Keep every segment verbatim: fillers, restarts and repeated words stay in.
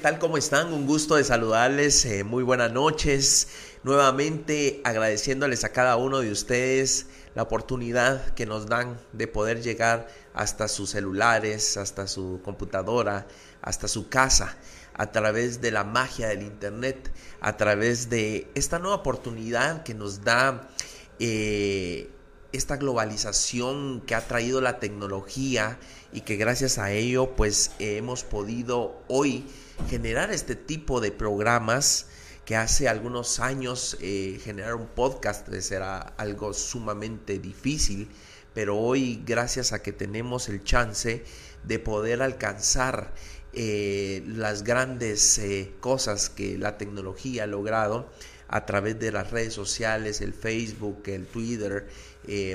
tal? ¿Cómo están? Un gusto de saludarles, eh, muy buenas noches. Nuevamente agradeciéndoles a cada uno de ustedes la oportunidad que nos dan de poder llegar hasta sus celulares, hasta su computadora, hasta su casa, a través de la magia del internet, a través de esta nueva oportunidad que nos da eh, esta globalización que ha traído la tecnología y que gracias a ello pues eh, hemos podido hoy generar este tipo de programas que hace algunos años eh, generar un podcast pues era algo sumamente difícil, pero hoy gracias a que tenemos el chance de poder alcanzar eh, las grandes eh, cosas que la tecnología ha logrado a través de las redes sociales, el Facebook, el Twitter, eh,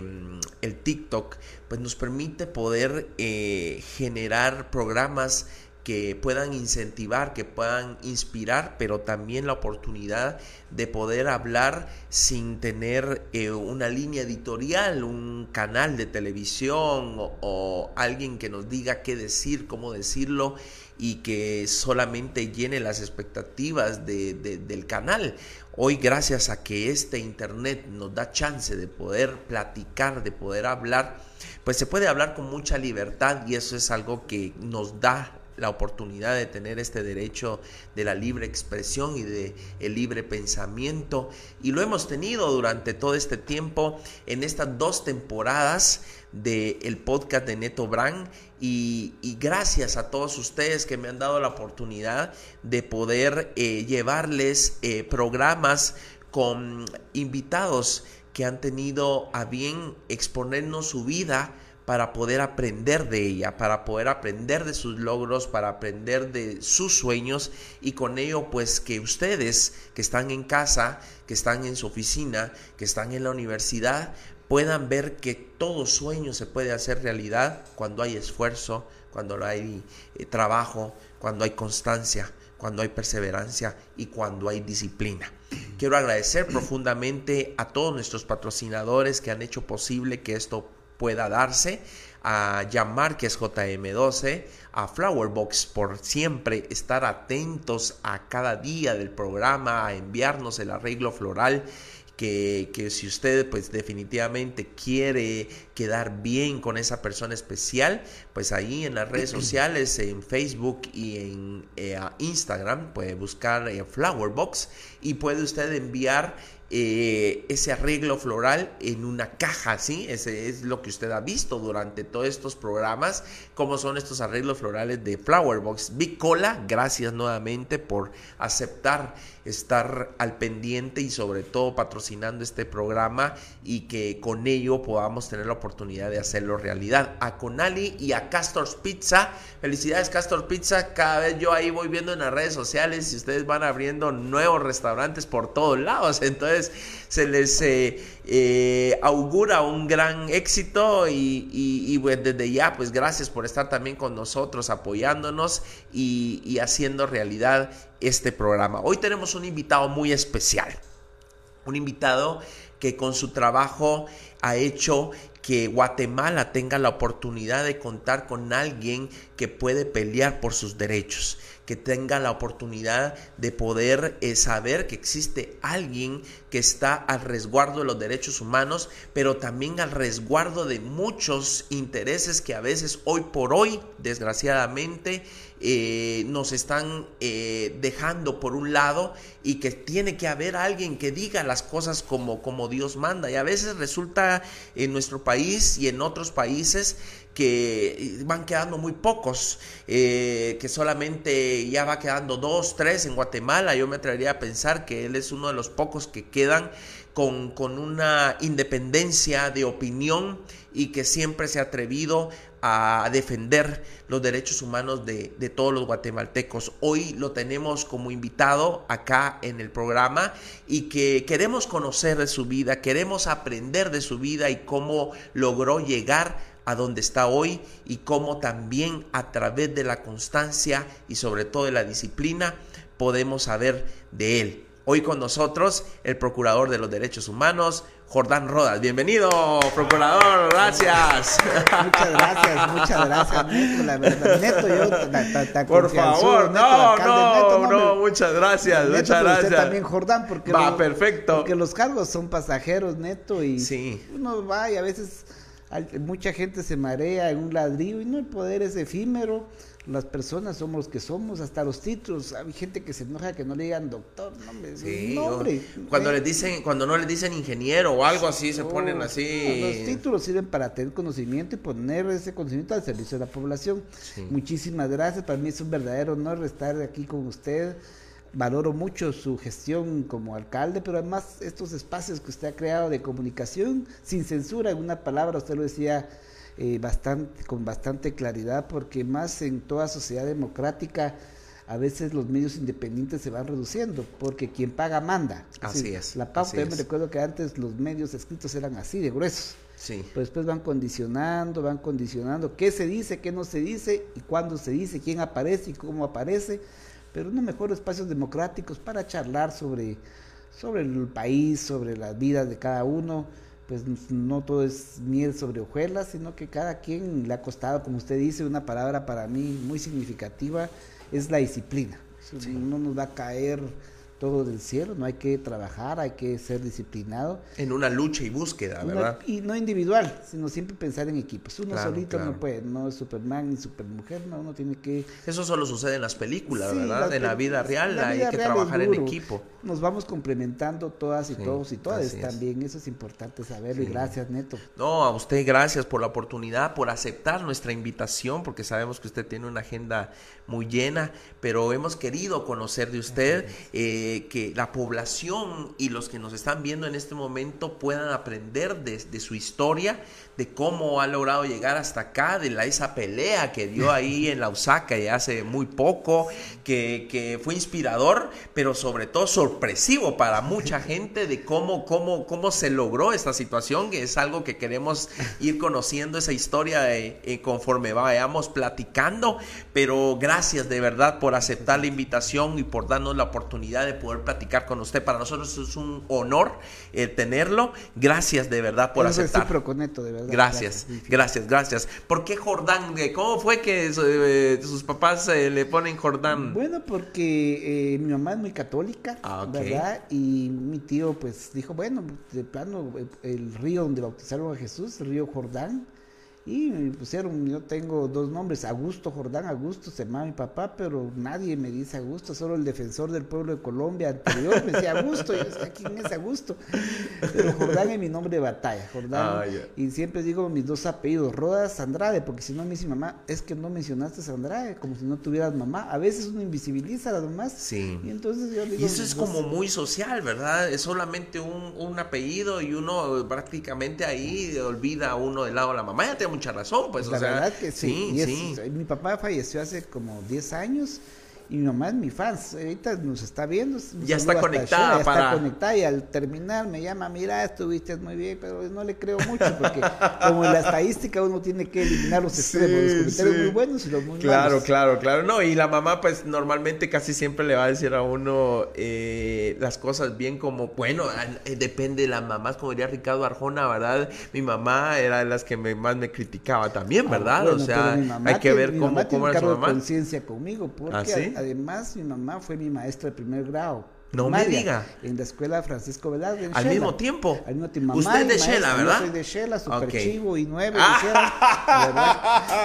el TikTok, pues nos permite poder eh, generar programas que puedan incentivar, que puedan inspirar, pero también la oportunidad de poder hablar sin tener eh, una línea editorial, un canal de televisión o, o alguien que nos diga qué decir, cómo decirlo y que solamente llene las expectativas de, de, del canal. Hoy, gracias a que este internet nos da chance de poder platicar, de poder hablar, pues se puede hablar con mucha libertad y eso es algo que nos da la oportunidad de tener este derecho de la libre expresión y de el libre pensamiento, y lo hemos tenido durante todo este tiempo en estas dos temporadas del podcast de Neto Bran, y, y gracias a todos ustedes que me han dado la oportunidad de poder eh, llevarles eh, programas con invitados que han tenido a bien exponernos su vida para poder aprender de ella, para poder aprender de sus logros, para aprender de sus sueños, y con ello pues que ustedes que están en casa, que están en su oficina, que están en la universidad, puedan ver que todo sueño se puede hacer realidad cuando hay esfuerzo, cuando hay eh, trabajo, cuando hay constancia, cuando hay perseverancia y cuando hay disciplina. Quiero agradecer profundamente a todos nuestros patrocinadores que han hecho posible que esto pueda darse, a Jan Márquez, J M doce, a Flowerbox por siempre estar atentos a cada día del programa, a enviarnos el arreglo floral que, que si usted pues definitivamente quiere quedar bien con esa persona especial, pues ahí en las redes sociales, en Facebook y en eh, Instagram puede buscar eh, Flowerbox y puede usted enviar Eh, ese arreglo floral en una caja, ¿sí? Ese es lo que usted ha visto durante todos estos programas, como son estos arreglos florales de Flowerbox. Bicola, gracias nuevamente por aceptar estar al pendiente y sobre todo patrocinando este programa y que con ello podamos tener la oportunidad de hacerlo realidad. A Conali y a Castor's Pizza, felicidades Castor's Pizza, cada vez yo ahí voy viendo en las redes sociales y ustedes van abriendo nuevos restaurantes por todos lados, entonces se les eh, eh, augura un gran éxito y, y, y pues desde ya pues gracias por estar también con nosotros apoyándonos y, y haciendo realidad este programa. Hoy tenemos un invitado muy especial, un invitado que con su trabajo ha hecho que Guatemala tenga la oportunidad de contar con alguien que puede pelear por sus derechos, que tenga la oportunidad de poder eh, saber que existe alguien que está al resguardo de los derechos humanos, pero también al resguardo de muchos intereses que a veces hoy por hoy, desgraciadamente, eh, nos están eh, dejando por un lado, y que tiene que haber alguien que diga las cosas como, como Dios manda. Y a veces resulta en nuestro país y en otros países que van quedando muy pocos, eh, que solamente ya va quedando dos, tres en Guatemala. Yo me atrevería a pensar que él es uno de los pocos que quedan con, con una independencia de opinión y que siempre se ha atrevido a defender los derechos humanos de, de todos los guatemaltecos. Hoy lo tenemos como invitado acá en el programa y que queremos conocer de su vida, queremos aprender de su vida y cómo logró llegar a donde está hoy y cómo también a través de la constancia y sobre todo de la disciplina podemos saber de él. Hoy con nosotros el Procurador de los Derechos Humanos, Jordán Rodas. Bienvenido, Procurador, gracias. Muchas gracias, muchas gracias, Neto, la verdad. Neto, yo, ta, ta, ta, por favor, Neto, no, alcalde, no, Neto, no, no, muchas gracias, Neto, muchas gracias. Usted también, Jordán, porque, va, lo, perfecto. Porque los cargos son pasajeros, Neto, y sí. Uno va y a veces mucha gente se marea en un ladrillo y no, el poder es efímero. Las personas somos los que somos, hasta los títulos. Hay gente que se enoja que no le digan doctor, no, hombre, sí, no, hombre. Cuando les dicen, cuando no les dicen ingeniero o algo así, no, se ponen así. No, los títulos sirven para tener conocimiento y poner ese conocimiento al servicio de la población. Sí. Muchísimas gracias, para mí es un verdadero honor estar aquí con usted. Valoro mucho su gestión como alcalde, pero además estos espacios que usted ha creado de comunicación sin censura, en una palabra, usted lo decía Eh, bastante, con bastante claridad, porque más en toda sociedad democrática a veces los medios independientes se van reduciendo, porque quien paga manda. Así, así es. La pauta, yo me recuerdo que antes los medios escritos eran así de gruesos. Sí. Pero después van condicionando, van condicionando qué se dice, qué no se dice, y cuándo se dice, quién aparece y cómo aparece, pero unos mejores espacios democráticos para charlar sobre, sobre el país, sobre las vidas de cada uno. Pues no todo es miel sobre hojuelas, sino que cada quien le ha costado, como usted dice, una palabra para mí muy significativa, es la disciplina. Sí. No nos va a caer todo del cielo, no hay que trabajar, hay que ser disciplinado. En una lucha y búsqueda, una, ¿verdad? Y no individual, sino siempre pensar en equipos. Uno claro, solito claro. no puede, no es Superman ni Supermujer, no, uno tiene que... Eso solo sucede en las películas, sí, ¿verdad? En la vida real la hay vida que real trabajar en equipo. Nos vamos complementando todas y sí, todos y todas también, es. Eso es importante saberlo sí. Y gracias, Neto. No, a usted gracias por la oportunidad, por aceptar nuestra invitación, porque sabemos que usted tiene una agenda muy llena, pero hemos querido conocer de usted, eh, que la población y los que nos están viendo en este momento puedan aprender de, de su historia, de cómo ha logrado llegar hasta acá, de la, esa pelea que dio ahí en la U S A C ya hace muy poco, que, que fue inspirador, pero sobre todo sorpresivo para mucha gente, de cómo, cómo, cómo se logró esta situación, que es algo que queremos ir conociendo, esa historia de, de conforme vayamos platicando, pero gracias de verdad por aceptar la invitación y por darnos la oportunidad de poder platicar con usted. Para nosotros es un honor eh, tenerlo. Gracias de verdad por es aceptar. Neto, de verdad. Gracias, gracias, gracias, gracias. ¿Por qué Jordán? ¿Cómo fue que eh, sus papás eh, le ponen Jordán? Bueno, porque eh, mi mamá es muy católica, ah, okay. ¿verdad? Y mi tío pues dijo, bueno, de plano el río donde bautizaron a Jesús, el río Jordán. Y me pusieron, yo tengo dos nombres, Augusto Jordán, Augusto se llama mi papá, pero nadie me dice Augusto, solo el defensor del pueblo de Colombia anterior me decía Augusto, yo decía, ¿quién es Augusto? Pero Jordán es mi nombre de batalla, Jordán, ah, yeah. Y siempre digo mis dos apellidos, Rodas Andrade, porque si no me dice mamá, es que no mencionaste Andrade, como si no tuvieras mamá, a veces uno invisibiliza a las mamás, sí. Y entonces yo digo, y eso es dos, como muy social, ¿verdad? Es solamente un, un apellido y uno prácticamente ahí olvida uno del lado de la mamá, ya tenemos mucha razón, pues, la o sea, verdad que sí, sí, es, sí. Mi papá falleció hace como diez años y mi mamá es mi fan, ahorita nos está viendo, nos ya está conectada, Shura, ya para... está conectada y al terminar me llama, mira, estuviste muy bien, pero no le creo mucho porque como en la estadística uno tiene que eliminar los extremos, sí, los comentarios sí. muy buenos y los muy claro, malos. Claro, claro, claro, no, y la mamá pues normalmente casi siempre le va a decir a uno eh, las cosas bien como, bueno, eh, depende de las mamás, como diría Ricardo Arjona, ¿verdad? Mi mamá era de las que me, más me criticaba también, ¿verdad? Ah, bueno, o sea, hay que ver cómo, mamá cómo era su mamá. Conciencia conmigo, porque ¿ah, sí? Además, mi mamá fue mi maestra de primer grado. No Maya, me diga. En la escuela Francisco Velásquez. ¿Al mismo tiempo? Al mismo tiempo. Usted es de Shela, ¿verdad? Yo soy de Shela, super okay. chivo y nueve.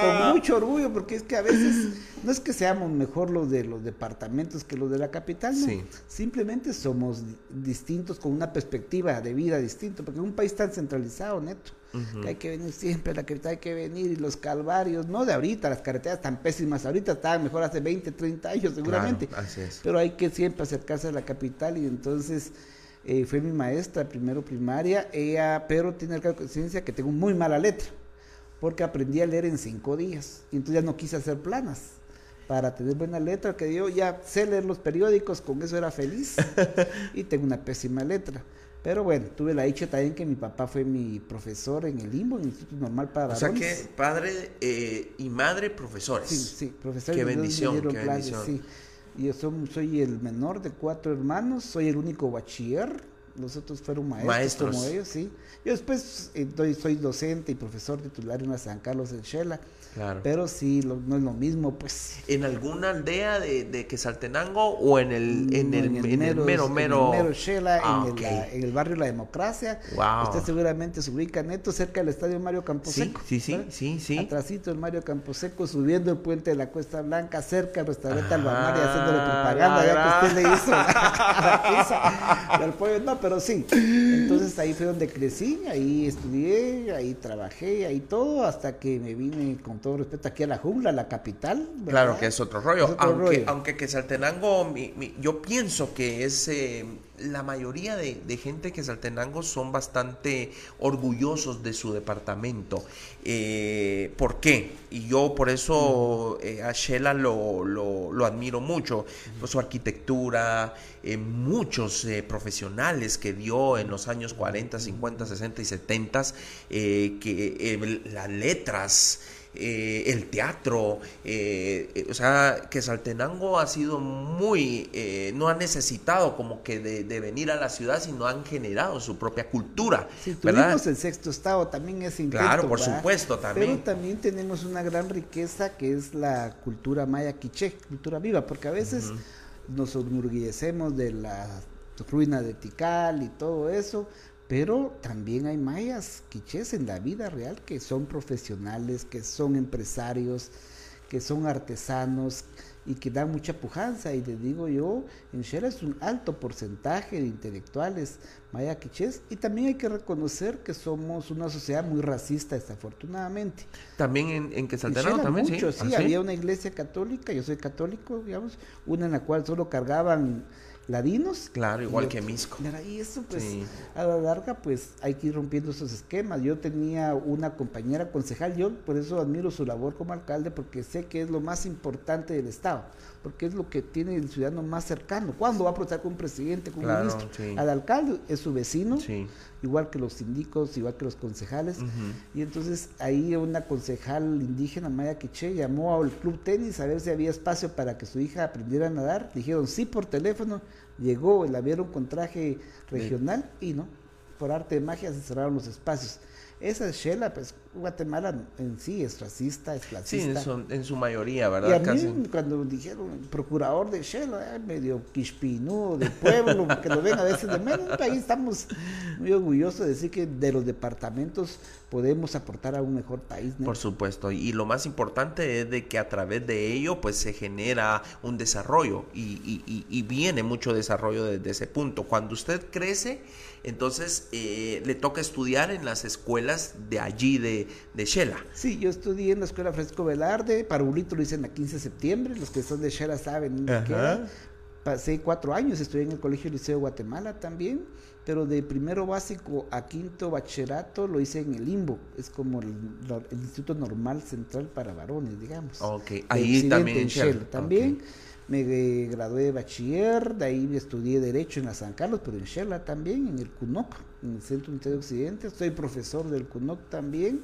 Con mucho orgullo, porque es que a veces no es que seamos mejor los de los departamentos que los de la capital, no. Sí. Simplemente somos distintos con una perspectiva de vida distinta, porque en un país tan centralizado, Neto, uh-huh. que hay que venir siempre a la capital, hay que venir, y los calvarios, no de ahorita, las carreteras tan pésimas, ahorita estaban mejor hace veinte, treinta años seguramente, claro, así es. Pero hay que siempre acercarse a la capital y entonces... Eh, fue mi maestra, primero primaria, ella, pero tiene la conciencia que tengo muy mala letra, porque aprendí a leer en cinco días, y entonces ya no quise hacer planas, para tener buena letra, que yo ya sé leer los periódicos, con eso era feliz, y tengo una pésima letra. Pero bueno, tuve la dicha también que mi papá fue mi profesor en el INBO, en el Instituto Normal para Varones. O sea que padre eh, y madre profesores. Sí, sí, profesores. Qué bendición, qué bendición. Clases, sí. Yo soy el menor de cuatro hermanos, soy el único bachiller, los otros fueron maestros, maestros. como ellos, sí. Yo después entonces, soy docente y profesor titular en la San Carlos en Xela, claro. pero sí, lo, no es lo mismo, pues. ¿En alguna aldea de, de Quetzaltenango o en el, no, en, el, en, el en el mero, mero? En el mero Xela, ah, en, okay. el, la, en el barrio La Democracia. Wow. Usted seguramente se ubica, Neto, cerca del estadio Mario Camposeco. Sí, sí, ¿verdad? sí, sí. Atrasito el Mario Camposeco, subiendo el puente de la Cuesta Blanca, cerca del restaurante ah, Albamar y haciéndole propaganda, ya que usted le hizo la pizza del pollo. No, pero sí, entonces ahí fue donde crecí, ahí estudié, ahí trabajé, ahí todo, hasta que me vine con todo respeto aquí a la jungla, a la capital, ¿verdad? Claro que es otro rollo, es otro aunque, rollo. aunque Quetzaltenango, mi, mi, yo pienso que es, eh, la mayoría de, de gente de Quetzaltenango son bastante orgullosos de su departamento, eh, ¿por qué? Y yo por eso eh, a Xela lo, lo, lo admiro mucho, por su arquitectura, eh, muchos eh, profesionales que dio en los años cuarenta, cincuenta, sesenta y setenta, eh, que eh, las letras, eh, el teatro, eh, eh, o sea, que Quetzaltenango ha sido muy, eh, no ha necesitado como que de, de venir a la ciudad, sino han generado su propia cultura. Sí, ¿verdad? Tuvimos el sexto estado también ese intento. Claro, por ¿verdad? supuesto también. Pero también tenemos una gran riqueza que es la cultura Maya K'iche', cultura viva, porque a veces uh-huh. nos orgullecemos de la ruina de Tikal y todo eso, pero también hay mayas quichés en la vida real que son profesionales, que son empresarios, que son artesanos y que dan mucha pujanza. Y les digo yo, en Xela es un alto porcentaje de intelectuales maya quichés, y también hay que reconocer que somos una sociedad muy racista, desafortunadamente. También en, en Quetzaltenango en también mucho, sí, sí, ¿Ah, había sí? una iglesia católica, yo soy católico, digamos, una en la cual solo cargaban ladinos. Claro, igual que Mixco. Y eso pues sí. a la larga pues hay que ir rompiendo esos esquemas. Yo tenía una compañera concejal, yo por eso admiro su labor como alcalde, porque sé que es lo más importante del Estado, porque es lo que tiene el ciudadano más cercano. ¿Cuándo va a protestar con un presidente, con claro, un ministro? Sí. Al alcalde es su vecino, sí. igual que los síndicos, igual que los concejales. Uh-huh. Y entonces ahí una concejal indígena, Maya K'iche', llamó al club tenis a ver si había espacio para que su hija aprendiera a nadar. Dijeron sí por teléfono, llegó, la vieron con traje regional sí. y no, por arte de magia se cerraron los espacios. Esa Xela, pues Guatemala en sí es racista, es clasista. Sí, en su, en su mayoría, ¿verdad? Y a Casi. mí, cuando dijeron procurador de Xela, eh, medio quispinú de pueblo, que lo ven a veces de menos, ahí estamos muy orgullosos de decir que de los departamentos podemos aportar a un mejor país, ¿no? Por supuesto, y lo más importante es de que a través de ello pues se genera un desarrollo y, y, y, y viene mucho desarrollo desde ese punto. Cuando usted crece, entonces eh, le toca estudiar en las escuelas de allí, de, de Xela. Sí, yo estudié en la escuela Francisco Velarde, parvulito lo hice en la quince de septiembre, los que son de Xela saben que era. Pasé cuatro años, estudié en el Colegio Liceo de Guatemala también, pero de primero básico a quinto bachillerato lo hice en el I N B O, es como el, el Instituto Normal Central para Varones, digamos. Ok, ahí también en Xela. También. Okay. Me gradué de bachiller, de ahí estudié Derecho en la San Carlos, pero en Xela también, en el CUNOC, en el Centro Unitario Occidente, soy profesor del CUNOC también,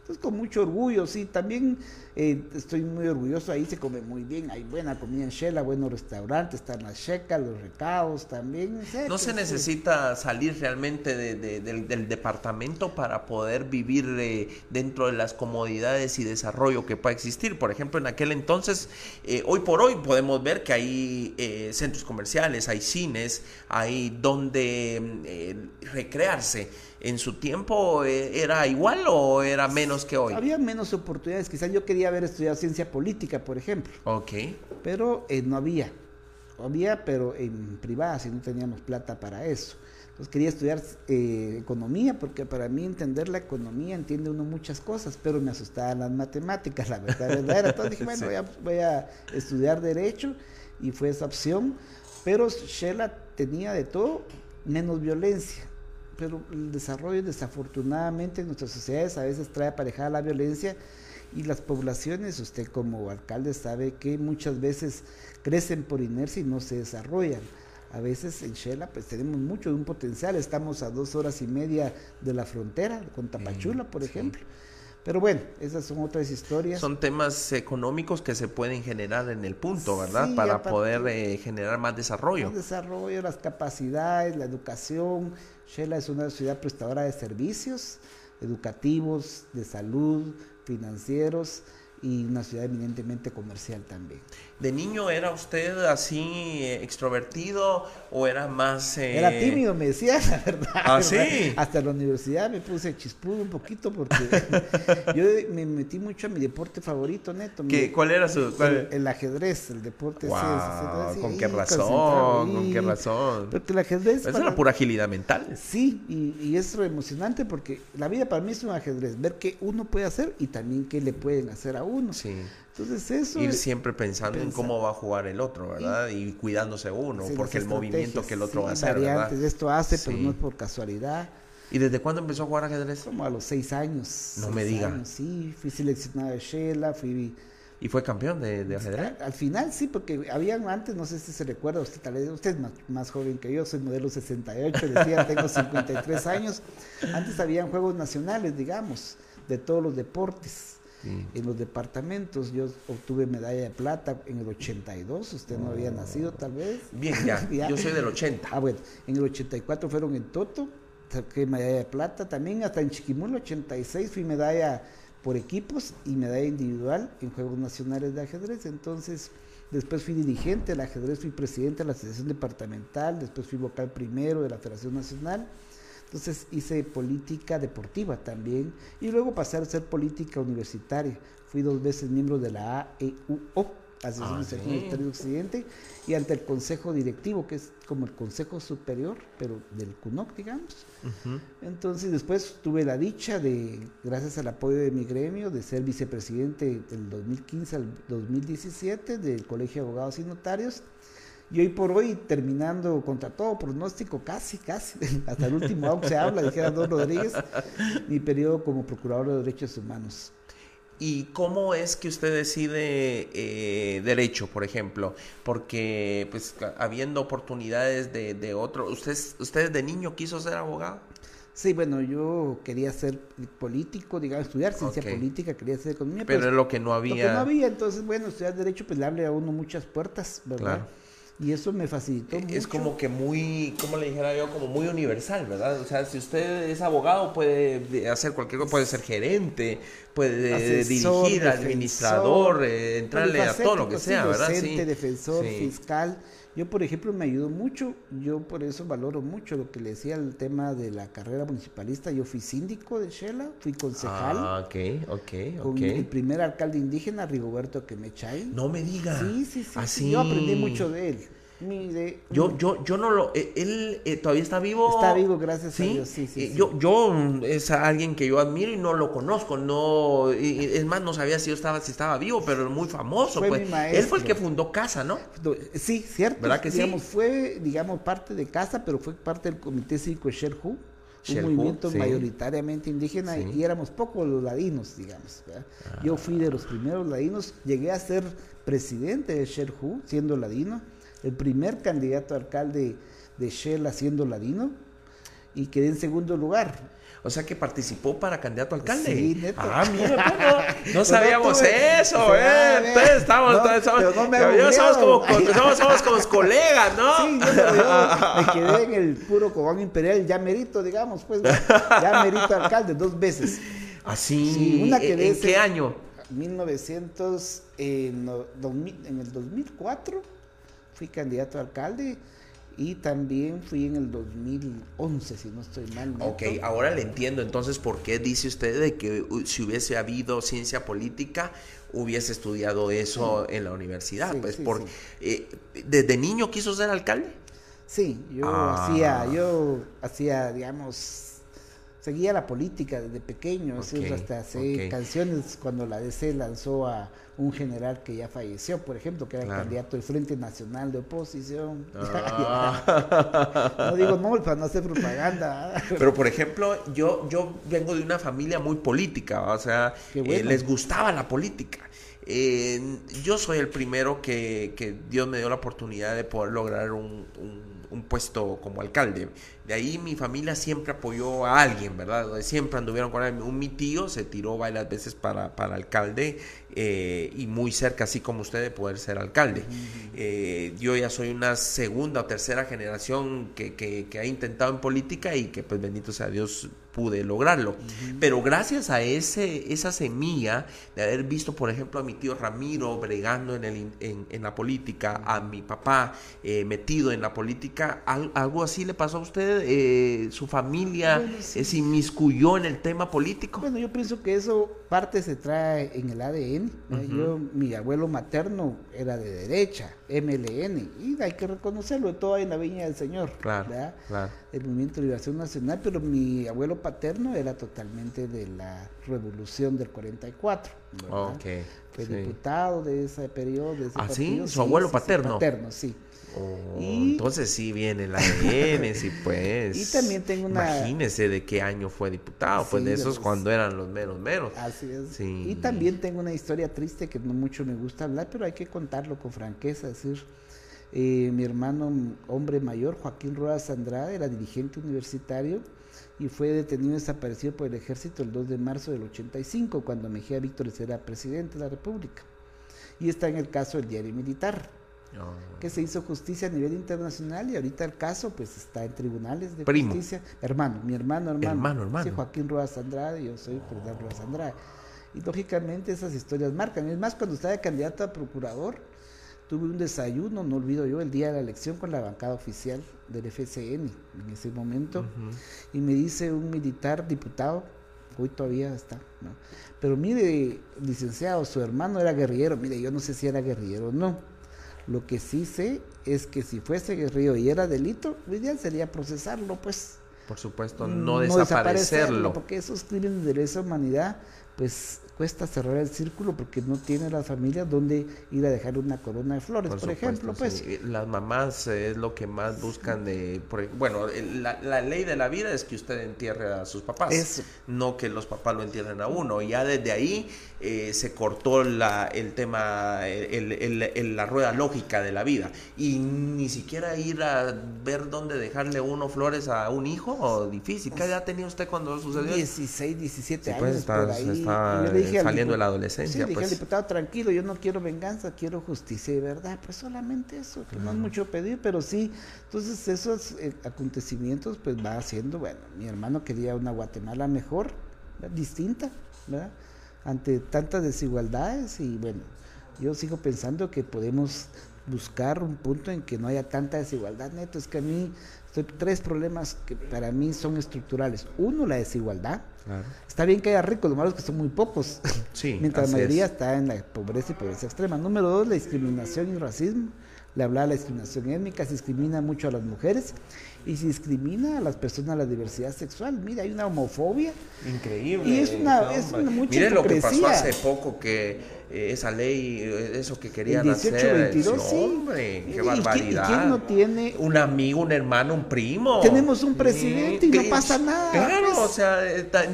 entonces con mucho orgullo, sí, también eh, estoy muy orgulloso, ahí se come muy bien, hay buena comida en Xela, buenos restaurantes, están las checas, los recados también. O sea, ¿no se necesita sí. salir realmente de, de, del, del departamento para poder vivir eh, dentro de las comodidades y desarrollo que pueda existir? Por ejemplo, en aquel entonces, eh, hoy por hoy podemos ver que hay eh, centros comerciales, hay cines, hay donde eh, recrearse. ¿En su tiempo eh, era igual o era menos que hoy? Había menos oportunidades, quizás yo quería haber estudiado ciencia política, por ejemplo. Ok. Pero eh, no había, había pero en privada, si no teníamos plata para eso. Entonces quería estudiar eh, economía, porque para mí entender la economía entiende uno muchas cosas, pero me asustaban las matemáticas, la verdad, era. Entonces dije, bueno, voy a, voy a estudiar Derecho, y fue esa opción, pero Xela tenía de todo menos violencia. Pero el desarrollo desafortunadamente en nuestras sociedades a veces trae aparejada la violencia y las poblaciones, usted como alcalde sabe que muchas veces crecen por inercia y no se desarrollan. A veces en Xela pues tenemos mucho de un potencial, estamos a dos horas y media de la frontera con Tapachula, por sí. ejemplo. Pero bueno, esas son otras historias. Son temas económicos que se pueden generar en el punto, ¿verdad? Sí, para poder eh, generar más desarrollo. Más desarrollo, las capacidades, la educación. Xela es una ciudad prestadora de servicios educativos, de salud, financieros, y una ciudad eminentemente comercial también. ¿De niño era usted así eh, extrovertido o era más...? Eh... Era tímido, me decía, la verdad. ¿Ah, sí? Hasta la universidad me puse chispudo un poquito porque yo me metí mucho a mi deporte favorito, Neto. ¿Qué? Mi, ¿Cuál era su...? Cuál... El, el ajedrez, el deporte. Wow, ese, ese, ¿con qué razón? ¿Con qué razón? Porque el ajedrez... Es para... una pura agilidad mental. Sí, y, y es emocionante porque la vida para mí es un ajedrez, ver qué uno puede hacer y también qué le pueden hacer a uno. Uno. Sí. Entonces eso ir es, siempre pensando pensar. en cómo va a jugar el otro, ¿verdad? Y, y cuidándose uno, sí, porque el movimiento que el otro sí, va a hacer, ¿verdad? Esto hace, sí. pero no es por casualidad. ¿Y desde cuándo empezó a jugar ajedrez? Como a los seis años. No seis me digas. Sí, fui seleccionado de Xela, fui... ¿Y fue campeón de, de ajedrez? Al, al final sí, porque habían antes, no sé si se recuerda, usted tal vez, usted es más, más joven que yo, soy modelo sesenta y ocho, decía, tengo cincuenta y tres años. Antes habían juegos nacionales, digamos, de todos los deportes. Sí. En los departamentos, yo obtuve medalla de plata en el ochenta y dos, usted no había nacido tal vez. Bien, ya, ya. Yo soy del ochenta. Ah, bueno, en el ochenta y cuatro fueron en Toto, saqué medalla de plata, también hasta en Chiquimula, ochenta y seis fui medalla por equipos y medalla individual en Juegos Nacionales de Ajedrez, entonces... Después fui dirigente del ajedrez, fui presidente de la Asociación Departamental, después fui vocal primero de la Federación Nacional. Entonces hice política deportiva también y luego pasé a ser política universitaria. Fui dos veces miembro de la A E U O, Asociación Universitaria Universitaria de Occidente, y ante el Consejo Directivo, que es como el Consejo Superior, pero del CUNOC, digamos. Uh-huh. Entonces después tuve la dicha de, gracias al apoyo de mi gremio, de ser vicepresidente del dos mil quince al dos mil diecisiete del Colegio de Abogados y Notarios. Y hoy por hoy, terminando contra todo pronóstico, casi, casi, hasta el último aún se habla, dijera Don Rodríguez, mi periodo como procurador de derechos humanos. ¿Y cómo es que usted decide eh, derecho, por ejemplo? Porque, pues, habiendo oportunidades de, de otro, ¿usted, ¿usted de niño quiso ser abogado? Sí, bueno, yo quería ser político, digamos, estudiar ciencia okay. política, quería hacer economía. Pero pues, lo que no había. Lo que no había, entonces, bueno, estudiar derecho, pues, le abre a uno muchas puertas, ¿verdad? Claro. Y eso me facilitó mucho. Es como que muy, como le dijera yo, como muy universal, ¿verdad? O sea, si usted es abogado, puede hacer cualquier cosa, puede ser gerente, puede Asesor, dirigir, defensor, administrador, eh, entrarle a todo lo que sea, ¿verdad? Docente, sí, defensor, sí. fiscal. Yo, por ejemplo, me ayudó mucho, yo por eso valoro mucho lo que le decía el tema de la carrera municipalista. Yo fui síndico de Xela, fui concejal. Ah, ok, ok, con ok. El primer alcalde indígena, Rigoberto Quemé Chay. No me diga. Sí, sí, sí. Así. Sí, yo aprendí mucho de él. De, yo, yo, yo no lo, eh, él eh, todavía está vivo. Está vivo, gracias ¿Sí? a Dios, sí, sí, eh, sí. Yo, yo es alguien que yo admiro y no lo conozco, no, y, es más, no sabía si yo estaba, si estaba vivo, pero es muy famoso. Fue pues. Mi maestro. Él fue el que fundó CASA, ¿no? Sí, cierto. ¿Verdad que digamos, sí? Fue, digamos, parte de CASA, pero fue parte del Comité Cívico Xerjú, un movimiento sí. mayoritariamente indígena, sí. y éramos pocos los ladinos, digamos. Ah. Yo fui de los primeros ladinos, llegué a ser presidente de Xerjú, siendo ladino. El primer candidato a alcalde de Xela siendo ladino y quedé en segundo lugar. O sea que participó para candidato a alcalde. Sí, Neto. Ah, mira, no, no sabíamos pues no, eso, no, eh. Entonces estamos, no, estamos, no me somos como, somos, somos como colegas, ¿no? Sí, yo, pero yo me quedé en el puro Cobán imperial, ya merito, digamos, pues, ya merito alcalde dos veces. Así. Sí, una que ¿En, en qué año? mil novecientos, eh, no, dos mil, en el dos mil cuatro. Fui candidato a alcalde y también fui en el dos mil once, si no estoy mal. Neto. Ok, ahora le entiendo entonces por qué dice usted de que si hubiese habido ciencia política, hubiese estudiado eso sí. en la universidad. Sí, pues sí, por, sí. Eh, ¿desde niño quiso ser alcalde? Sí, yo ah. hacía, yo hacía, digamos... Seguía la política desde pequeño, okay, ¿sí? hasta hacer okay. canciones cuando la D C lanzó a un general que ya falleció, por ejemplo, que era claro. el candidato del Frente Nacional de Oposición. Ah. No digo no, para no hacer propaganda. Pero, por ejemplo, yo, yo vengo de una familia muy política, o sea, bueno. eh, les gustaba la política. Eh, yo soy el primero que, que Dios me dio la oportunidad de poder lograr un, un un puesto como alcalde. De ahí mi familia siempre apoyó a alguien, ¿verdad? Siempre anduvieron con alguien. Un, mi tío se tiró varias veces para, para alcalde, eh, y muy cerca, así como usted, de poder ser alcalde. Uh-huh. eh, yo ya soy una segunda o tercera generación que, que, que ha intentado en política y que, pues, bendito sea Dios, pude lograrlo. Uh-huh. Pero gracias a ese esa semilla de haber visto, por ejemplo, a mi tío Ramiro bregando en, el, en, en la política, a mi papá eh, metido en la política, algo así le pasó a usted, eh, su familia, bueno, sí, eh, se inmiscuyó en el tema político. Bueno, yo pienso que eso parte se trae en el A D N, ¿no? Uh-huh. Yo, mi abuelo materno era de derecha, M L N, y hay que reconocerlo, todo en la viña del Señor, claro, claro, el Movimiento de Liberación Nacional, pero mi abuelo paterno era totalmente de la revolución del cuarenta y cuatro, okay, fue sí, diputado de ese periodo, de ese ¿Ah, partido, sí? ¿Su sí, abuelo sí, paterno? Paterno, sí. Oh, y... entonces sí viene la A D N, sí, pues. Y también tengo una... Imagínese de qué año fue diputado, sí, pues de esos, pues, cuando eran los meros meros. Así es. Sí. Y también tengo una historia triste que no mucho me gusta hablar, pero hay que contarlo con franqueza, es decir... Eh, mi hermano, hombre mayor, Joaquín Rodas Andrade, era dirigente universitario y fue detenido y desaparecido por el ejército el dos de marzo del ochenta y cinco, cuando Mejía Víctores era presidente de la República. Y está en el caso del diario militar, oh, que se hizo justicia a nivel internacional, y ahorita el caso, pues, está en tribunales de Primo. justicia. Hermano, mi hermano, hermano. hermano, hermano. Sí, Joaquín Rodas Andrade, yo soy oh. Jordán Rodas Andrade. Y lógicamente esas historias marcan. Es más, cuando estaba de candidato a procurador, tuve un desayuno, no olvido yo, el día de la elección con la bancada oficial del F C N en ese momento. Uh-huh. Y me dice un militar, diputado, hoy todavía está, ¿no? Pero mire, licenciado, su hermano era guerrillero. Mire, yo no sé si era guerrillero o no. Lo que sí sé es que si fuese guerrillero y era delito, lo ideal sería procesarlo, pues. Por supuesto, no, no desaparecerlo. desaparecerlo. Porque esos crímenes de lesa humanidad, pues, cuesta cerrar el círculo porque no tiene las familias donde ir a dejar una corona de flores, por, por supuesto, ejemplo, pues. Sí. Las mamás es lo que más buscan de, por, bueno, la, la ley de la vida es que usted entierre a sus papás, eso, no que los papás lo entierren a uno. Ya desde ahí eh, se cortó la, el tema, el, el, el, la rueda lógica de la vida, y ni siquiera ir a ver dónde dejarle uno flores a un hijo, o difícil. ¿Qué edad tenía usted cuando sucedió? dieciséis, diecisiete sí, años, pues, está, por ahí. Está, yo le dije saliendo de la adolescencia. Sí, dije pues. al diputado, tranquilo, yo no quiero venganza, quiero justicia de verdad, pues solamente eso, que no es mucho pedir, pero sí. Entonces esos eh, acontecimientos, pues, va haciendo, bueno, mi hermano quería una Guatemala mejor, ¿verdad? Distinta, ¿verdad? Ante tantas desigualdades, y bueno, yo sigo pensando que podemos buscar un punto en que no haya tanta desigualdad, Neto. Es que a mí, estoy, tres problemas que para mí son estructurales. Uno, la desigualdad. Claro. Está bien que haya ricos, lo malo es que son muy pocos. Sí, mientras la mayoría es. está en la pobreza y pobreza extrema. Número dos, la discriminación y el racismo. Le hablaba de la discriminación étnica, se discrimina mucho a las mujeres y se discrimina a las personas de la diversidad sexual. Mira, hay una homofobia increíble. Y es una, no, es una mucha mire hipocresía. Lo que pasó hace poco, que eh, esa ley, eso que querían dieciocho, hacer. dieciocho, veintidós, sí. Hombre, qué y, barbaridad. ¿Y quién no tiene? Un amigo, un hermano, un primo. Tenemos un presidente, sí, y no pasa nada. Claro, pues, o sea,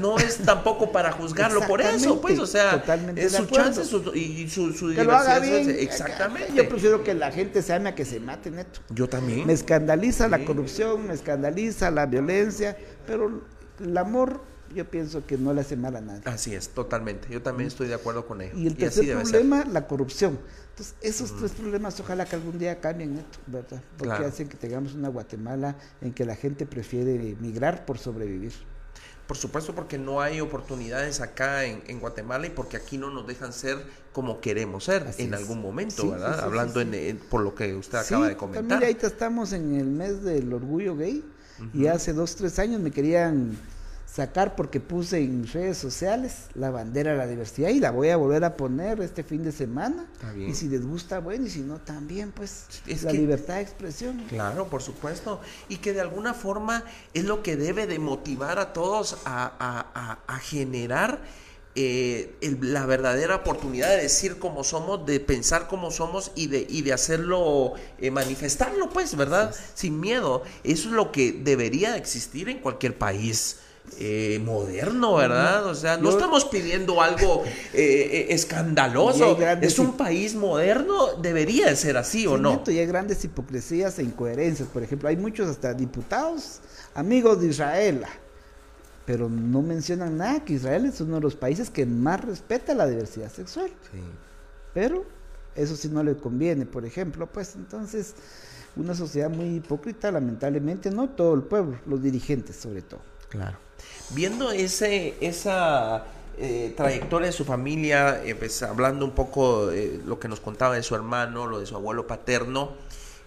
no es tampoco para juzgarlo por eso, pues, o sea, totalmente es su chance su, y su, su que diversidad. Bien, exactamente. Yo prefiero que la gente se ame a que se mate, Neto. Yo también. Me escandaliza sí. la corrupción, me escandaliza la violencia, pero el amor, yo pienso que no le hace mal a nadie. Así es, totalmente, yo también estoy de acuerdo con ello. Y el tercer y así problema, la corrupción. Entonces, esos mm. tres problemas, ojalá que algún día cambien, Neto, ¿verdad? Porque claro. hacen que tengamos una Guatemala en que la gente prefiere migrar por sobrevivir. Por supuesto, porque no hay oportunidades acá en, en Guatemala, y porque aquí no nos dejan ser como queremos ser. Así en es. algún momento, sí, ¿verdad? Sí, sí, Hablando sí, sí. En, en, por lo que usted sí, acaba de comentar. Mira, ahorita estamos en el mes del orgullo gay, uh-huh. y hace dos, tres años me querían sacar porque puse en redes sociales la bandera de la diversidad, y la voy a volver a poner este fin de semana. Y si les gusta, bueno, y si no, también, pues, es la que, libertad de expresión. Claro, por supuesto, y que de alguna forma es lo que debe de motivar a todos a, a, a, a generar Eh, el, la verdadera oportunidad de decir cómo somos, de pensar cómo somos, y de, y de hacerlo, eh, manifestarlo, pues, ¿verdad? Sí. Sin miedo. Eso es lo que debería de existir en cualquier país Eh, moderno, ¿verdad? O sea, no Yo, estamos pidiendo algo eh, escandaloso. Es un país moderno, debería de ser así, ¿o sí, no? Neto, y hay grandes hipocresías e incoherencias. Por ejemplo, hay muchos hasta diputados, amigos de Israel, pero no mencionan nada que Israel es uno de los países que más respeta la diversidad sexual. Sí. Pero eso sí no le conviene, por ejemplo, pues entonces una sociedad muy hipócrita, lamentablemente, no todo el pueblo, los dirigentes sobre todo. Claro. Viendo ese, esa eh, trayectoria de su familia, eh, pues, hablando un poco de lo que nos contaba de su hermano, lo de su abuelo paterno,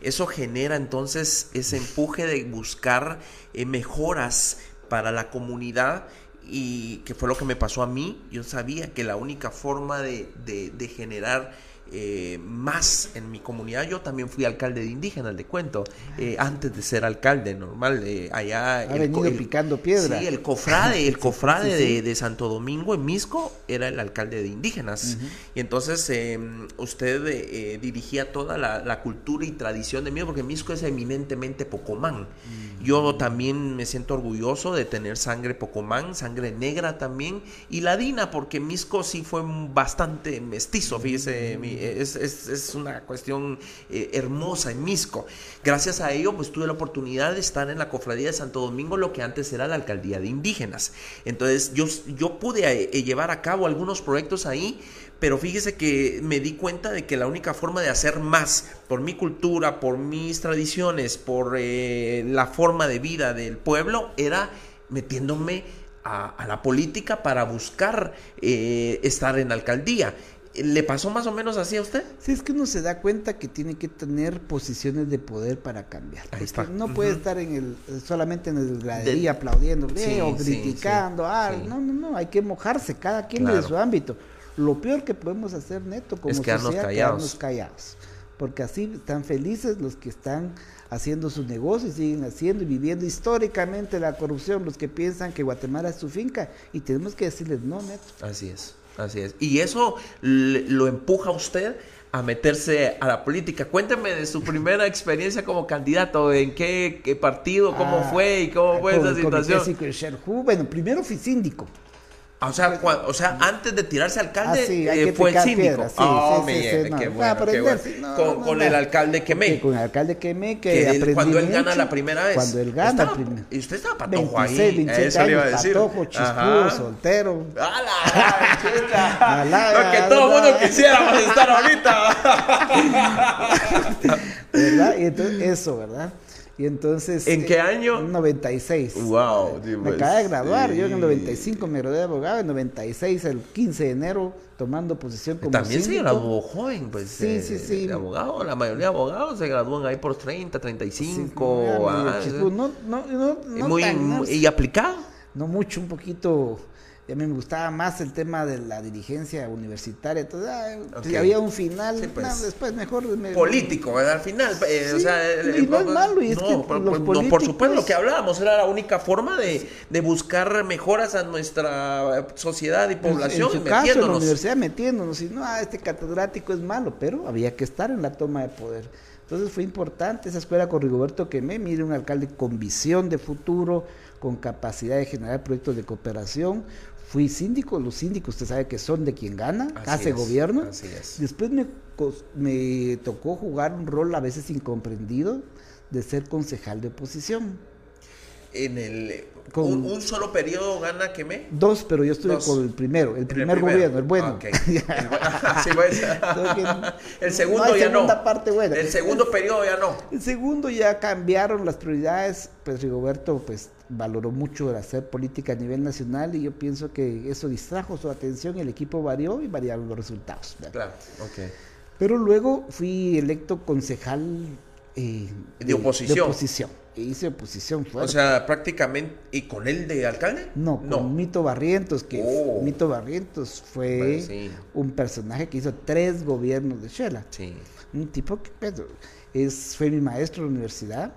eso genera entonces ese empuje de buscar eh, mejoras para la comunidad, y que fue lo que me pasó a mí. Yo sabía que la única forma de, de, de generar eh, más en mi comunidad, yo también fui alcalde de indígenas, le cuento, eh, antes de ser alcalde normal, eh, allá... Ha el, venido el, picando piedra. Sí, el cofrade, el cofrade sí, sí. De, de Santo Domingo en Mixco era el alcalde de indígenas, uh-huh. y entonces eh, usted eh, dirigía toda la, la cultura y tradición de Mixco, porque Mixco es eminentemente Pocomán. Uh-huh. Yo también me siento orgulloso de tener sangre Pocomán, sangre negra también, y ladina, porque Mixco sí fue bastante mestizo, fíjese, uh-huh. mi Es, es, es una cuestión eh, hermosa en Mixco. Gracias a ello, pues tuve la oportunidad de estar en la cofradía de Santo Domingo, lo que antes era la alcaldía de indígenas. Entonces yo, yo pude eh, llevar a cabo algunos proyectos ahí, pero fíjese que me di cuenta de que la única forma de hacer más por mi cultura, por mis tradiciones, por eh, la forma de vida del pueblo, era metiéndome a, a la política para buscar eh, estar en la alcaldía. ¿Le pasó más o menos así a usted? Sí, es que uno se da cuenta que tiene que tener posiciones de poder para cambiar. Ahí está. No uh-huh. puede estar en el, solamente en el gradería de... aplaudiendo sí, o criticando. Sí, sí, ah, sí. No, no, no, hay que mojarse, cada quien claro. de su ámbito. Lo peor que podemos hacer, Neto, como es quedarnos sociedad, callados. quedarnos callados. Porque así están felices los que están haciendo sus negocios, siguen haciendo y viviendo históricamente la corrupción, los que piensan que Guatemala es su finca, y tenemos que decirles no, Neto. Así es. Así es. Y eso lo empuja a usted a meterse a la política. Cuénteme de su primera experiencia como candidato, en qué, qué partido, cómo ah, fue y cómo fue con, esa situación. Con el bueno, primero fui síndico. Ah, o sea, cua, o sea, antes de tirarse alcalde, ah, sí, eh, fue el síndico. Con el alcalde Quemé. Con el alcalde Quemé, que, que él, cuando él mucho, gana la primera vez. Cuando él gana estaba, la primera vez. Y usted estaba patojo ahí. Eso le iba a decir. Patojo, chiscudo, soltero. ¡Hala! Lo que todo el mundo quisiéramos estar ahorita. ¿Verdad? Y entonces, eso, ¿verdad? Y entonces... ¿En eh, qué año? En noventa y seis. ¡Wow! Dios, me acabé de graduar. Sí. Yo en el noventa y cinco me gradué de abogado. En noventa y seis, el quince de enero, tomando posición como También síndico. Se graduó joven, pues. Sí, eh, sí, sí. De abogado. La mayoría de abogados se gradúan ahí por treinta, treinta y cinco. Sí, ah, chico, no, no, no, no muy, tan, no, ¿Y aplicado? No mucho, un poquito... A mí me gustaba más el tema de la dirigencia universitaria. Entonces, ah, okay. si había un final, sí, pues, no, después mejor... Me, político, ¿verdad? Al final, eh, sí, o sea... El, el, y no es malo, y es no, que por, los políticos... no, por supuesto, lo que hablábamos era la única forma de, de buscar mejoras a nuestra sociedad y población, en su caso, metiéndonos. En la universidad metiéndonos, y no, ah, este catedrático es malo, pero había que estar en la toma de poder. Entonces fue importante esa escuela con Rigoberto Quemé, mire, un alcalde con visión de futuro, con capacidad de generar proyectos de cooperación. Fui síndico, los síndicos usted sabe que son de quien gana, hace gobierno. Así es. Después me, me tocó jugar un rol a veces incomprendido de ser concejal de oposición. En el con, un, un solo periodo gana Quemé. Dos, pero yo estuve dos. Con el primero, el primer el gobierno, el bueno. Okay. el, sí, pues. el segundo no, ya no. Parte buena. El segundo el, periodo ya no. El segundo ya cambiaron las prioridades, pues Rigoberto, pues. Valoró mucho el hacer política a nivel nacional y yo pienso que eso distrajo su atención, el equipo varió y variaron los resultados. ¿Verdad? Claro, ok. Pero luego fui electo concejal eh, de, de oposición. De oposición. E hice oposición fuerte. O sea, prácticamente, ¿y con él de alcalde? No, no. Con Mito Barrientos, que oh. Mito Barrientos fue bueno, sí. un personaje que hizo tres gobiernos de Shela. Sí. Un tipo que, Pedro, es, fue mi maestro de la universidad.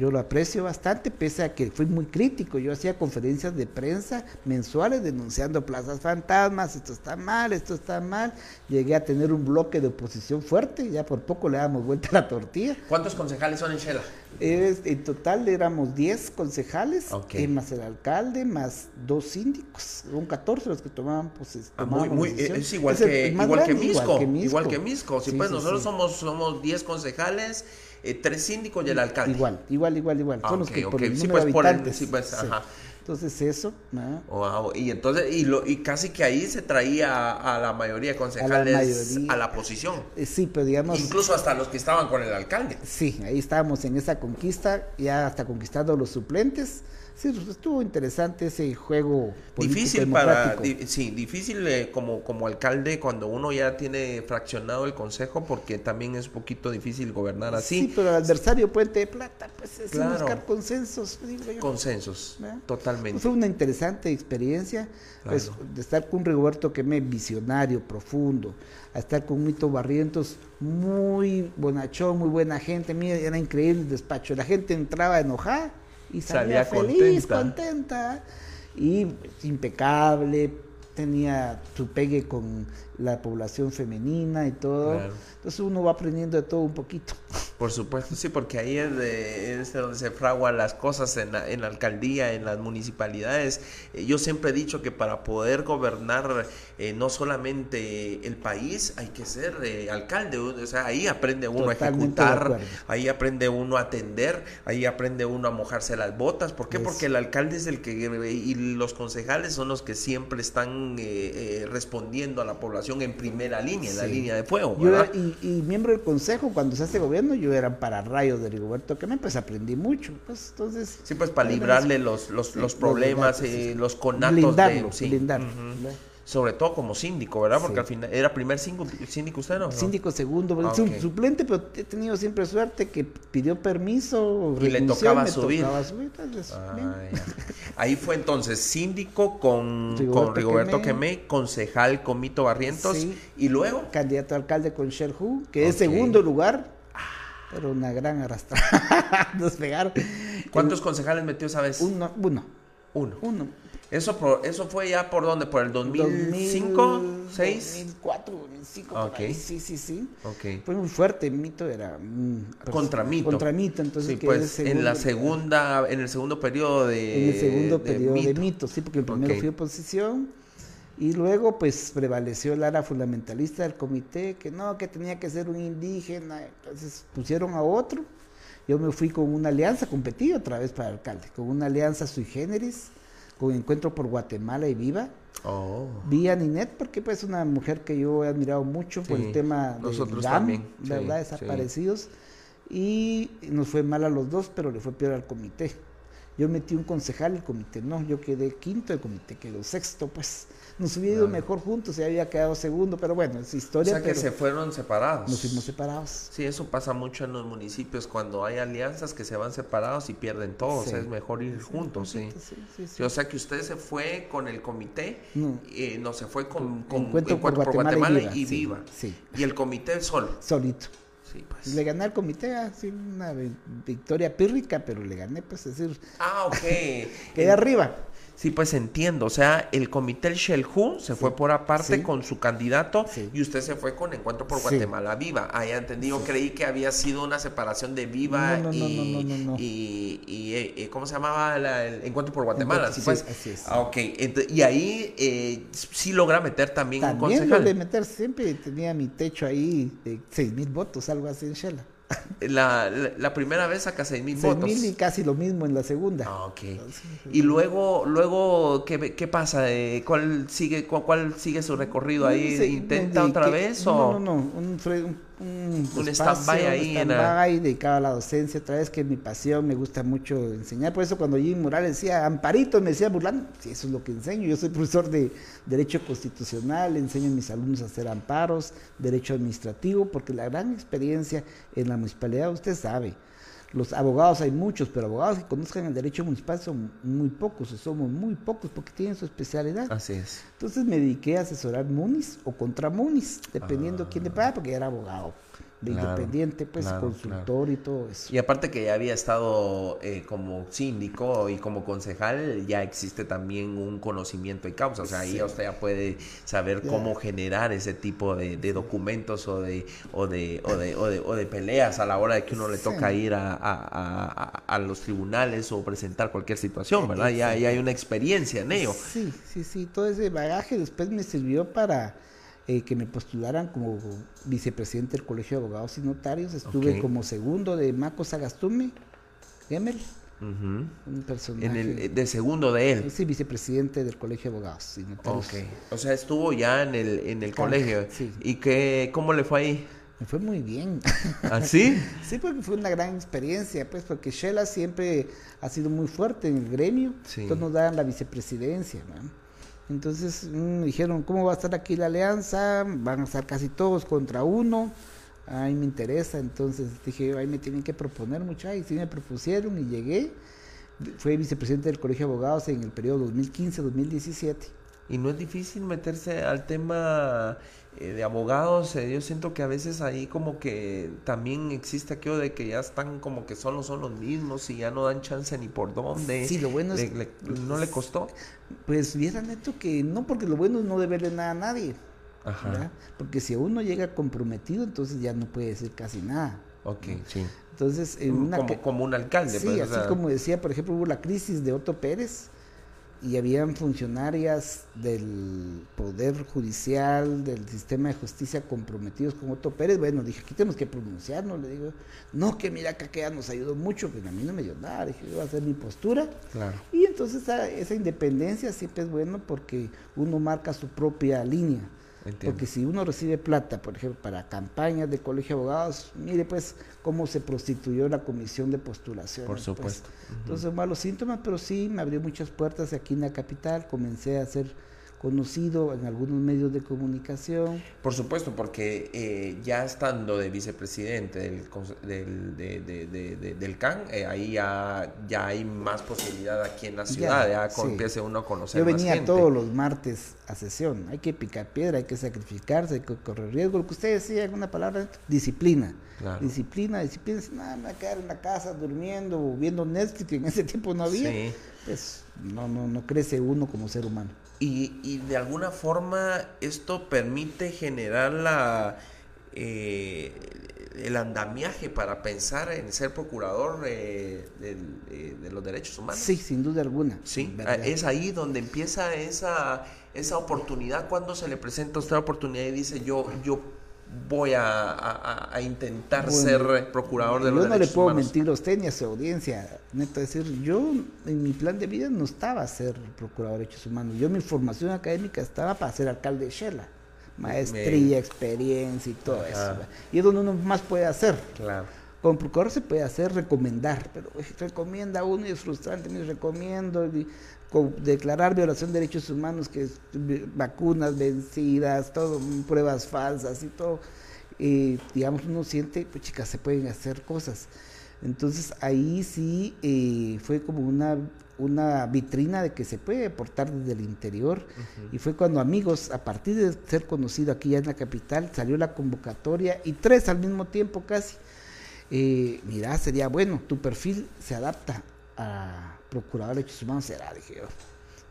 Yo lo aprecio bastante, pese a que fui muy crítico. Yo hacía conferencias de prensa mensuales denunciando plazas fantasmas, esto está mal, esto está mal. Llegué a tener un bloque de oposición fuerte, ya por poco le damos vuelta a la tortilla. ¿Cuántos concejales son en Shela? Es, en total éramos diez concejales, okay, eh, más el alcalde, más dos síndicos, son catorce los que tomaban posesión. Ah, muy, muy, es igual, es que, el, igual, grande, que Mixco, igual que Mixco, igual que Mixco. Sí, sí, pues sí, nosotros sí. somos somos diez concejales. Eh, tres síndicos y el alcalde. Igual, igual, igual, igual. Ah, son okay, los que okay. por, sí, pues, por el sí, pues, sí. ajá. Entonces eso, ¿no? Wow. Y entonces, y lo, y casi que ahí se traía a la mayoría de concejales a la, mayoría, a la posición. Eh, sí, pero digamos. Incluso hasta los que estaban con el alcalde. Sí, ahí estábamos en esa conquista, ya hasta conquistando los suplentes. Sí, estuvo interesante ese juego político, difícil para di, sí difícil eh, como como alcalde cuando uno ya tiene fraccionado el consejo, porque también es un poquito difícil gobernar así. Sí, pero el adversario puente de plata, pues es claro. buscar consensos, digo yo. Consensos, ¿verdad? Totalmente. Fue una interesante experiencia, claro. pues, de estar con Rigoberto Quemé, visionario, profundo, a estar con Mito Barrientos, muy bonachón, muy buena gente. Mira, era increíble el despacho, la gente entraba enojada y salía, salía feliz, contenta. contenta, y impecable, tenía su pegue con la población femenina y todo. Bueno. Entonces uno va aprendiendo de todo un poquito. Por supuesto, sí, porque ahí es, de, es donde se fraguan las cosas en la, en la alcaldía, en las municipalidades. Eh, yo siempre he dicho que para poder gobernar eh, no solamente el país, hay que ser eh, alcalde. O sea, ahí aprende uno Totalmente a ejecutar, ahí aprende uno a atender, ahí aprende uno a mojarse las botas. ¿Por qué? Yes. Porque el alcalde es el que, y los concejales son los que siempre están eh, eh, respondiendo a la población en primera línea, en sí. la línea de fuego. Yo era, y, y miembro del consejo, cuando se hace gobierno, yo era pararrayos de Rigoberto Quemé, pues aprendí mucho. Pues, entonces, sí, pues para librarle los, los, sí, los problemas, los, eh, sí. los conatos. Blindarlo, de, sí. blindarlo, uh-huh. Sobre todo como síndico, ¿verdad? Porque sí. al final, ¿era primer síndico, síndico usted, no? Síndico segundo, ah, okay. suplente, pero he tenido siempre suerte que pidió permiso. Y le tocaba subir. Tocaba subir entonces, ah, yeah. Ahí fue entonces síndico con Rigoberto, con Rigoberto Quemé. Quemé, concejal con Mito Barrientos, sí. y luego... Candidato a alcalde con Sherhu, que okay. es segundo lugar, pero una gran arrastrada. Nos pegaron. ¿Cuántos en, concejales metió esa vez? Uno. Uno. Uno. uno. Eso por, eso fue ya por dónde, por el dos mil cinco, dos mil seis dos mil cuatro, dos mil cinco okay. por ahí, sí, sí, sí. Okay. Fue muy fuerte, Mito era mm, contra Mito. Contra Mito, entonces sí, que pues, segundo, en la segunda en el segundo periodo de En el segundo de, periodo de Mito. de Mito, sí, porque el primero okay. fue oposición. Y luego, pues, prevaleció el ala fundamentalista del comité, que no, que tenía que ser un indígena, entonces pusieron a otro. Yo me fui con una alianza, competí otra vez para alcalde, con una alianza sui generis, con Encuentro por Guatemala y Viva. Oh. Vi a Ninette porque pues es una mujer que yo he admirado mucho sí. por el tema de nosotros G A M, también. ¿verdad? Sí, Desaparecidos. Sí. Y nos fue mal a los dos, pero le fue peor al comité. Yo metí un concejal, el comité no, yo quedé quinto, el comité quedó sexto, pues nos hubiera ido claro. mejor juntos, ya había quedado segundo, pero bueno, es historia. O sea que se fueron separados. Nos fuimos separados. Sí, eso pasa mucho en los municipios, cuando hay alianzas que se van separados y pierden todos, sí. o sea, es mejor ir sí, juntos, sí. Sí, sí, sí. O sea que usted se fue con el comité, no, eh, no se fue con, con Encuentro, Encuentro por Guatemala, Guatemala y Viva, y, Viva. Sí, sí. y el comité solo. Solito. Sí, pues. Le gané al comité, así una victoria pírrica, pero le gané, pues es decir. Ah, ok. Quedé arriba. Sí, pues entiendo. O sea, el comité el Shelhu se sí. fue por aparte sí. con su candidato sí. y usted se fue con Encuentro por Guatemala sí. Viva. Ah, ya entendí. Yo sí. creí que había sido una separación de Viva no, no, y, no, no, no, no. y, y, y ¿cómo se llamaba la, el Encuentro por Guatemala? Encuentro, sí, pues. Así es. Ah, ok. Entonces, y ahí eh, sí logra meter también, también un concejal. También meter siempre. Tenía mi techo ahí de seis mil votos, algo así en Shela. La, la, la primera vez saca seis mil votos. Seis mil y casi lo mismo en la segunda. Ah, ok. Entonces, y luego, luego ¿qué, qué pasa? ¿Cuál sigue, cuál, cuál sigue su recorrido ahí? Se, ¿Intenta dediqué, otra vez? No, o? no, no. Un, un, un, un stand-by ahí. Un stand-by en dedicado a la docencia. Otra vez que es mi pasión, me gusta mucho enseñar. Por eso cuando Jimmy Morales decía, Amparito, me decía burlando, sí, eso es lo que enseño. Yo soy profesor de Derecho Constitucional, enseño a mis alumnos a hacer amparos, Derecho Administrativo, porque la gran experiencia en la municipalidad, usted sabe, los abogados hay muchos, pero abogados que conozcan el derecho municipal son muy pocos, o somos muy pocos, porque tienen su especialidad. Así es. Entonces me dediqué a asesorar munis o contra munis, dependiendo ah. quién le paga, porque ya era abogado. de claro, independiente, pues claro, consultor claro. y todo eso. Y aparte que ya había estado eh, como síndico y como concejal, ya existe también un conocimiento de causa, o sea, sí. ahí usted ya puede saber yeah. cómo generar ese tipo de, de documentos o de o de, o de o de o de peleas a la hora de que uno le sí. toca ir a, a, a, a los tribunales o presentar cualquier situación, ¿verdad? Sí. Ya, ya hay una experiencia en ello. Sí, sí, sí, todo ese bagaje después me sirvió para... Eh, que me postularan como vicepresidente del Colegio de Abogados y Notarios. Estuve okay. como segundo de Marco Sagastume, Gemel, uh -huh. un personaje. En el, ¿de segundo de él? Sí, vicepresidente del Colegio de Abogados y Notarios. Okay. O sea, estuvo ya en el, en el colegio. Sí. ¿Y qué, cómo le fue ahí? Me fue muy bien. ¿Ah, sí? Sí, porque fue una gran experiencia, pues, porque Shela siempre ha sido muy fuerte en el gremio. Sí. Entonces nos daban la vicepresidencia, ¿no? Entonces mmm, dijeron, ¿cómo va a estar aquí la alianza? Van a estar casi todos contra uno. Ay, me interesa. Entonces dije, ay, me tienen que proponer, muchachos. Y sí me propusieron y llegué. Fui vicepresidente del Colegio de Abogados en el periodo dos mil quince a dos mil diecisiete. Y no es difícil meterse al tema eh, de abogados. Eh, yo siento que a veces ahí como que también existe aquello de que ya están como que solo son los mismos y ya no dan chance ni por dónde. Sí, lo bueno le, es... Le, ¿no le costó? Pues vieran, Neto, que no, porque lo bueno es no deberle nada a nadie. Ajá. ¿Verdad? Porque si uno llega comprometido, entonces ya no puede decir casi nada. Ok, sí. Entonces, en una como, que... como un alcalde. Sí, pues, así o sea... como decía, por ejemplo, hubo la crisis de Otto Pérez. Y habían funcionarias del Poder Judicial, del sistema de justicia comprometidos con Otto Pérez. Bueno, dije, aquí tenemos que pronunciarnos. Le digo, no, que mira, que aquella nos ayudó mucho, pero a mí no me dio nada. Dije, yo voy a hacer mi postura. Claro. Y entonces esa, esa independencia siempre es bueno porque uno marca su propia línea. Entiendo. Porque si uno recibe plata, por ejemplo, para campañas de Colegio de Abogados, mire pues cómo se prostituyó la comisión de postulaciones. Por supuesto. Pues. Uh-huh. Entonces, malos síntomas, pero sí, me abrió muchas puertas aquí en la capital, comencé a hacer... conocido en algunos medios de comunicación. Por supuesto, porque eh, ya estando de vicepresidente del, del, de, de, de, de, del C A N, eh, ahí ya, ya hay más posibilidad aquí en la ciudad, ya, ya sí. empiece uno a conocer. Yo venía más gente. Todos los martes a sesión, hay que picar piedra, hay que sacrificarse, hay que correr riesgo, lo que usted decía, alguna palabra, disciplina. Claro. Disciplina, disciplina, no, me voy a quedar en la casa durmiendo, viendo Netflix, que en ese tiempo no había, sí. pues no, no, no crece uno como ser humano. Y, y de alguna forma esto permite generar la eh, el andamiaje para pensar en ser procurador eh, de, de, de los derechos humanos. Sí, sin duda alguna. Sí, ¿verdad? Es ahí donde empieza esa esa oportunidad, cuando se le presenta a usted la oportunidad y dice yo yo voy a, a, a intentar bueno, ser procurador de los derechos humanos. Yo no le puedo humanos. mentir a usted ni a su audiencia, Neto, es decir, yo en mi plan de vida no estaba a ser procurador de derechos humanos, yo mi formación académica estaba para ser alcalde de Shela, maestría, Me... experiencia y todo Ajá. eso, y es donde uno más puede hacer. Claro. Como procurador se puede hacer recomendar, pero recomienda uno y es frustrante, me recomiendo y, con, declarar violación de derechos humanos, que es vacunas vencidas, todo, pruebas falsas y todo. Eh, digamos, uno siente, pues chicas, se pueden hacer cosas. Entonces ahí sí eh, fue como una, una vitrina de que se puede aportar desde el interior. Uh-huh. Y fue cuando amigos, a partir de ser conocido aquí ya en la capital, salió la convocatoria y tres al mismo tiempo casi. Eh, mirá, sería bueno, tu perfil se adapta a procurador de derechos humanos, será, dije yo.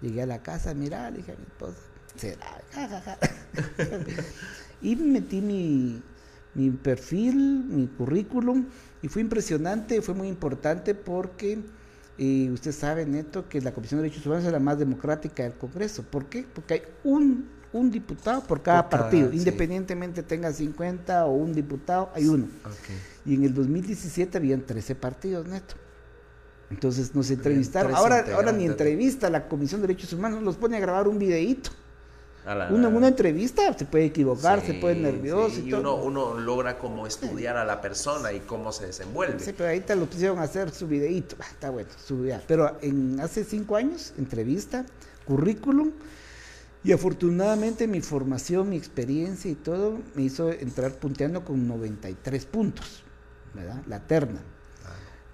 Llegué a la casa, mirá, dije a mi esposa, será, ja, ja, ja. Y metí mi, mi perfil, mi currículum, y fue impresionante, fue muy importante porque eh, usted sabe, Neto, que la Comisión de Derechos Humanos es la más democrática del Congreso. ¿Por qué? Porque hay un, un diputado por cada Putada, partido, sí. independientemente tenga cincuenta o un diputado, hay uno. Okay. Y en el dos mil diecisiete habían trece partidos, Neto. Entonces nos entrevistaron, ahora, ahora ni entrevista a la Comisión de Derechos Humanos, los pone a grabar un videíto. Uno en una entrevista se puede equivocar, sí, se puede nervioso sí. y, y todo. Uno, uno logra como estudiar sí. a la persona y cómo se desenvuelve. Sí, pero ahí te lo pusieron a hacer su videíto, está bueno, su video. Pero en, hace cinco años, entrevista, currículum, y afortunadamente mi formación, mi experiencia y todo me hizo entrar punteando con noventa y tres puntos, ¿verdad? La terna.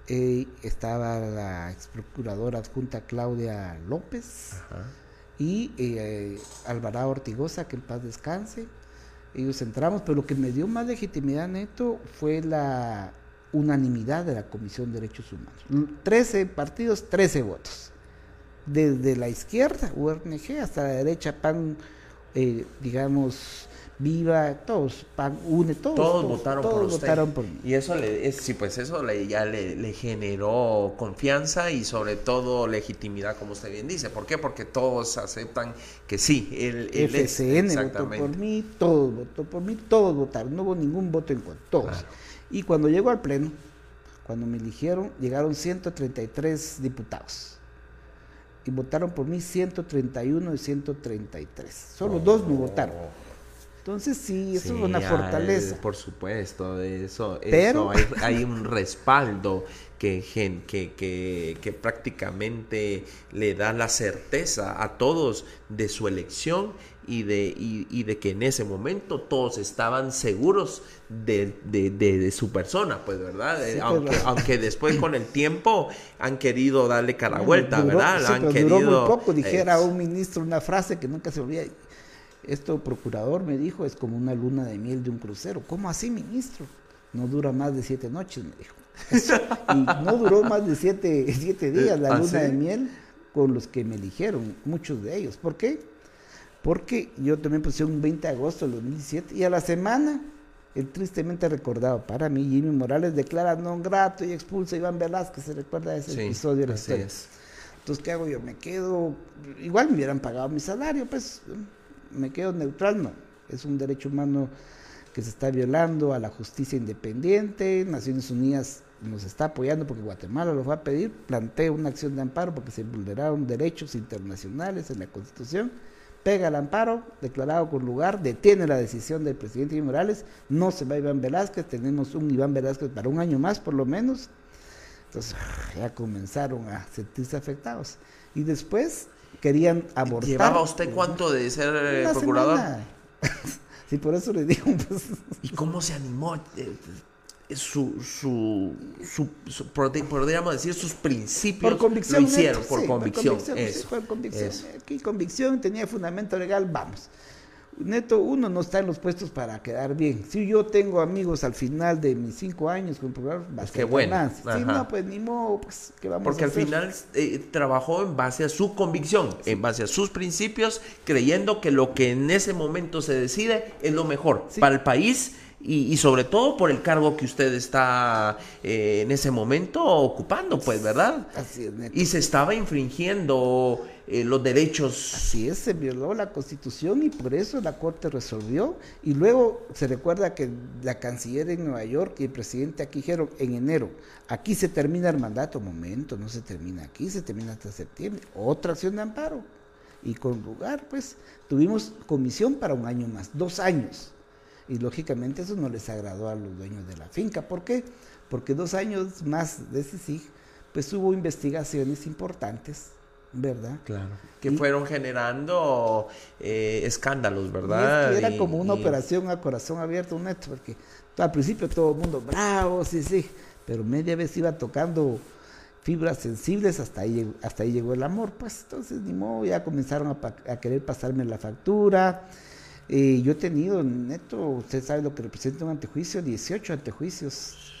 Eh, estaba la ex procuradora adjunta Claudia López. Ajá. Y eh, Alvarado Ortigosa, que en paz descanse, ellos entramos, pero lo que me dio más legitimidad, Neto, fue la unanimidad de la Comisión de Derechos Humanos. trece partidos, trece votos. Desde la izquierda, U R N G, hasta la derecha, PAN, eh, digamos, Viva, todos, PAN, UNE, todos. Todos, todos votaron todos por usted. Votaron por mí. Y eso, le, es, sí, pues eso le, ya le, le generó confianza y sobre todo legitimidad, como usted bien dice. ¿Por qué? Porque todos aceptan que sí. El, el F C N es, votó por mí, todos votó por mí, todos votaron. No hubo ningún voto en contra, todos. Claro. Y cuando llegó al Pleno, cuando me eligieron, llegaron ciento treinta y tres diputados. Y votaron por mí ciento treinta y uno y ciento treinta y tres. Solo oh. dos no votaron. Entonces sí, eso sí, es una fortaleza. Al, por supuesto, eso, Pero... eso hay, hay un respaldo que, que, que, que prácticamente le da la certeza a todos de su elección y de, y, y de que en ese momento todos estaban seguros de, de, de, de su persona, pues, ¿verdad? Sí, aunque, pero... aunque después con el tiempo han querido darle cara vuelta, bueno, duró, ¿verdad? Sí, han pero querido... duró muy poco, dijera eh... un ministro una frase que nunca se olvida. Esto, procurador, me dijo, es como una luna de miel de un crucero. ¿Cómo así, ministro? No dura más de siete noches, me dijo. Y no duró más de siete, siete días la luna ¿Ah, sí? de miel con los que me eligieron, muchos de ellos. ¿Por qué? Porque yo también puse un veinte de agosto del dos mil siete y a la semana, el tristemente recordado para mí, Jimmy Morales declara non grato y expulsa a Iván Velásquez, se recuerda de ese sí, episodio de la historia. Es. Entonces, ¿qué hago yo? Me quedo, igual me hubieran pagado mi salario, pues... me quedo neutral, no, es un derecho humano que se está violando a la justicia independiente, Naciones Unidas nos está apoyando porque Guatemala los va a pedir, plantea una acción de amparo porque se vulneraron derechos internacionales en la Constitución, pega el amparo, declarado con lugar, detiene la decisión del presidente Jimmy Morales, no se va Iván Velásquez, tenemos un Iván Velásquez para un año más por lo menos, entonces ya comenzaron a sentirse afectados, y después... querían abortar. ¿Llevaba usted cuánto de ser eh, procurador? Sí, por eso le digo. Pues. ¿Y cómo se animó? Eh, su, su, su, su, podríamos decir, sus principios. Por convicción. Lo hicieron, sí, por, sí, convicción, por convicción. Eso, sí, por convicción. Eso. Aquí convicción, tenía fundamento legal, vamos. Neto, uno no está en los puestos para quedar bien. Si yo tengo amigos al final de mis cinco años con procurador, va a ser bueno. Si no, pues ni modo, pues, ¿qué vamos Porque a hacer? Porque al final eh, trabajó en base a su convicción, sí. en base a sus principios, creyendo que lo que en ese momento se decide es lo mejor sí. para el país y, y sobre todo por el cargo que usted está eh, en ese momento ocupando, pues, ¿verdad? Así es, Neto. Y se estaba infringiendo... Eh, los derechos. Así es, se violó la Constitución y por eso la Corte resolvió. Y luego se recuerda que la canciller en Nueva York y el presidente aquí dijeron en enero, aquí se termina el mandato, momento, no se termina aquí, se termina hasta septiembre, otra acción de amparo. Y con lugar, pues, tuvimos comisión para un año más, dos años. Y lógicamente eso no les agradó a los dueños de la finca. ¿Por qué? Porque dos años más de C I C I G, pues hubo investigaciones importantes. ¿Verdad? Claro. Que y, fueron generando eh, escándalos, ¿verdad? Y es que era y, como una y... operación a corazón abierto, Neto, porque al principio todo el mundo, bravo, sí, sí, pero media vez iba tocando fibras sensibles, hasta ahí, hasta ahí llegó el amor, pues entonces ni modo, ya comenzaron a, a querer pasarme la factura. Eh, yo he tenido, Neto, usted sabe lo que representa un antejuicio, dieciocho antejuicios.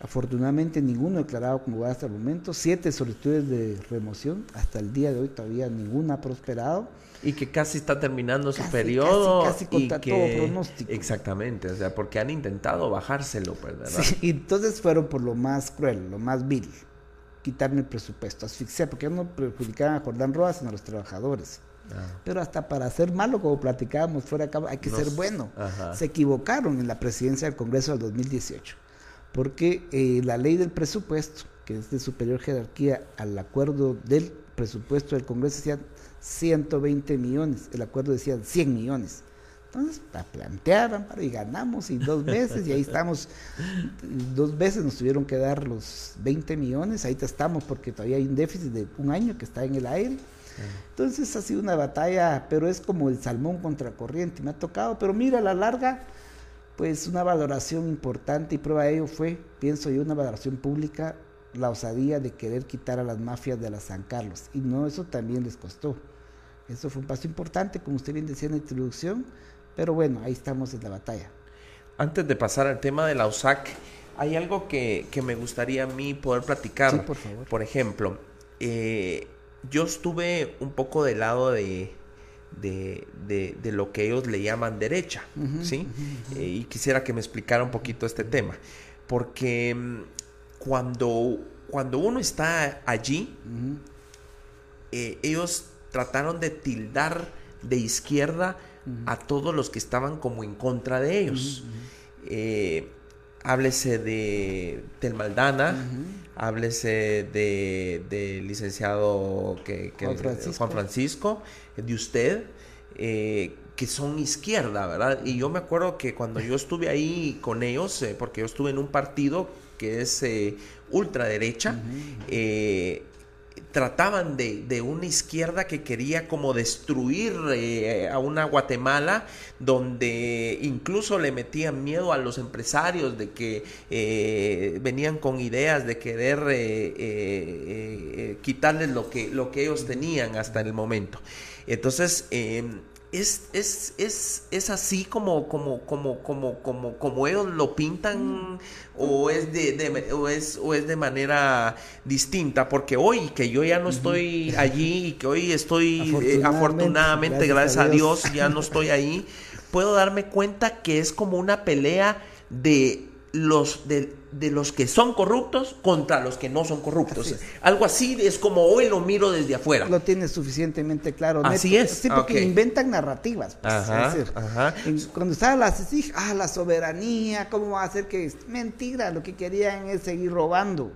Afortunadamente ninguno declarado como lugar hasta el momento, siete solicitudes de remoción, hasta el día de hoy todavía ninguna ha prosperado. Y que casi está terminando casi, su periodo. Casi, casi contra y que, todo pronóstico. Exactamente, o sea, porque han intentado bajárselo, ¿verdad? Sí, y entonces fueron por lo más cruel, lo más vil, quitarme el presupuesto, asfixiar, porque no perjudicaban a Jordán Rodas sino a los trabajadores. Ah. Pero hasta para ser malo, como platicábamos fuera de acá, hay que Nos, ser bueno. Ajá. Se equivocaron en la presidencia del Congreso del dos mil dieciocho. Porque eh, la ley del presupuesto, que es de superior jerarquía al acuerdo del presupuesto del Congreso, decían ciento veinte millones, el acuerdo decían cien millones. Entonces, la plantearon y ganamos, y dos veces, y ahí estamos, dos veces nos tuvieron que dar los veinte millones, ahí estamos porque todavía hay un déficit de un año que está en el aire. Entonces, ha sido una batalla, pero es como el salmón contracorriente, me ha tocado, pero mira, a la larga, pues una valoración importante y prueba de ello fue, pienso yo, una valoración pública, la osadía de querer quitar a las mafias de la San Carlos. Y no, eso también les costó. Eso fue un paso importante, como usted bien decía en la introducción, Pero bueno, ahí estamos en la batalla. Antes de pasar al tema de la U S A C, hay algo que, que me gustaría a mí poder platicar. Sí, por favor. Por ejemplo, eh, yo estuve un poco del lado de, de, de, de lo que ellos le llaman derecha, uh-huh, ¿sí? Uh-huh, uh-huh. Eh, y quisiera que me explicara un poquito este tema. Porque cuando, cuando uno está allí, uh-huh, eh, ellos trataron de tildar de izquierda a todos los que estaban como en contra de ellos. Uh-huh. eh, háblese de Thelma Aldana, uh-huh, háblese de, de licenciado que, que Juan Francisco. Juan Francisco, de usted, eh, que son izquierda, ¿verdad? Y yo me acuerdo que cuando yo estuve ahí con ellos, eh, porque yo estuve en un partido que es eh, ultraderecha, uh-huh, eh, trataban de, de una izquierda que quería como destruir eh, a una Guatemala, donde incluso le metían miedo a los empresarios de que eh, venían con ideas de querer eh, eh, eh, quitarles lo que, lo que ellos tenían hasta el momento. Entonces eh, es, es, es, es así como, como, como, como, como, como ellos lo pintan, o es de, de o es o es de manera distinta, porque hoy que yo ya no estoy allí y que hoy estoy afortunadamente, eh, afortunadamente gracias, gracias a Dios, Dios ya no estoy ahí, puedo darme cuenta que es como una pelea de los de, de los que son corruptos contra los que no son corruptos. Así algo así es como hoy lo miro desde afuera. Lo tienes suficientemente claro, Neto. Así es. Sí, porque okay, inventan narrativas. Pues, ajá, es decir, ajá. En, cuando estaba la C I C I G, ah, la soberanía, ¿cómo va a hacer que...? Mentira, lo que querían es seguir robando.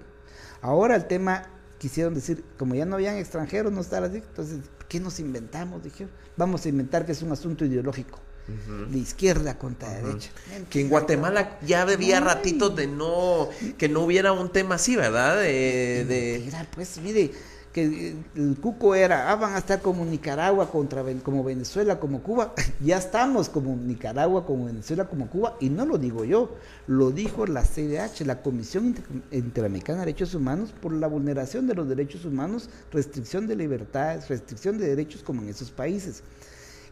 Ahora el tema, quisieron decir, como ya no habían extranjeros, no estaba así, entonces, ¿qué nos inventamos? Dijeron, vamos a inventar que es un asunto ideológico. Uh-huh. De izquierda contra uh-huh, derecha. Que en Guatemala ya había ratitos de no, que no hubiera un tema así, ¿verdad? De, de... Era, pues mire, que el cuco era, ah, van a estar como Nicaragua contra, como Venezuela, como Cuba. Ya estamos como Nicaragua, como Venezuela, como Cuba, y no lo digo yo, lo dijo la C D H, la Comisión Inter- Interamericana de Derechos Humanos, por la vulneración de los derechos humanos, restricción de libertades, restricción de derechos como en esos países.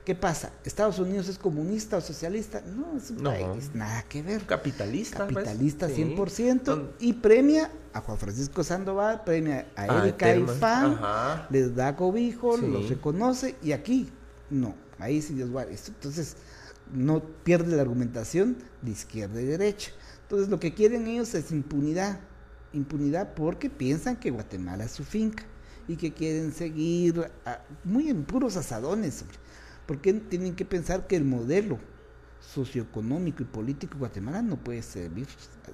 ¿Qué pasa? ¿Estados Unidos es comunista o socialista? No, es un no, país, nada que ver. Capitalista. Capitalista pues, cien por ciento. Sí. Y premia a Juan Francisco Sandoval, premia a Erika Ifán, les da cobijo, sí, los reconoce, y aquí, no, ahí sí Dios guarde. Entonces, no pierde la argumentación de izquierda y derecha. Entonces, lo que quieren ellos es impunidad. Impunidad porque piensan que Guatemala es su finca y que quieren seguir a, muy en puros asadones, hombre. Porque tienen que pensar que el modelo socioeconómico y político guatemalano no puede servir,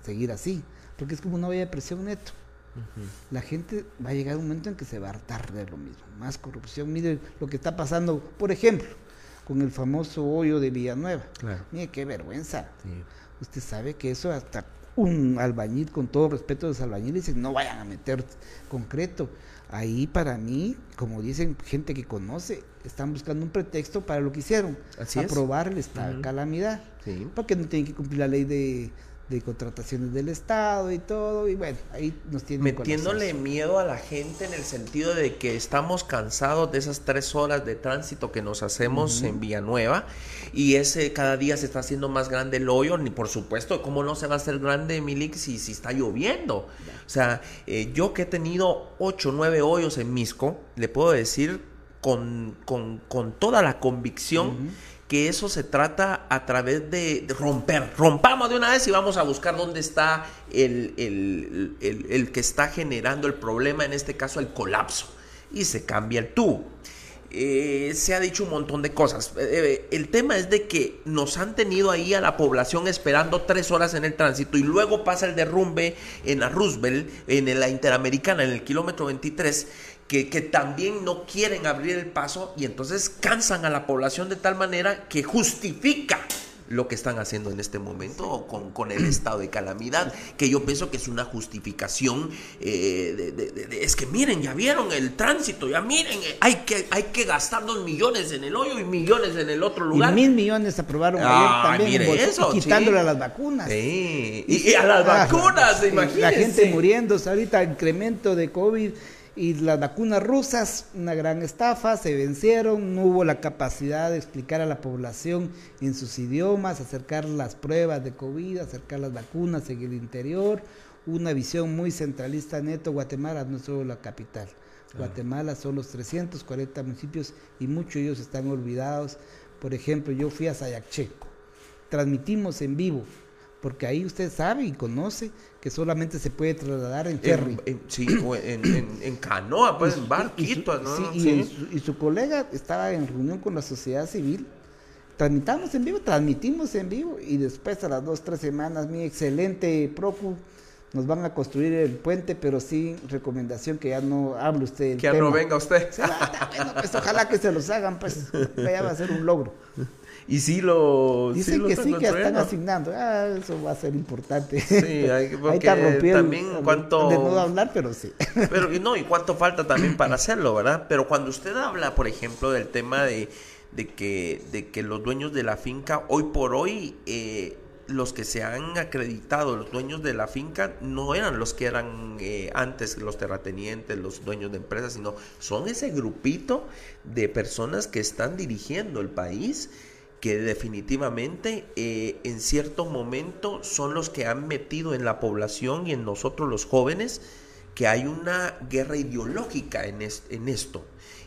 seguir así, porque es como una olla de presión, Neto. Uh-huh. La gente va a llegar a un momento en que se va a hartar de lo mismo, más corrupción. Mire lo que está pasando, por ejemplo, con el famoso hoyo de Villanueva. Claro. Mire, qué vergüenza. Sí. Usted sabe que eso hasta un albañil, con todo respeto de los albañiles, dice, no vayan a meter concreto. Ahí para mí, como dicen gente que conoce, están buscando un pretexto para lo que hicieron. Así aprobar es. Esta uh-huh, calamidad. Sí. Porque no tienen que cumplir la ley de, de contrataciones del Estado y todo. Y bueno, ahí nos tienen... Metiéndole miedo a la gente en el sentido de que estamos cansados de esas tres horas de tránsito que nos hacemos uh-huh, en Villanueva. Y ese cada día se está haciendo más grande el hoyo. Ni por supuesto, ¿cómo no se va a hacer grande, Milik, si, si está lloviendo? Ya. O sea, eh, yo que he tenido ocho, nueve hoyos en Mixco, le puedo decir... Con, con, con toda la convicción uh-huh, que eso se trata a través de, de romper, rompamos de una vez y vamos a buscar dónde está el, el, el, el que está generando el problema, en este caso el colapso, y se cambia el tubo. Eh, se ha dicho un montón de cosas. Eh, el tema es de que nos han tenido ahí a la población esperando tres horas en el tránsito, y luego pasa el derrumbe en la Roosevelt, en la Interamericana, en el kilómetro veintitrés, Que, que también no quieren abrir el paso, y entonces cansan a la población de tal manera que justifica lo que están haciendo en este momento con, con el estado de calamidad, que yo pienso que es una justificación eh, de, de, de, de, es que miren, ya vieron el tránsito, ya miren, hay que, hay que gastar dos millones en el hoyo y millones en el otro lugar. Y mil millones aprobaron ah, ayer también, mire bolso, eso, quitándole sí, a las vacunas. Sí. Y, y, y a las ah, vacunas, imagínense. La gente muriéndose ahorita, incremento de COVID. y las vacunas rusas, una gran estafa, se vencieron, no hubo la capacidad de explicar a la población en sus idiomas, acercar las pruebas de COVID, acercar las vacunas en el interior, una visión muy centralista. Neto, Guatemala no es solo la capital, claro. Guatemala son los trescientos cuarenta municipios y muchos de ellos están olvidados. Por ejemplo, yo fui a Sayacché, transmitimos en vivo, porque ahí usted sabe y conoce que solamente se puede trasladar en ferry. En, en, sí, o en, en, en canoa, pues, en barquitos, ¿no? Sí, y, sí. Su, y su colega estaba en reunión con la sociedad civil. Transmitamos en vivo, transmitimos en vivo, y después a las dos, tres semanas, mi excelente profe, nos van a construir el puente, pero sí, recomendación que ya no hable usted del tema. Que ya no venga usted. Sí, bueno, pues, ojalá que se los hagan, pues, ya va a ser un logro. Y sí lo... Dicen sí lo que sí, que están ¿no? asignando. Ah, eso va a ser importante. Sí, hay, porque ahí está rompiendo, también cuánto... De no hablar, pero sí. Pero no, y cuánto falta también para hacerlo, ¿verdad? Pero cuando usted habla, por ejemplo, del tema de, de, que, de que los dueños de la finca, hoy por hoy, eh, los que se han acreditado, los dueños de la finca, no eran los que eran eh, antes los terratenientes, los dueños de empresas, sino son ese grupito de personas que están dirigiendo el país, que definitivamente eh, en cierto momento son los que han metido en la población y en nosotros los jóvenes que hay una guerra ideológica en, es, en esto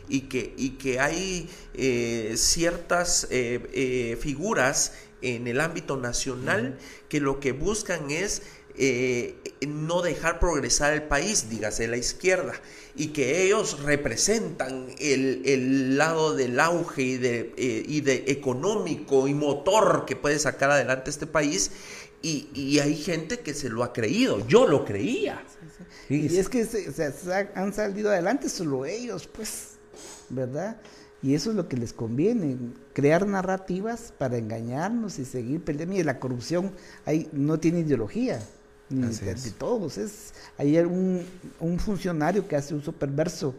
y que, y que hay eh, ciertas eh, eh, figuras en el ámbito nacional uh-huh. que lo que buscan es eh, no dejar progresar el país, dígase la izquierda, y que ellos representan el, el lado del auge y de, eh, y de económico y motor que puede sacar adelante este país, y, y hay gente que se lo ha creído, yo lo creía. Sí, sí. Y, y es que se, se han salido adelante solo ellos, pues, ¿verdad? Y eso es lo que les conviene, crear narrativas para engañarnos y seguir peleando. Y la corrupción ahí no tiene ideología. Ni de, de todos. Es, hay un, un funcionario que hace uso perverso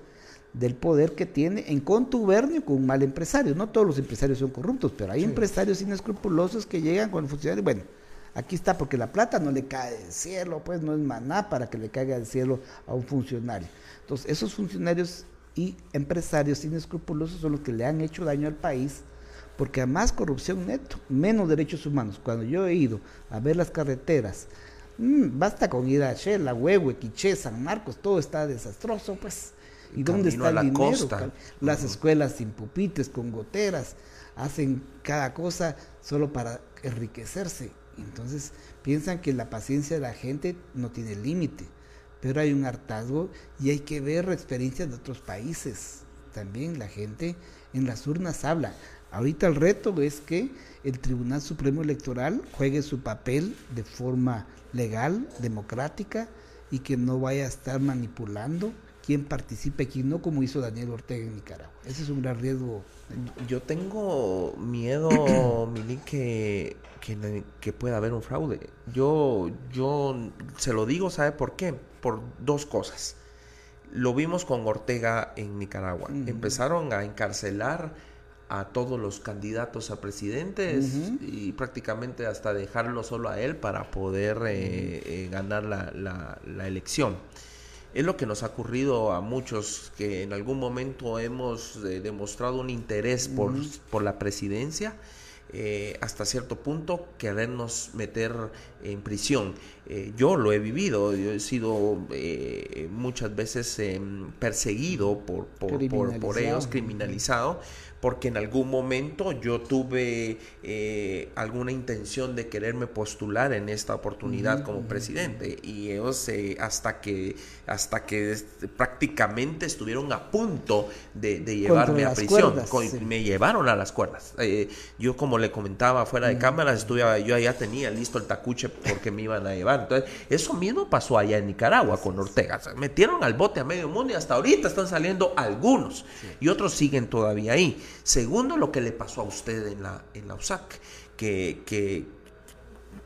del poder que tiene en contubernio con un mal empresario. No todos los empresarios son corruptos, pero hay sí. empresarios inescrupulosos que llegan con el funcionario. Bueno, aquí está, porque la plata no le cae del cielo, pues no es maná para que le caiga del cielo a un funcionario. Entonces, esos funcionarios y empresarios inescrupulosos son los que le han hecho daño al país, porque a más corrupción, Neto, menos derechos humanos. Cuando yo he ido a ver las carreteras, Mm, basta con ir a Shela, Huehue, Quiché, San Marcos, todo está desastroso, pues. ¿Y Camino dónde está el dinero? Costa. Las uh-huh. escuelas sin pupitres, con goteras, hacen cada cosa solo para enriquecerse. Entonces piensan que la paciencia de la gente no tiene límite, pero hay un hartazgo y hay que ver experiencias de otros países. También la gente en las urnas habla. Ahorita el reto es que el Tribunal Supremo Electoral juegue su papel de forma legal, democrática, y que no vaya a estar manipulando quién participe y quién no, como hizo Daniel Ortega en Nicaragua. Ese es un gran riesgo. Yo tengo miedo, Mili, que, que, que pueda haber un fraude. Yo, yo se lo digo, ¿sabe por qué? Por dos cosas. Lo vimos con Ortega en Nicaragua. Uh-huh. Empezaron a encarcelar a todos los candidatos a presidentes uh-huh. y prácticamente hasta dejarlo solo a él para poder uh-huh. eh, eh, ganar la, la, la elección. Es lo que nos ha ocurrido a muchos que en algún momento hemos eh, demostrado un interés uh-huh. por, por la presidencia, eh, hasta cierto punto querernos meter en prisión. Eh, yo lo he vivido, yo he sido eh, muchas veces eh, perseguido por, por, por, por ellos, criminalizado, uh-huh. porque en algún momento yo tuve eh, alguna intención de quererme postular en esta oportunidad uh-huh. como presidente, y ellos eh, hasta que hasta que este, prácticamente estuvieron a punto de, de llevarme a prisión, cuerdas, Con, sí. me llevaron a las cuerdas. Eh, yo, como le comentaba fuera de uh-huh. cámara, estuve, yo ya tenía listo el tacuche porque me iban a llevar. Entonces, eso mismo pasó allá en Nicaragua con Ortega. O sea, metieron al bote a medio mundo y hasta ahorita están saliendo algunos sí. y otros siguen todavía ahí. Segundo, lo que le pasó a usted en la, en la U S A C, que, que,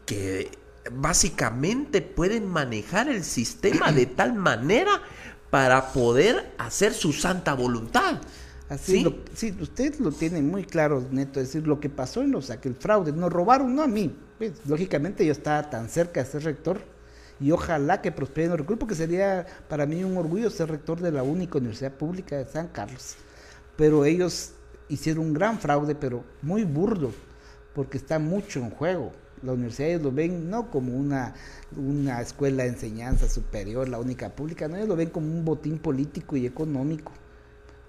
que básicamente pueden manejar el sistema de tal manera para poder hacer su santa voluntad. Así, ¿sí? Lo, sí, usted lo tiene muy claro, Neto, es decir, lo que pasó en la U S A C, el fraude, nos robaron, no a mí, pues, lógicamente yo estaba tan cerca de ser rector y ojalá que prosperen los recursos, porque sería para mí un orgullo ser rector de la única universidad pública de San Carlos. Pero ellos hicieron un gran fraude, pero muy burdo, porque está mucho en juego. La universidad ellos lo ven no como una, una escuela de enseñanza superior, la única pública, no, ellos lo ven como un botín político y económico,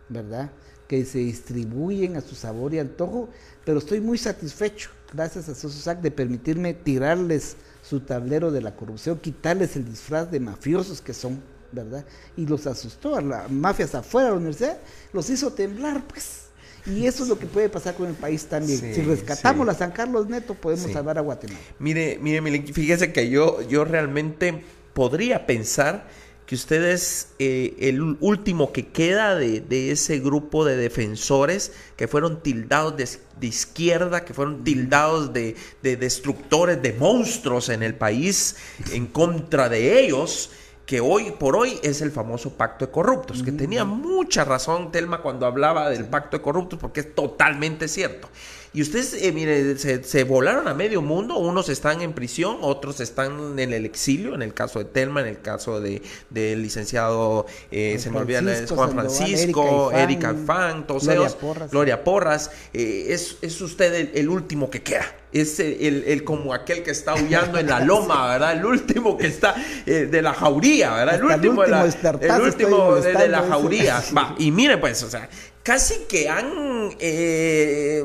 ¿verdad?, que se distribuyen a su sabor y antojo, pero estoy muy satisfecho, gracias a SOSUSAC, de permitirme tirarles su tablero de la corrupción, quitarles el disfraz de mafiosos que son, ¿verdad? Y los asustó a las mafias afuera de la universidad, los hizo temblar, pues. Y eso es lo que puede pasar con el país también. Sí, si rescatamos sí. a San Carlos Neto, podemos sí. salvar a Guatemala. Mire, mire, mire, fíjese que yo, yo realmente podría pensar que usted es eh, el último que queda de, de ese grupo de defensores que fueron tildados de, de izquierda, que fueron tildados de, de destructores, de monstruos en el país, en contra de ellos, que hoy por hoy es el famoso pacto de corruptos, que tenía mucha razón Thelma cuando hablaba del pacto de corruptos, porque es totalmente cierto. Y ustedes, eh, mire, se, se volaron a medio mundo, unos están en prisión, otros están en el exilio, en el caso de Thelma, en el caso de, de licenciado, eh, se me olvida, Juan Francisco, Sandoval, Erika Alfán, todos Gloria ellos, Porras, Gloria Porras, eh, es, es usted el, el último que queda, es el, el, el como aquel que está aullando en la loma, ¿verdad?, el último que está eh, de la jauría, ¿verdad?, el último, el último de la, el último de, de la jauría, va, y mire pues, o sea, casi que han eh,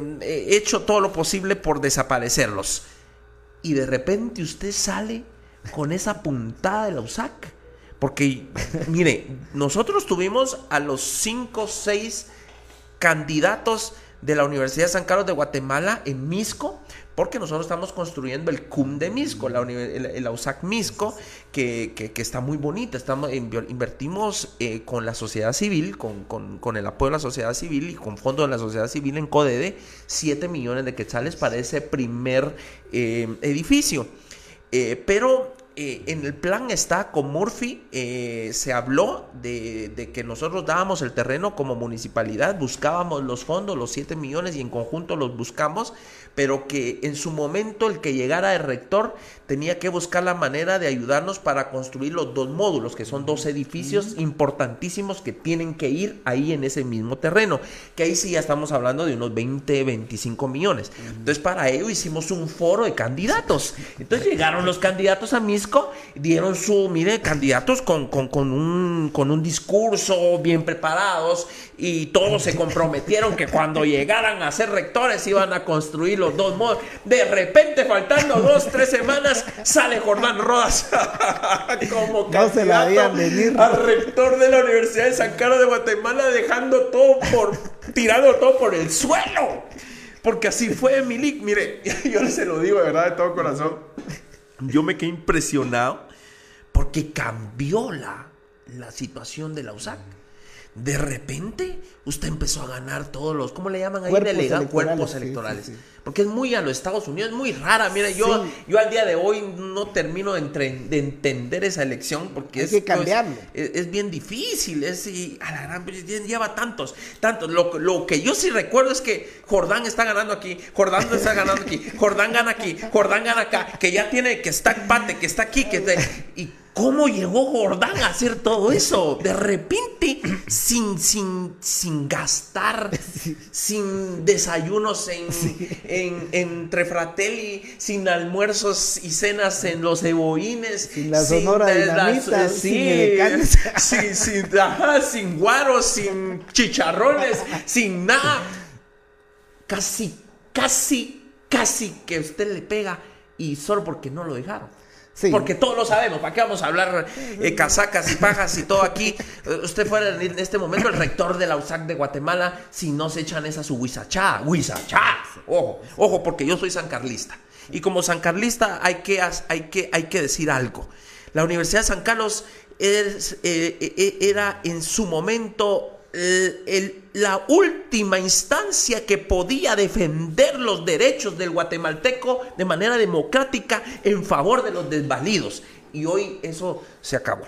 hecho todo lo posible por desaparecerlos. Y de repente usted sale con esa puntada de la U S A C. Porque, mire, nosotros tuvimos a los cinco o seis candidatos de la Universidad de San Carlos de Guatemala en Mixco, porque nosotros estamos construyendo el C U M de Mixco, la, la U S A C Mixco, que, que, que está muy bonita. Estamos, invertimos eh, con la sociedad civil, con, con, con el apoyo de la sociedad civil y con fondos de la sociedad civil en CODEDE, siete millones de quetzales para ese primer eh, edificio. Eh, pero eh, en el plan está con Murphy, eh, se habló de, de que nosotros dábamos el terreno como municipalidad, buscábamos los fondos, los siete millones, y en conjunto los buscamos, pero que en su momento el que llegara de rector tenía que buscar la manera de ayudarnos para construir los dos módulos, que son dos edificios importantísimos que tienen que ir ahí en ese mismo terreno, que ahí sí ya estamos hablando de unos veinte, veinticinco millones. Entonces para ello hicimos un foro de candidatos. Entonces llegaron los candidatos a Mixco, dieron su, mire, candidatos con, con, con, un, con un discurso bien preparados, y todos se comprometieron que cuando llegaran a ser rectores iban a construir los dos modos. De repente, faltando dos, tres semanas, sale Jordán Rodas como no candidato se la habían venir. A rector de la Universidad de San Carlos de Guatemala, dejando todo por, tirando todo por el suelo, porque así fue Milik. Mire, yo se lo digo de verdad, de todo corazón, yo me quedé impresionado porque cambió la, la situación de la U S A C. De repente, usted empezó a ganar todos los, ¿cómo le llaman ahí? Cuerpos Delega, electorales. Cuerpos electorales. Sí, sí, sí. Porque es muy a los Estados Unidos, es muy rara. Mira, sí. yo, yo al día de hoy no termino de, entre, de entender esa elección, porque es, cambiarlo. Es, es, es bien difícil, es, y a la gran, lleva tantos, tantos. Lo, lo que yo sí recuerdo es que Jordán está ganando aquí, Jordán está ganando aquí, Jordán gana aquí, Jordán gana acá, que ya tiene, que está empate, que está aquí, que está, y ¿cómo llegó Jordán a hacer todo eso? De repente, sin, sin, sin gastar, sí. sin desayunos en, sí. en, en Trefratelli, sin almuerzos y cenas en los Eboines, sin la Sonora Dinamita, sin sin, sin, sin guaros, sin chicharrones, sin nada. Casi, casi, casi que usted le pega, y solo porque no lo dejaron. Sí. Porque todos lo sabemos, ¿para qué vamos a hablar eh, casacas y pajas y todo aquí? Usted fuera en este momento el rector de la U S A C de Guatemala si no se echan esa su huizachá, huizachá, ojo, ojo, porque yo soy sancarlista, y como sancarlista hay que, hay que, hay que decir algo. La Universidad de San Carlos es, eh, era en su momento el, el, la última instancia que podía defender los derechos del guatemalteco de manera democrática en favor de los desvalidos, y hoy eso se acabó.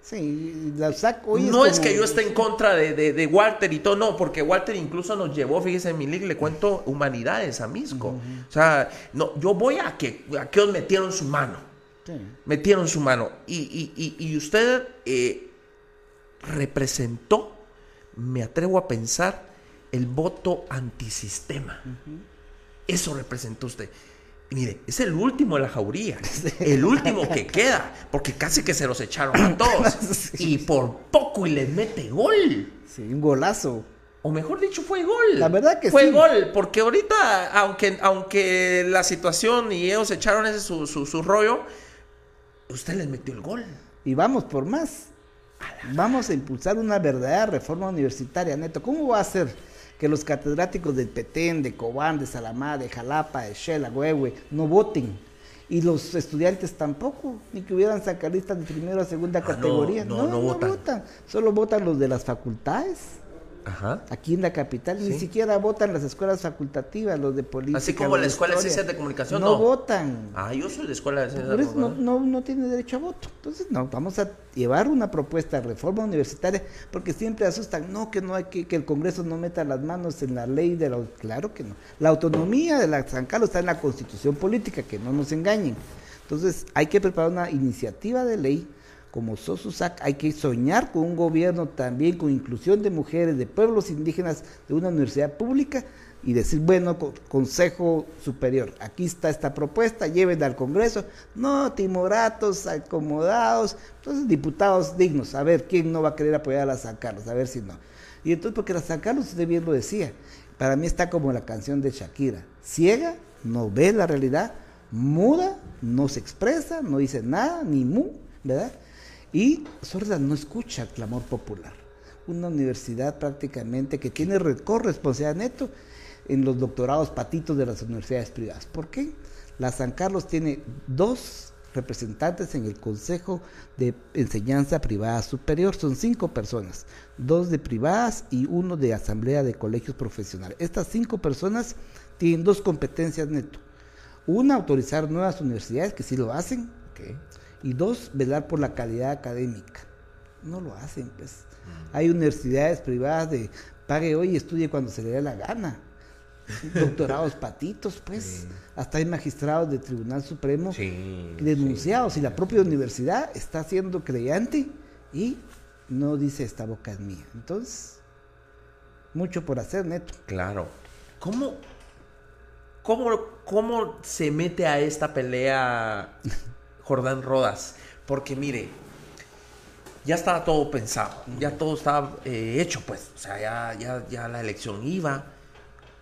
Sí, la U S A C hoy no es, como... es que yo esté en contra de, de, de Walter y todo, no, porque Walter incluso nos llevó, fíjese, Milik, le cuento, humanidades a Mixco. Uh-huh. O sea, no, yo voy a que, a que os metieron su mano. Sí. Metieron su mano. Y, y, y, y usted eh, representó, me atrevo a pensar, el voto antisistema. Uh-huh. Eso representó usted. Y mire, es el último de la jauría, el último que queda, porque casi que se los echaron a todos. Sí. Y por poco y les mete gol. Sí, un golazo. O mejor dicho, fue gol. La verdad que fue sí. Fue gol, porque ahorita, aunque, aunque la situación y ellos echaron ese su, su, su rollo, usted les metió el gol. Y vamos por más. Vamos a impulsar una verdadera reforma universitaria, Neto. ¿Cómo va a ser que los catedráticos del Petén, de Cobán, de Salamá, de Jalapa, de Shela, Huehue, no voten? Y los estudiantes tampoco, ni que hubieran sancarlistas de primera a segunda ah, categoría. No, no, no, no, no votan. votan. Solo votan los de las facultades. Ajá. Aquí en la capital, ¿sí? Ni siquiera votan las escuelas facultativas, los de política. Así como la escuela de ciencias de comunicación, no, no votan. Ah, yo soy de escuela de ciencias de comunicación. No, no, no tiene derecho a voto. Entonces, no, vamos a llevar una propuesta de reforma universitaria, porque siempre asustan, no, que no hay que, que el Congreso no meta las manos en la ley de la... Claro que no. La autonomía de la San Carlos está en la Constitución Política, que no nos engañen. Entonces, hay que preparar una iniciativa de ley. Como sos U S A C, hay que soñar con un gobierno también con inclusión de mujeres, de pueblos indígenas, de una universidad pública, y decir, bueno, Consejo Superior, aquí está esta propuesta, llévenla al Congreso. No, timoratos, acomodados, entonces diputados dignos, a ver quién no va a querer apoyar a la San Carlos, a ver si no. Y entonces, porque la San Carlos, usted bien lo decía, para mí está como la canción de Shakira, ciega, no ve la realidad, muda, no se expresa, no dice nada, ni mu, ¿verdad? Y sorda no escucha el clamor popular. Una universidad prácticamente que tiene corresponsabilidad, Neto, en los doctorados patitos de las universidades privadas. ¿Por qué? La San Carlos tiene dos representantes en el Consejo de Enseñanza Privada Superior. Son cinco personas, dos de privadas y uno de Asamblea de Colegios Profesionales. Estas cinco personas tienen dos competencias, Neto. Una, autorizar nuevas universidades, que sí lo hacen. Okay. Y dos, velar por la calidad académica. No lo hacen, pues. Hay universidades privadas de pague hoy y estudie cuando se le dé la gana. Doctorados patitos, pues. Sí. Hasta hay magistrados del Tribunal Supremo sí, denunciados. Sí, y la propia universidad está siendo creyente y no dice esta boca es mía. Entonces, mucho por hacer, Neto. Claro. ¿Cómo, cómo, cómo se mete a esta pelea Jordán Rodas? Porque mire, ya estaba todo pensado, ya todo estaba eh, hecho, pues, o sea, ya, ya, ya la elección iba.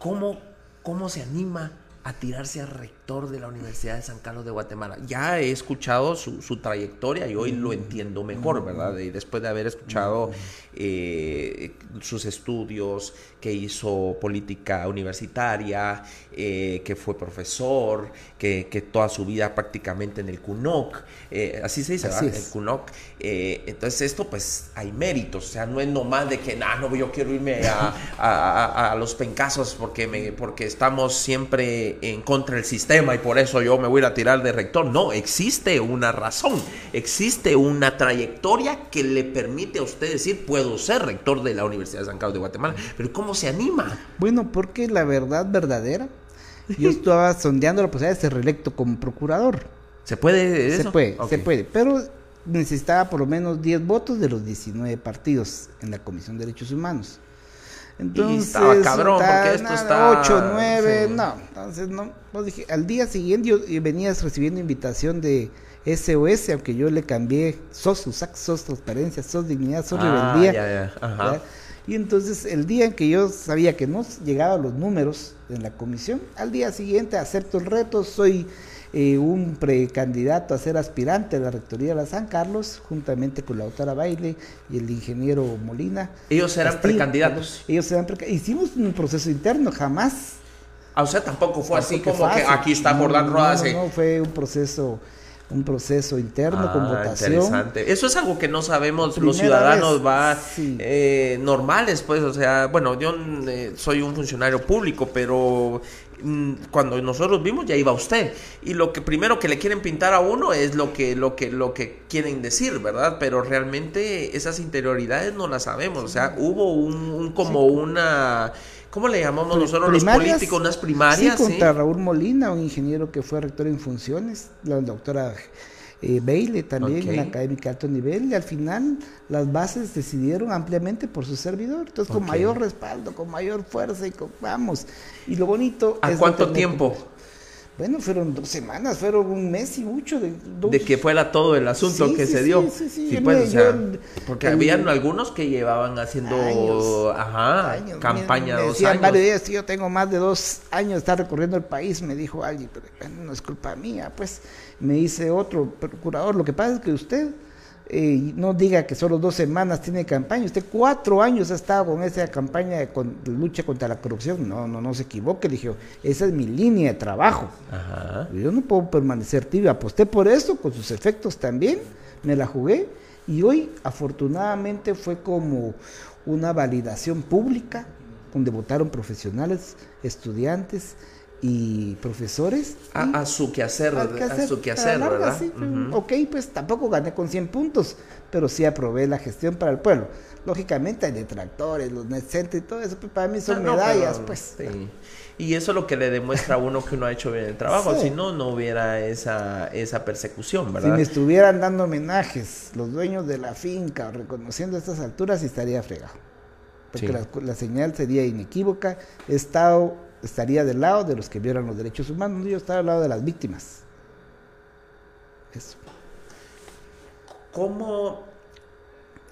¿Cómo, ¿Cómo se anima a tirarse al rector de la Universidad de San Carlos de Guatemala? Ya he escuchado su, su trayectoria y hoy lo entiendo mejor, ¿verdad? Y después de haber escuchado eh, sus estudios, que hizo política universitaria, eh, que fue profesor, que, que toda su vida prácticamente en el CUNOC, eh, así se dice, así ¿verdad? Es. El CUNOC. Eh, entonces esto, pues, hay méritos, o sea, no es nomás de que, nah, no, yo quiero irme a, a, a, a los pencazos porque, me, porque estamos siempre en contra del sistema y por eso yo me voy a tirar de rector. No, existe una razón, existe una trayectoria que le permite a usted decir, puedo ser rector de la Universidad de San Carlos de Guatemala. Pero ¿cómo se anima? Bueno, porque la verdad verdadera, yo estaba sondeando la posibilidad de ser reelecto como procurador. ¿Se puede eso? Se puede, okay. se puede, pero necesitaba por lo menos diez votos de los diecinueve partidos en la Comisión de Derechos Humanos. Entonces, y estaba cabrón, está, porque esto está ocho, nueve, sí. No, entonces no, no dije, al día siguiente yo venía recibiendo invitación de S O S, aunque yo le cambié SOS U S A C, SOS Transparencia, SOS Dignidad, SOS ah, Rebeldía, ya, ya. Ajá. Y entonces el día en que yo sabía que no llegaban los números en la comisión, al día siguiente acepto el reto, soy eh, un precandidato a ser aspirante a la rectoría de la San Carlos, juntamente con la doctora Baile y el ingeniero Molina. Ellos eran Castillo, precandidatos. Ellos eran precandidatos. Hicimos un proceso interno, jamás. Ah, o sea, tampoco fue tampoco así como fácil. Que aquí está Jordán no, Rodas. No, y... no, fue un proceso... un proceso interno ah, con votación. Interesante. Eso es algo que no sabemos primera los ciudadanos vez, va sí. eh, normales, pues, o sea, bueno, yo eh, soy un funcionario público, pero mmm, cuando nosotros vimos ya iba usted y lo que primero que le quieren pintar a uno es lo que lo que lo que quieren decir, ¿verdad? Pero realmente esas interioridades no las sabemos, o sea, hubo un, un como sí. una ¿cómo le llamamos nosotros primarias, los políticos? Unas primarias. Sí, contra ¿sí? Raúl Molina, un ingeniero que fue rector en funciones, la doctora eh, Bailey también, okay, una académica de alto nivel, y al final las bases decidieron ampliamente por su servidor, entonces okay, con mayor respaldo, con mayor fuerza y con, vamos, y lo bonito ¿A es... ¿A cuánto no tiempo? Bueno, fueron dos semanas, fueron un mes y mucho. De, dos... de que fuera todo el asunto sí, que sí, se sí, dio. Sí, sí, sí. sí pues, me, o sea, yo, porque el, habían algunos que llevaban haciendo años, ajá, años, campaña me, me dos decían, años. Varios días, yo tengo más de dos años de estar recorriendo el país, me dijo alguien, pero bueno, no es culpa mía, pues me dice otro procurador, lo que pasa es que usted eh, no diga que solo dos semanas tiene campaña, usted cuatro años ha estado con esa campaña de, con, de lucha contra la corrupción, no, no, no se equivoque, le dije, esa es mi línea de trabajo, ajá, yo no puedo permanecer tibio, aposté por eso, con sus efectos también, me la jugué, y hoy afortunadamente fue como una validación pública, donde votaron profesionales, estudiantes, y profesores. A, y a su quehacer, a su quehacer, larga, ¿verdad? Sí, uh-huh. Ok, pues tampoco gané con cien puntos, pero sí aprobé la gestión para el pueblo. Lógicamente hay detractores, los necentes y todo eso, pues para mí son no, medallas, no, pero, pues. Sí. Y eso es lo que le demuestra a uno que uno ha hecho bien el trabajo, sí, si no, no hubiera esa, esa persecución, ¿verdad? Si me estuvieran dando homenajes los dueños de la finca, reconociendo estas alturas, estaría fregado. Porque sí, la, la señal sería inequívoca, he estado... estaría del lado de los que violan los derechos humanos, yo estaba del lado de las víctimas. Eso. ¿Cómo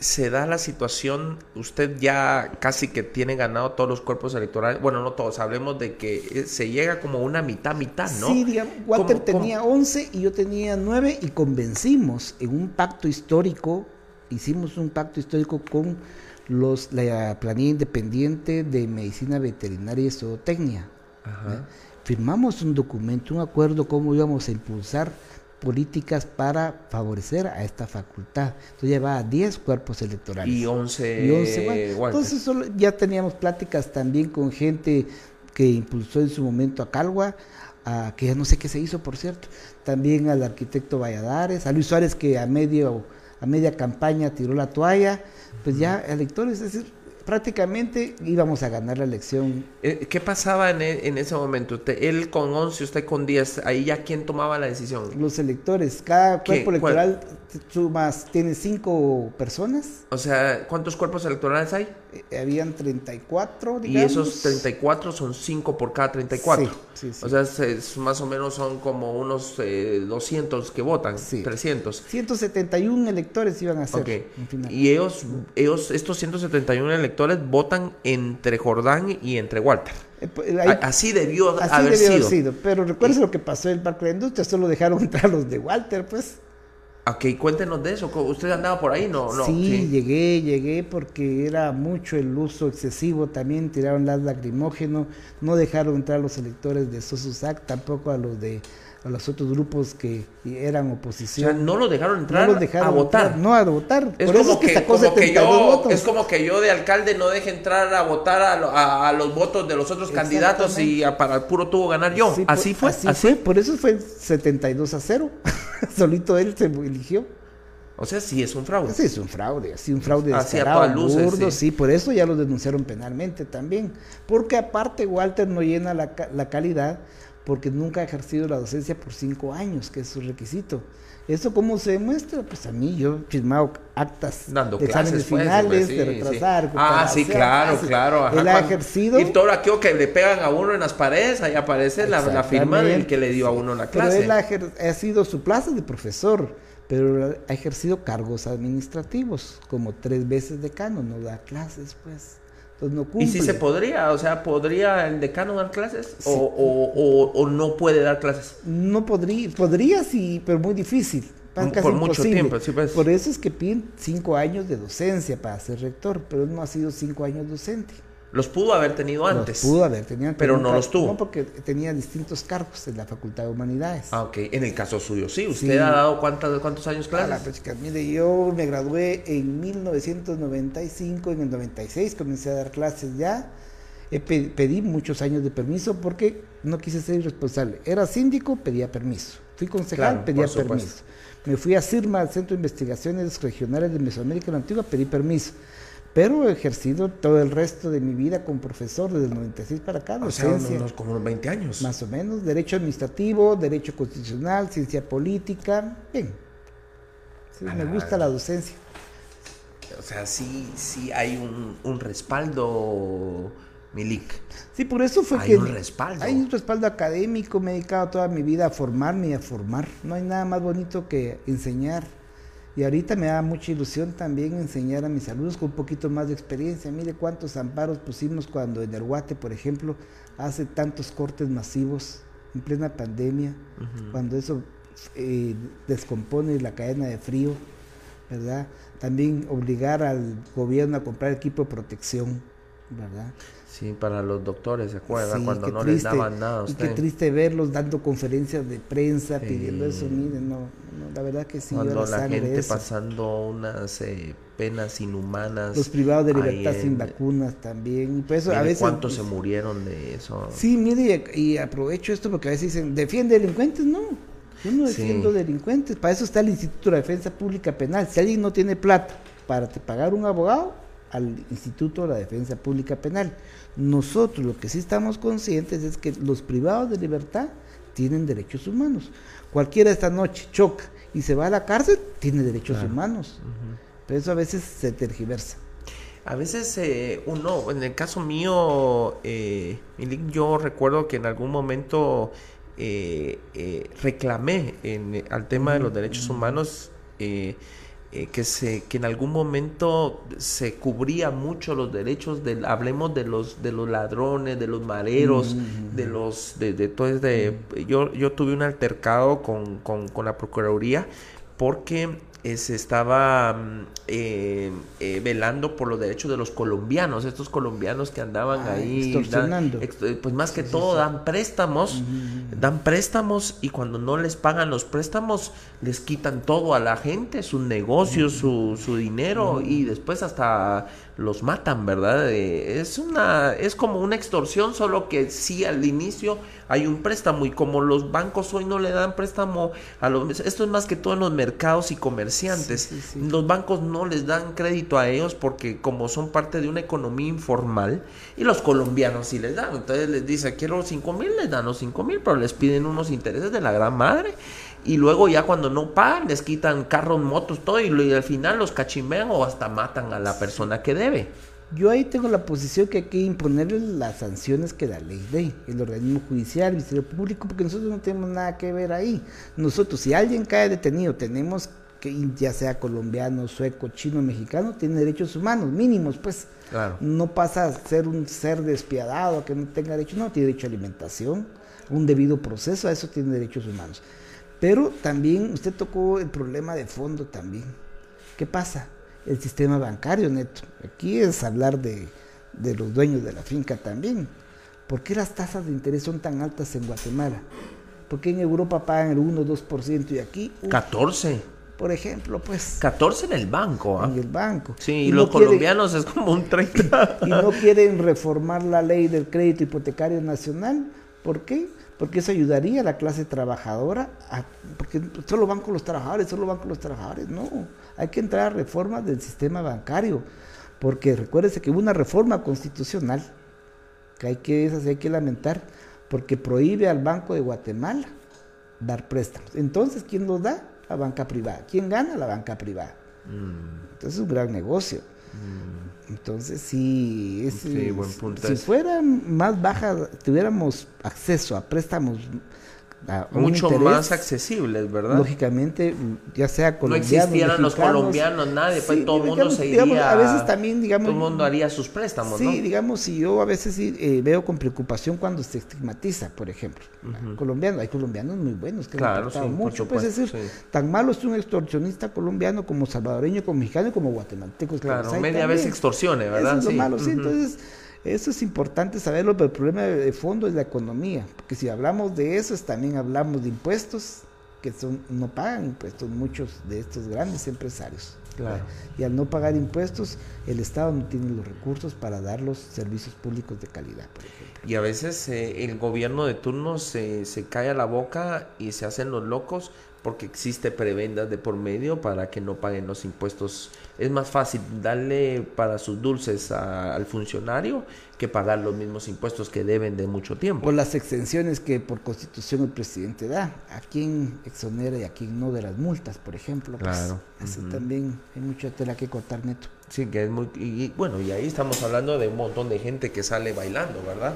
se da la situación? Usted ya casi que tiene ganado todos los cuerpos electorales, bueno, no todos, hablemos de que se llega como una mitad, mitad, ¿no? Sí, digamos, Walter ¿Cómo, tenía cómo? once y yo tenía nueve y convencimos en un pacto histórico, hicimos un pacto histórico con... Los, la planilla independiente de medicina veterinaria y zootecnia. Ajá. Firmamos un documento, un acuerdo cómo íbamos a impulsar políticas para favorecer a esta facultad. Entonces llevaba diez cuerpos electorales. Y once. Y once bueno, entonces solo, ya teníamos pláticas también con gente que impulsó en su momento a Calgua, a, que ya no sé qué se hizo, por cierto, también al arquitecto Valladares, a Luis Suárez que a medio... a media campaña tiró la toalla, pues ya electores, es decir, prácticamente íbamos a ganar la elección. ¿Qué pasaba en, el, en ese momento? Usted, él con once, usted con diez, ahí ya ¿quién tomaba la decisión? Los electores, cada cuerpo ¿Qué? electoral sumas, tiene cinco personas. O sea, ¿cuántos cuerpos electorales hay? Eh, habían treinta y cuatro, digamos. Y esos treinta y cuatro son cinco por cada treinta y cuatro. Sí, sí, sí. O sea, es, más o menos son como unos eh, doscientos que votan, sí. trescientos. ciento setenta y uno electores iban a ser. Okay. Y ellos, ellos, estos ciento setenta y uno electores votan entre Jordán y entre Walter. Ahí, así debió así haber debió sido. sido. Pero recuerdes eh. lo que pasó en el Parque de la Industria, solo dejaron entrar los de Walter, pues. Ok, cuéntenos de eso, usted andaba por ahí, ¿no? no sí, sí, llegué, llegué porque era mucho el uso excesivo también, tiraron las lacrimógenos, no dejaron entrar a los electores de SOSUSAC, tampoco a los de a los otros grupos que eran oposición. O sea, no los dejaron entrar no los dejaron a votar. Entrar, no, a votar. Es por como, eso que, que, sacó como que yo, votos. Es como que yo de alcalde no deje entrar a votar a, a, a los votos de los otros candidatos y a, para el puro tubo ganar yo. Sí, así por, fue. Así, así fue, por eso fue setenta y dos a cero. Solito él se eligió. O sea, sí es un fraude. Sí es un fraude, sí un fraude descarado, luces, burdo, sí. sí, por eso ya lo denunciaron penalmente también. Porque aparte Walter no llena la, la calidad porque nunca ha ejercido la docencia por cinco años, que es su requisito. ¿Eso cómo se demuestra? Pues a mí, yo he firmado actas dando de exámenes clases, finales, pues, sí, de retrasar. Sí. Ah, sí, claro, clases. claro. Ajá, él ha ejercido. Y todo aquello que le pegan a uno en las paredes, ahí aparece la, la firma del que le dio a uno la clase. Pero él ha ejercido su plaza de profesor, pero ha ejercido cargos administrativos, como tres veces decano, no da clases, pues. No y si se podría, o sea, ¿podría el decano dar clases? Sí. O, o, o, ¿O no puede dar clases? No podría, podría sí, pero muy difícil. Casi por mucho imposible. tiempo. Sí, pues. Por eso es que piden cinco años de docencia para ser rector, pero no ha sido cinco años docente. Los pudo haber tenido antes. Los pudo haber tenido antes. Pero no los tuvo. No, porque tenía distintos cargos en la Facultad de Humanidades. Ah, ok. En el caso suyo, sí. ¿Usted sí. ha dado cuántos, cuántos años clases? Ah, pues, chicas, mire, yo me gradué en mil novecientos noventa y cinco, en el noventa y seis comencé a dar clases ya. Eh, pe pedí muchos años de permiso porque no quise ser irresponsable. Era síndico, pedía permiso. Fui concejal, claro, pedía permiso. Me fui a CIRMA, al Centro de Investigaciones Regionales de Mesoamérica Antigua, pedí permiso. Pero he ejercido todo el resto de mi vida como profesor, desde el noventa y seis para acá. O sea, unos, como unos veinte años. Más o menos, derecho administrativo, derecho constitucional, ciencia política, bien, Sí, me gusta la docencia. O sea, sí, sí hay un, un respaldo, Milik. Sí, por eso fue hay que... Hay un respaldo. Hay un respaldo académico, me he dedicado toda mi vida a formarme y a formar. No hay nada más bonito que enseñar. Y ahorita me da mucha ilusión también enseñar a mis alumnos con un poquito más de experiencia. Mire cuántos amparos pusimos cuando en el Guate, por ejemplo, hace tantos cortes masivos en plena pandemia, uh-huh. cuando eso eh, descompone la cadena de frío, ¿verdad? También obligar al gobierno a comprar equipo de protección, ¿verdad? Sí, para los doctores, ¿se acuerdan? Sí, cuando no triste, les daban nada a usted. Y qué triste verlos dando conferencias de prensa, sí. pidiendo eso, miren, no, no, la verdad que sí. Cuando la gente eso. pasando unas eh, penas inhumanas. Los privados de libertad en, sin vacunas también. Y por eso a veces, ¿cuántos pues, se murieron de eso? Sí, mire, y, y aprovecho esto porque a veces dicen, defiende delincuentes, no. Yo no defiendo sí. delincuentes, para eso está el Instituto de la Defensa Pública Penal. Si alguien no tiene plata para te pagar un abogado, al Instituto de la Defensa Pública Penal. Nosotros lo que sí estamos conscientes es que los privados de libertad tienen derechos humanos. Cualquiera esta noche choca y se va a la cárcel, tiene derechos claro. humanos. Uh-huh. Pero eso a veces se tergiversa. A veces eh, uno, en el caso mío, eh, yo recuerdo que en algún momento eh, eh, reclamé en, al tema uh-huh. de los derechos humanos eh, Eh, que se que en algún momento se cubría mucho los derechos del, hablemos de los de los ladrones, de los mareros, mm-hmm. de los de, de todo de mm-hmm. yo yo tuve un altercado con con, con la Procuraduría porque eh, se estaba eh, eh, velando por los derechos de los colombianos, estos colombianos que andaban ah, ahí extorsionando, dan, ex, pues más que sí, todo sí, sí. dan préstamos mm-hmm. dan préstamos y cuando no les pagan los préstamos les quitan todo a la gente, sus negocios, uh-huh. su, su dinero uh-huh. y después hasta los matan, ¿verdad? Eh, es una es como una extorsión, solo que sí al inicio hay un préstamo y como los bancos hoy no le dan préstamo a los, esto es más que todo en los mercados y comerciantes, sí, sí, sí. los bancos no les dan crédito a ellos porque como son parte de una economía informal y los colombianos sí les dan, entonces les dice quiero cinco mil, les dan los cinco mil, pero les piden unos intereses de la gran madre y luego ya cuando no pagan les quitan carros, motos, todo y, y al final los cachimean o hasta matan a la persona que debe. Yo ahí tengo la posición que hay que imponerles las sanciones que la ley dé, el organismo judicial, el Ministerio Público, porque nosotros no tenemos nada que ver ahí. Nosotros, si alguien cae detenido, tenemos que, ya sea colombiano, sueco, chino, mexicano, tiene derechos humanos mínimos, pues. Claro. No pasa a ser un ser despiadado, que no tenga derechos, no, tiene derecho a alimentación, un debido proceso, a eso tiene derechos humanos. Pero también, usted tocó el problema de fondo también. ¿Qué pasa? El sistema bancario, Neto. Aquí es hablar de, de los dueños de la finca también. ¿Por qué las tasas de interés son tan altas en Guatemala? ¿Por qué en Europa pagan el uno o dos por ciento y aquí? Uf, catorce por ciento. Por ejemplo, pues. catorce por ciento en el banco. ¿eh? En el banco. Sí, y, y los no colombianos quieren, es como un treinta por ciento. Y, y no quieren reformar la ley del crédito hipotecario nacional. ¿Por qué? Porque eso ayudaría a la clase trabajadora, a, porque solo van con los trabajadores, solo van con los trabajadores, no. Hay que entrar a reformas del sistema bancario, porque recuérdese que hubo una reforma constitucional, que hay que, esas hay que lamentar, porque prohíbe al Banco de Guatemala dar préstamos. Entonces, ¿quién los da? La banca privada. ¿Quién gana? La banca privada. Mm. Entonces, es un gran negocio. Mm. Entonces, si, es, sí, buen punto si es. fuera más baja, tuviéramos acceso a préstamos a mucho interés, más accesibles, ¿verdad? Lógicamente, ya sea colombianos, no existieran los colombianos, nadie, sí, pues todo el mundo se iría, digamos, a veces también, digamos, todo el mundo haría sus préstamos, sí, ¿no? Sí, digamos, si yo a veces eh, veo con preocupación cuando se estigmatiza, por ejemplo, uh-huh. colombiano, hay colombianos muy buenos que claro, han tratado sí, mucho, pues es decir, sí. tan malo es un extorsionista colombiano como salvadoreño, como mexicano y como guatemalteco. Claro, media también. vez extorsione, ¿verdad? Eso es sí. lo malo, uh-huh. sí, entonces... Eso es importante saberlo, pero el problema de fondo es la economía, porque si hablamos de eso, también hablamos de impuestos, que son no pagan impuestos muchos de estos grandes empresarios. Claro. Y al no pagar impuestos, el Estado no tiene los recursos para dar los servicios públicos de calidad, por ejemplo. Y a veces eh, el gobierno de turno se, se cae a la boca y se hacen los locos, porque existe prebendas de por medio para que no paguen los impuestos. Es más fácil darle para sus dulces a, al funcionario que pagar los mismos impuestos que deben de mucho tiempo. Por las exenciones que por constitución el presidente da, a quién exonera y a quién no de las multas, por ejemplo. Pues, claro. Así uh -huh. también hay mucha tela que cortar, Neto. Sí, que es muy... Y, y, bueno, y ahí estamos hablando de un montón de gente que sale bailando, ¿verdad?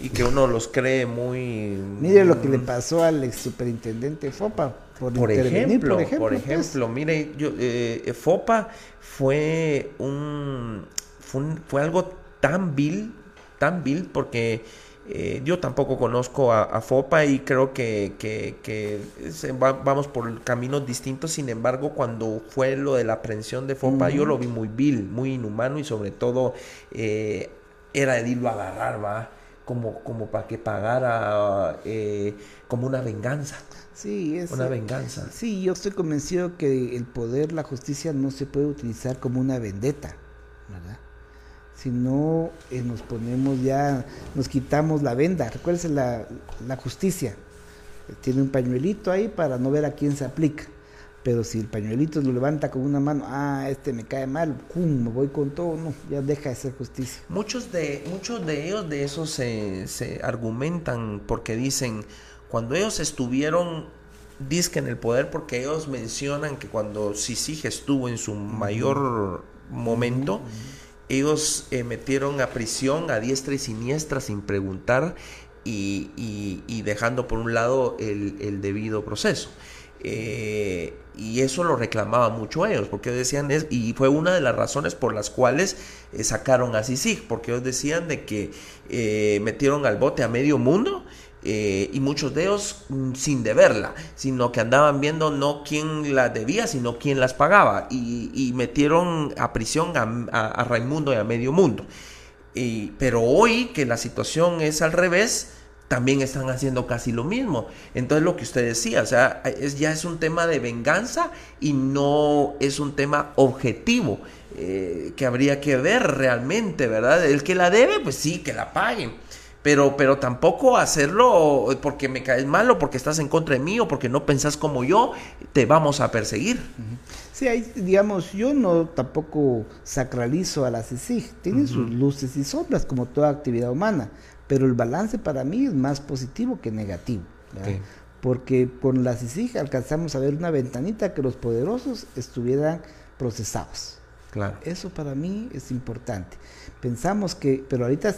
Y que uno los cree muy... Mire lo que le pasó al ex superintendente Fopa. Por, por, ejemplo, por ejemplo, por ejemplo, pues. Mire, yo, eh, Fopa fue un, fue un... Fue algo tan vil, tan vil, porque eh, yo tampoco conozco a, a Fopa y creo que, que, que se va, vamos por caminos distintos. Sin embargo, cuando fue lo de la aprehensión de Fopa, mm. yo lo vi muy vil, muy inhumano y sobre todo eh, era de irlo a agarrar, va... Como, como para que pagara eh, como una venganza. Sí, es una venganza. Sí, yo estoy convencido que el poder, la justicia no se puede utilizar como una vendetta, ¿verdad? Si no eh, nos ponemos ya, nos quitamos la venda. Recuérdense, la, la justicia tiene un pañuelito ahí para no ver a quién se aplica. Pero si el pañuelito lo levanta con una mano, ah, este me cae mal, pum, me voy con todo, no, ya deja de ser justicia. Muchos de, muchos de ellos de eso se, se argumentan porque dicen, cuando ellos estuvieron, dizque en el poder, porque ellos mencionan que cuando C I C I G estuvo en su mayor momento, uh-huh. ellos eh, metieron a prisión a diestra y siniestra sin preguntar y, y, y dejando por un lado el, el debido proceso. Eh, y eso lo reclamaban mucho ellos, porque ellos decían, es, y fue una de las razones por las cuales eh, sacaron a C I C I G, porque ellos decían de que eh, metieron al bote a medio mundo, eh, y muchos de ellos mm, sin deberla, sino que andaban viendo no quién las debía, sino quién las pagaba, y, y metieron a prisión a, a, a Raimundo y a medio mundo. Y, pero hoy que la situación es al revés, también están haciendo casi lo mismo. Entonces lo que usted decía, o sea, es, ya es un tema de venganza y no es un tema objetivo, eh, que habría que ver realmente, ¿verdad? El que la debe, pues sí, que la paguen, pero, pero tampoco hacerlo porque me caes mal o porque estás en contra de mí o porque no pensás como yo, te vamos a perseguir. Sí, hay, digamos, yo no tampoco sacralizo a la C I C I G, tiene uh-huh. sus luces y sombras como toda actividad humana. Pero el balance para mí es más positivo que negativo, okay. porque con la C I C I G alcanzamos a ver una ventanita que los poderosos estuvieran procesados. Claro. Eso para mí es importante. Pensamos que, pero ahorita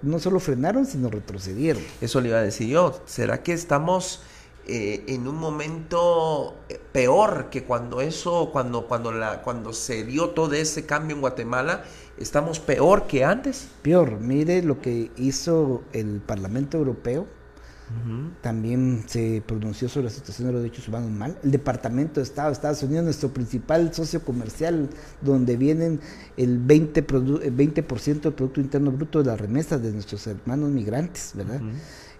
no solo frenaron, sino retrocedieron. Eso le iba a decir yo. ¿Será que estamos eh, en un momento peor que cuando eso, cuando, cuando, la, cuando se dio todo ese cambio en Guatemala? ¿Estamos peor que antes? Peor, mire lo que hizo el Parlamento Europeo, uh-huh. también se pronunció sobre la situación de los derechos humanos mal, el Departamento de Estado de Estados Unidos, nuestro principal socio comercial, donde vienen el veinte por ciento del Producto Interno Bruto de las remesas de nuestros hermanos migrantes, ¿verdad? Uh-huh.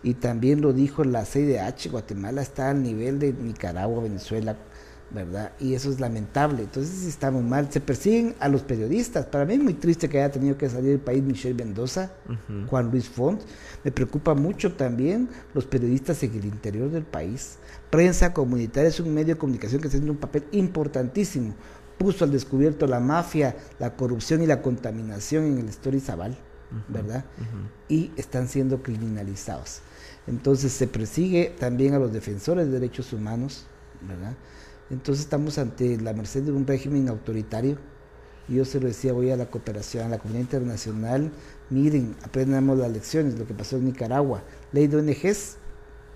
Y también lo dijo la C I D H, Guatemala está al nivel de Nicaragua, Venezuela, ¿verdad? Y eso es lamentable. Entonces estamos mal, se persiguen a los periodistas. Para mí es muy triste que haya tenido que salir del país Michelle Mendoza, uh-huh. Juan Luis Font. Me preocupa mucho también los periodistas en el interior del país. Prensa comunitaria es un medio de comunicación que está haciendo un papel importantísimo. Puso al descubierto la mafia, la corrupción y la contaminación en el Estorizabal, uh-huh. ¿verdad? Uh-huh. Y están siendo criminalizados. Entonces se persigue también a los defensores de derechos humanos, ¿verdad? Entonces estamos ante la merced de un régimen autoritario. Yo se lo decía hoy a la cooperación, a la comunidad internacional, miren, aprendamos las lecciones, lo que pasó en Nicaragua, ley de O N Ges,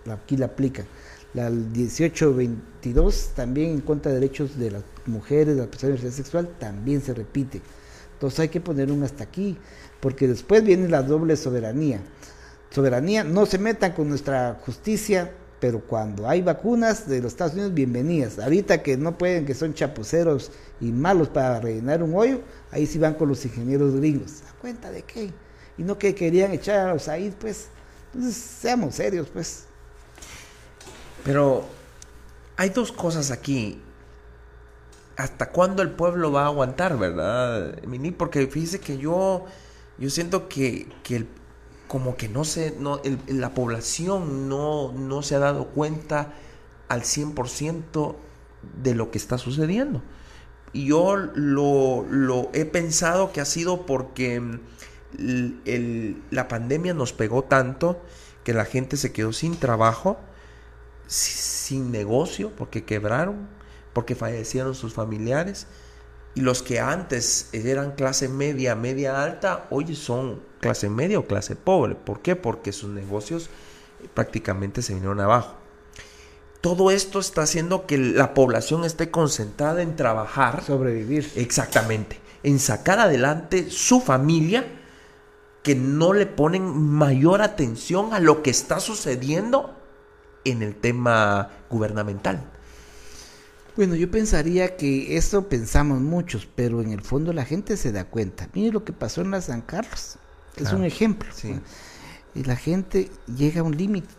aquí la aplican, la dieciocho veintidós también en contra de derechos de las mujeres, de la persona de diversidad sexual, también se repite. Entonces hay que poner un hasta aquí, porque después viene la doble soberanía. Soberanía, no se metan con nuestra justicia, pero cuando hay vacunas de los Estados Unidos, bienvenidas. Ahorita que no pueden, que son chapuceros y malos para rellenar un hoyo, ahí sí van con los ingenieros gringos. ¿A cuenta de qué? Y no que querían echar a USAID, pues. Entonces, seamos serios, pues. Pero hay dos cosas aquí. ¿Hasta cuándo el pueblo va a aguantar, verdad, Mini? Porque fíjese que yo, yo siento que, que el como que no se, no, el, la población no, no se ha dado cuenta al cien por ciento de lo que está sucediendo. Y yo lo, lo he pensado que ha sido porque el, el, la pandemia nos pegó tanto que la gente se quedó sin trabajo, sin negocio, porque quebraron, porque fallecieron sus familiares. Y los que antes eran clase media, media alta, hoy son clase media o clase pobre. ¿Por qué? Porque sus negocios prácticamente se vinieron abajo. Todo esto está haciendo que la población esté concentrada en trabajar. Sobrevivir. Exactamente. En sacar adelante su familia, que no le ponen mayor atención a lo que está sucediendo en el tema gubernamental. Bueno, yo pensaría que esto pensamos muchos, pero en el fondo la gente se da cuenta. Mire lo que pasó en la San Carlos, que claro, es un ejemplo. Sí. Y la gente llega a un límite,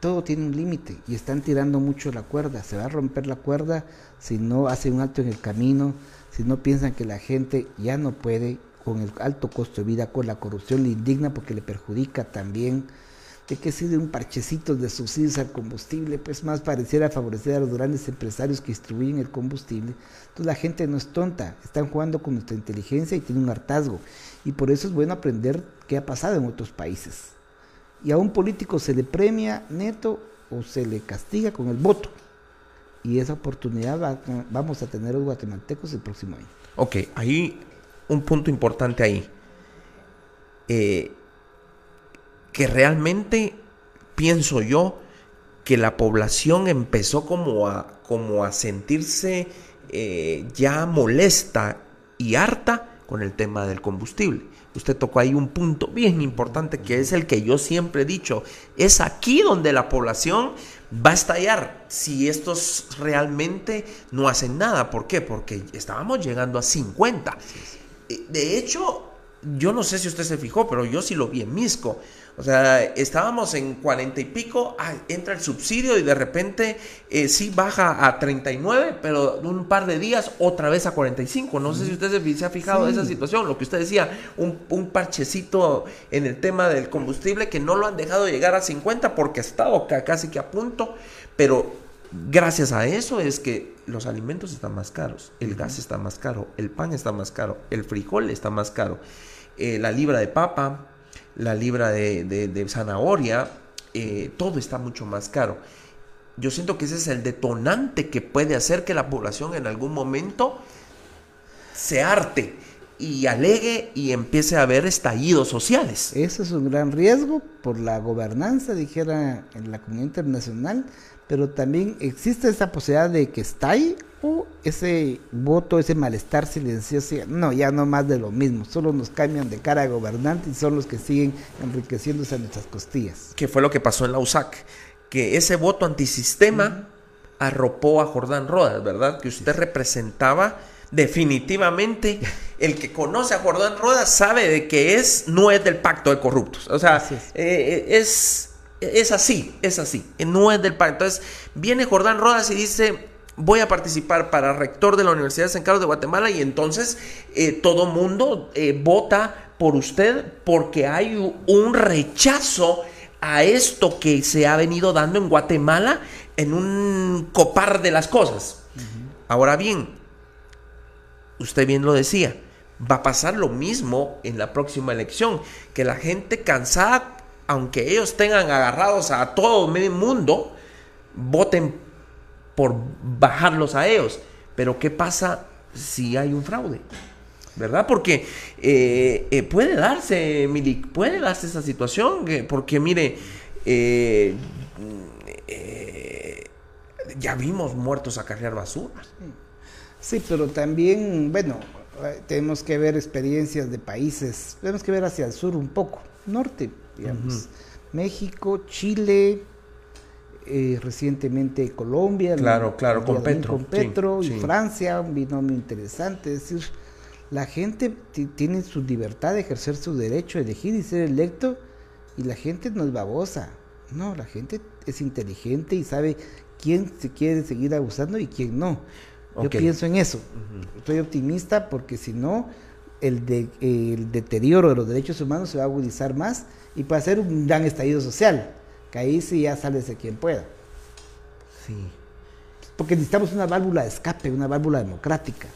todo tiene un límite, y están tirando mucho la cuerda. Se va a romper la cuerda si no hacen un alto en el camino, si no piensan que la gente ya no puede, con el alto costo de vida, con la corrupción, le indigna porque le perjudica también. ¿De qué sirve un parchecito de subsidios al combustible? Pues más pareciera favorecer a los grandes empresarios que distribuyen el combustible. Entonces la gente no es tonta, están jugando con nuestra inteligencia y tiene un hartazgo. Y por eso es bueno aprender qué ha pasado en otros países. Y a un político se le premia neto o se le castiga con el voto. Y esa oportunidad va, vamos a tener los guatemaltecos el próximo año. Ok, ahí un punto importante ahí. Eh... que realmente pienso yo que la población empezó como a, como a sentirse eh, ya molesta y harta con el tema del combustible. Usted tocó ahí un punto bien importante que es el que yo siempre he dicho, es aquí donde la población va a estallar si estos realmente no hacen nada. ¿Por qué? Porque estábamos llegando a cincuenta. De hecho, yo no sé si usted se fijó, pero yo sí lo vi en Mixco. O sea, estábamos en cuarenta y pico, ah, entra el subsidio y de repente eh, sí baja a treinta y nueve, pero un par de días otra vez a cuarenta y cinco. No sé si usted se, se ha fijado sí. en esa situación, lo que usted decía, un, un parchecito en el tema del combustible que no lo han dejado llegar a cincuenta porque ha estado casi que a punto, pero gracias a eso es que los alimentos están más caros, el gas está más caro, el pan está más caro, el frijol está más caro, eh, la libra de papa, la libra de, de, de zanahoria, eh, todo está mucho más caro. Yo siento que ese es el detonante que puede hacer que la población en algún momento se harte y alegue y empiece a haber estallidos sociales. Eso es un gran riesgo por la gobernanza, dijera en la comunidad internacional, pero también existe esa posibilidad de que estalle o ese voto, ese malestar silencioso, no, ya no más de lo mismo, solo nos cambian de cara de gobernante y son los que siguen enriqueciéndose a nuestras costillas. Que fue lo que pasó en la U S A C, que ese voto antisistema uh-huh. arropó a Jordán Rodas, ¿verdad? Que usted sí. representaba definitivamente, el que conoce a Jordán Rodas sabe de que es, no es del pacto de corruptos, o sea, es... Eh, es Es así, es así, no es del pacto. Entonces viene Jordán Rodas y dice, voy a participar para rector de la Universidad de San Carlos de Guatemala, y entonces eh, todo mundo eh, vota por usted porque hay un rechazo a esto que se ha venido dando en Guatemala en un copar de las cosas. Uh-huh. Ahora bien, usted bien lo decía, va a pasar lo mismo en la próxima elección, que la gente cansada, aunque ellos tengan agarrados a todo el mundo, voten por bajarlos a ellos. Pero ¿qué pasa si hay un fraude? ¿Verdad? Porque eh, eh, puede darse, Milik, puede darse esa situación, porque mire, eh, eh, ya vimos muertos a cargar basura. Sí, pero también, bueno, tenemos que ver experiencias de países, tenemos que ver hacia el sur un poco, norte. Digamos, uh-huh. México, Chile, eh, recientemente Colombia, claro, claro, con Petro, con Petro sí, y sí. Francia, un binomio interesante. Es decir, la gente t- tiene su libertad de ejercer su derecho de elegir y ser electo, y la gente no es babosa, no, la gente es inteligente y sabe quién se quiere seguir abusando y quién no. Okay. Yo pienso en eso, uh-huh. Estoy optimista porque si no, el, de, el deterioro de los derechos humanos se va a agudizar más y puede ser un gran estallido social, que ahí sí ya sálvese quien pueda. Sí. Porque necesitamos una válvula de escape, una válvula democrática.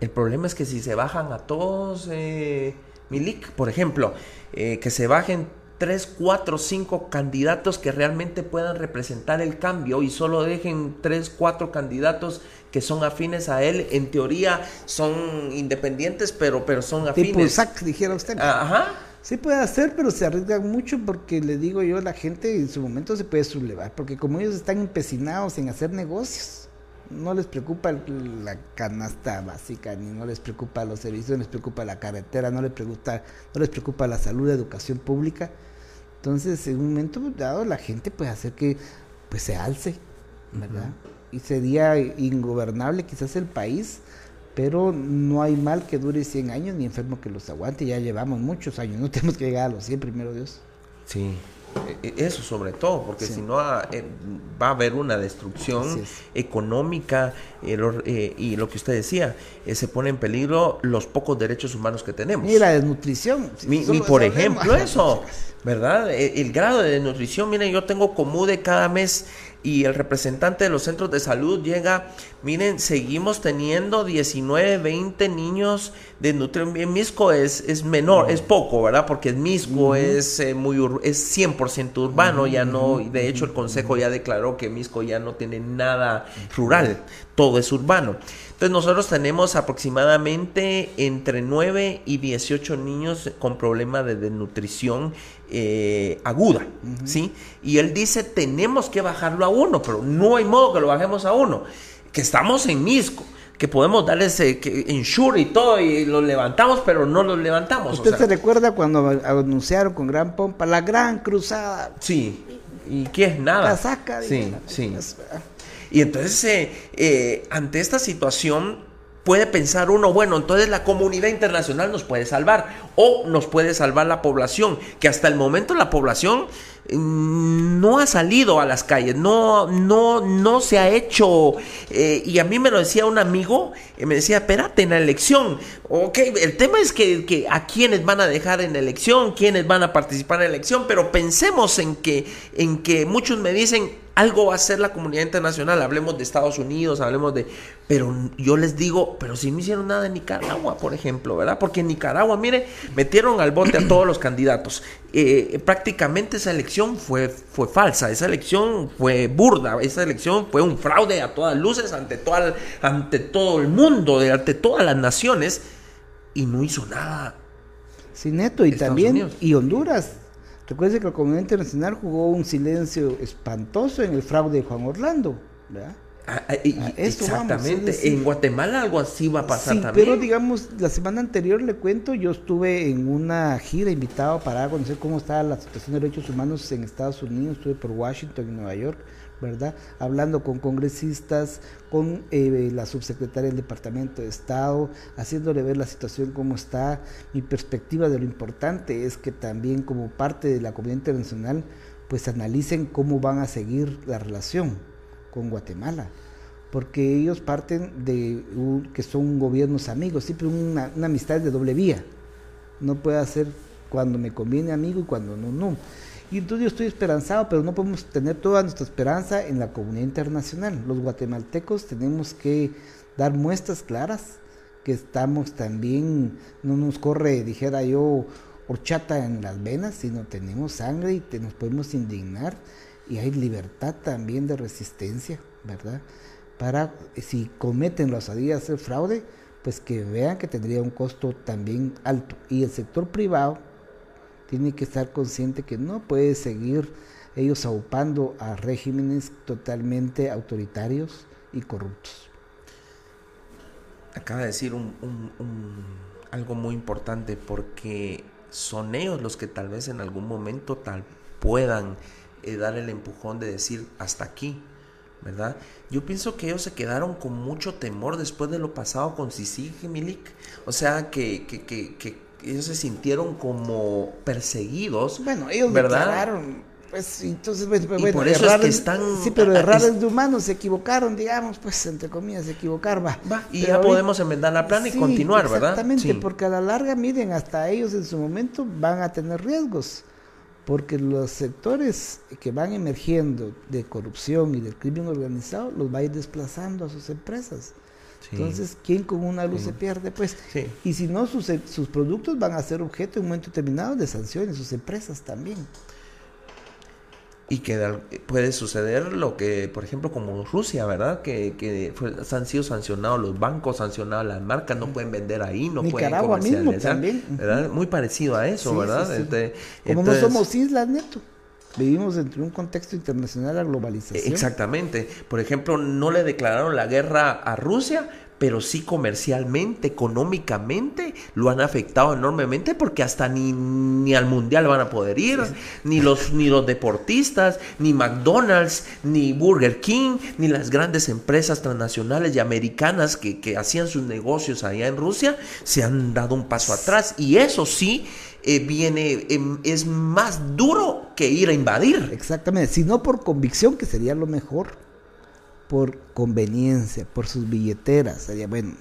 El problema es que si se bajan a todos, eh, Milik, por ejemplo, eh, que se bajen tres, cuatro, cinco candidatos que realmente puedan representar el cambio y solo dejen tres, cuatro candidatos que son afines a él, en teoría son independientes, pero, pero son afines. Tipo U S A C, dijera usted. Ajá. Sí puede hacer, pero se arriesgan mucho porque, le digo yo, la gente en su momento se puede sublevar, porque como ellos están empecinados en hacer negocios, no les preocupa la canasta básica, ni no les preocupa los servicios, no les preocupa la carretera, no les preocupa, no les preocupa la salud, la educación pública. Entonces, en un momento dado, la gente puede hacer que pues se alce, ¿verdad? Uh-huh. Y sería ingobernable quizás el país, pero no hay mal que dure cien años ni enfermo que los aguante. Ya llevamos muchos años, no tenemos que llegar a los cien, primero Dios. Sí, eso sobre todo, porque sí. Si no va a haber una destrucción económica y lo que usted decía, se pone en peligro los pocos derechos humanos que tenemos. Y la desnutrición. Si mi, mi por ejemplo eso, ¿verdad? El, el grado de desnutrición, miren, yo tengo Comude cada mes y el representante de los centros de salud llega, miren, seguimos teniendo diecinueve, veinte niños desnutridos. En Mixco es, es menor, uh-huh. es poco, ¿verdad? Porque Mixco uh-huh. es eh, muy ur- es cien por ciento urbano, uh-huh. ya no, de hecho el Consejo uh-huh. ya declaró que Mixco ya no tiene nada rural, todo es urbano. Entonces nosotros tenemos aproximadamente entre nueve y dieciocho niños con problemas de desnutrición eh, aguda, uh-huh. ¿sí? Y él dice, tenemos que bajarlo a uno, pero no hay modo que lo bajemos a uno, que estamos en Mixco, que podemos darles eh, que insure y todo, y los levantamos, pero no los levantamos. ¿Usted o sea, se recuerda cuando anunciaron con gran pompa la gran cruzada? Sí, ¿y qué es? Nada. Casaca, sí, la, sí. Es, y entonces, eh, eh, ante esta situación, puede pensar uno, bueno, entonces la comunidad internacional nos puede salvar, o nos puede salvar la población, que hasta el momento la población eh, no ha salido a las calles, no, no, no se ha hecho, eh, y a mí me lo decía un amigo, eh, me decía, espérate, en la elección, ok, el tema es que, que a quiénes van a dejar en la elección, quiénes van a participar en la elección, pero pensemos en que, en que muchos me dicen, algo va a hacer la comunidad internacional, hablemos de Estados Unidos, hablemos de... Pero yo les digo, pero si no hicieron nada en Nicaragua, por ejemplo, ¿verdad? Porque en Nicaragua, mire, metieron al bote a todos los candidatos. Eh, prácticamente esa elección fue, fue falsa, esa elección fue burda, esa elección fue un fraude a todas luces, ante, toda, ante todo el mundo, ante todas las naciones, y no hizo nada. Sí, Neto, y Estados también, Unidos. Y Honduras... Recuerden que la comunidad internacional jugó un silencio espantoso en el fraude de Juan Orlando, ¿verdad? Ah, y, ah, esto, exactamente, vamos, en Guatemala algo así va a pasar sí, también. Pero digamos, la semana anterior, le cuento, yo estuve en una gira invitado para conocer cómo estaba la situación de derechos humanos en Estados Unidos, estuve por Washington y Nueva York, ¿verdad? Hablando con congresistas, con eh, la subsecretaria del Departamento de Estado, haciéndole ver la situación como está. Mi perspectiva de lo importante es que también como parte de la comunidad internacional, pues analicen cómo van a seguir la relación con Guatemala, porque ellos parten de un, que son gobiernos amigos, siempre una, una amistad de doble vía. No puede ser cuando me conviene amigo y cuando no, no. Y entonces yo estoy esperanzado, pero no podemos tener toda nuestra esperanza en la comunidad internacional. Los guatemaltecos tenemos que dar muestras claras que estamos también, no nos corre, dijera yo, horchata en las venas, sino tenemos sangre y te, nos podemos indignar. Y hay libertad también de resistencia, ¿verdad? Para, si cometen la osadía de hacer fraude, pues que vean que tendría un costo también alto. Y el sector privado tiene que estar consciente que no puede seguir ellos aupando a regímenes totalmente autoritarios y corruptos. Acaba de decir un, un, un, algo muy importante, porque son ellos los que tal vez en algún momento tal puedan eh, dar el empujón de decir hasta aquí, ¿verdad? Yo pienso que ellos se quedaron con mucho temor después de lo pasado con C I C I G, Milik. O sea, que... que, que, que ellos se sintieron como perseguidos. Bueno, ellos declararon, pues, entonces, pues, bueno, y por eso errar, es que están... Sí, pero errar es de humanos, se equivocaron, digamos, pues, entre comillas, se equivocar, va. va y pero ya hoy, podemos enmendar la plana sí, y continuar, exactamente, ¿verdad? Exactamente, sí. Porque a la larga, miren, hasta ellos en su momento van a tener riesgos. porque los sectores que van emergiendo de corrupción y del crimen organizado los va a ir desplazando a sus empresas. Sí. Entonces, ¿quién con una luz sí. se pierde? Pues, sí. Y si no, sus, sus productos van a ser objeto en un momento determinado de sanciones, sus empresas también. Y que puede suceder lo que, por ejemplo, como Rusia, ¿verdad? Que, que han sido sancionados los bancos, sancionados las marcas, no pueden vender ahí, no Nicaragua pueden comercializar. Mismo también. ¿Verdad? Muy parecido a eso, sí, ¿verdad? Sí, sí. Este, como entonces, no somos islas, Neto. Vivimos entre un contexto internacional a globalización. Exactamente. Por ejemplo, no le declararon la guerra a Rusia, pero sí comercialmente, económicamente, lo han afectado enormemente porque hasta ni, ni al mundial van a poder ir, sí. ni los ni los deportistas, ni McDonald's, ni Burger King, ni las grandes empresas transnacionales y americanas que, que hacían sus negocios allá en Rusia, se han dado un paso atrás. Y eso sí eh, viene eh, es más duro que ir a invadir. Exactamente, sino por convicción, que sería lo mejor. Por conveniencia, por sus billeteras, sería bueno.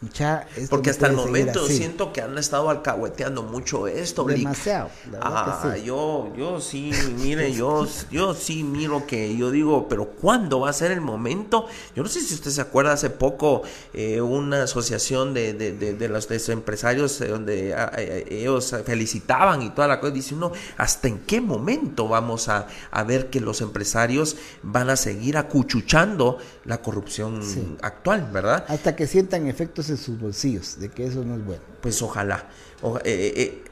Mucha, porque hasta el momento siento que han estado alcahueteando mucho esto. Demasiado. La ah, que sí. yo, yo sí, mire, yo, yo sí miro que yo digo, pero ¿cuándo va a ser el momento? Yo no sé si usted se acuerda, hace poco eh, una asociación de, de, de, de los de sus empresarios eh, donde a, a, ellos felicitaban y toda la cosa, dice uno, ¿hasta en qué momento vamos a, a ver que los empresarios van a seguir acuchuchando la corrupción sí. actual, ¿verdad? Hasta que sientan efectos en sus bolsillos, de que eso no es bueno. Pues ojalá, o, eh, eh,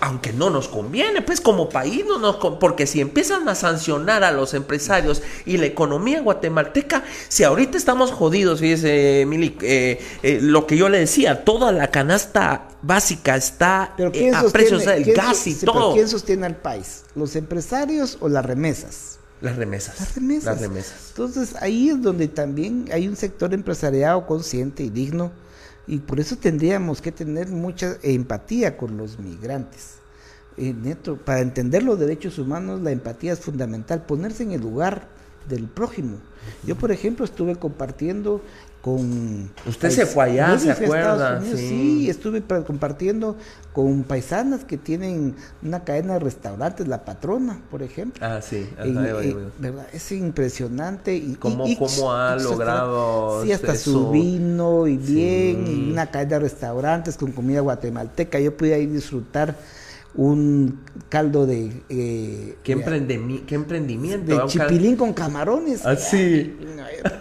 aunque no nos conviene, pues como país no nos con, porque si empiezan a sancionar a los empresarios y la economía guatemalteca, si ahorita estamos jodidos, fíjese, Mili, eh, eh, lo que yo le decía, toda la canasta básica está eh, a precios del gas y todo. ¿Quién sostiene al país? ¿Los empresarios o las remesas? Las remesas. Las remesas. Las remesas. Entonces, ahí es donde también hay un sector empresariado consciente y digno, y por eso tendríamos que tener mucha empatía con los migrantes. Eh, Neto, para entender los derechos humanos, la empatía es fundamental, ponerse en el lugar del prójimo. Yo, por ejemplo, estuve compartiendo con... Usted se fue allá, ¿se acuerda? Unidos, sí. sí, estuve compartiendo con paisanas que tienen una cadena de restaurantes, La Patrona, por ejemplo. Ah, sí. Ajá, en, yo, yo, yo. ¿Verdad? Es impresionante. Y, ¿Cómo, y, cómo ha y, logrado Sí, hasta eso. Su vino y bien, sí. y una cadena de restaurantes con comida guatemalteca. Yo pude ahí disfrutar un caldo de eh, ¿Qué, emprendimi- qué emprendimiento de chipilín cal- con camarones así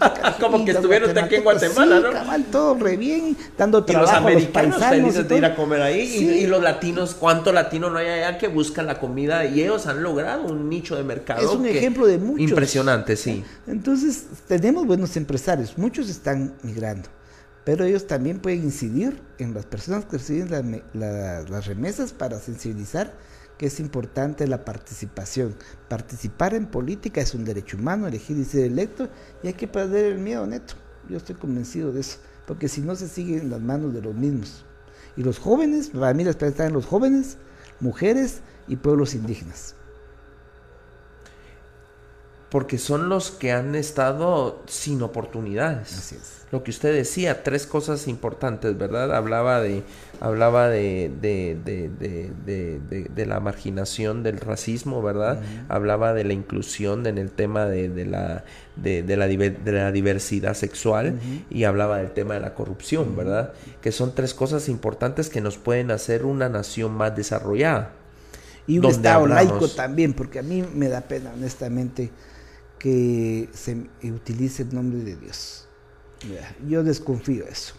ah, como que estuvieron aquí en Guatemala, sí, ¿no? Cabal, todo re bien, dando trabajo, y los americanos a los paisanos felices de ir a comer ahí, sí. y, y los latinos, cuánto latino no hay allá que buscan la comida, y ellos han logrado un nicho de mercado, es un que, ejemplo de muchos, impresionante, sí. Entonces tenemos buenos empresarios, muchos están migrando, pero ellos también pueden incidir en las personas que reciben la, la, las remesas para sensibilizar que es importante la participación. Participar en política es un derecho humano, elegir y ser electo, y hay que perder el miedo, Neto. Yo estoy convencido de eso, porque si no se sigue en las manos de los mismos. Y los jóvenes, para mí la esperanza está en los jóvenes, mujeres y pueblos indígenas. Porque son los que han estado sin oportunidades. Así es. Lo que usted decía, tres cosas importantes, ¿verdad? Hablaba de hablaba de, de, de, de, de, de, de la marginación del racismo, ¿verdad? Uh-huh. Hablaba de la inclusión en el tema de, de, la, de, de, la, diver, de la diversidad sexual, uh-huh. y hablaba del tema de la corrupción, ¿verdad? Que son tres cosas importantes que nos pueden hacer una nación más desarrollada. Y un Estado hablamos... laico también, porque a mí me da pena, honestamente, que se utilice el nombre de Dios. Yo desconfío de eso.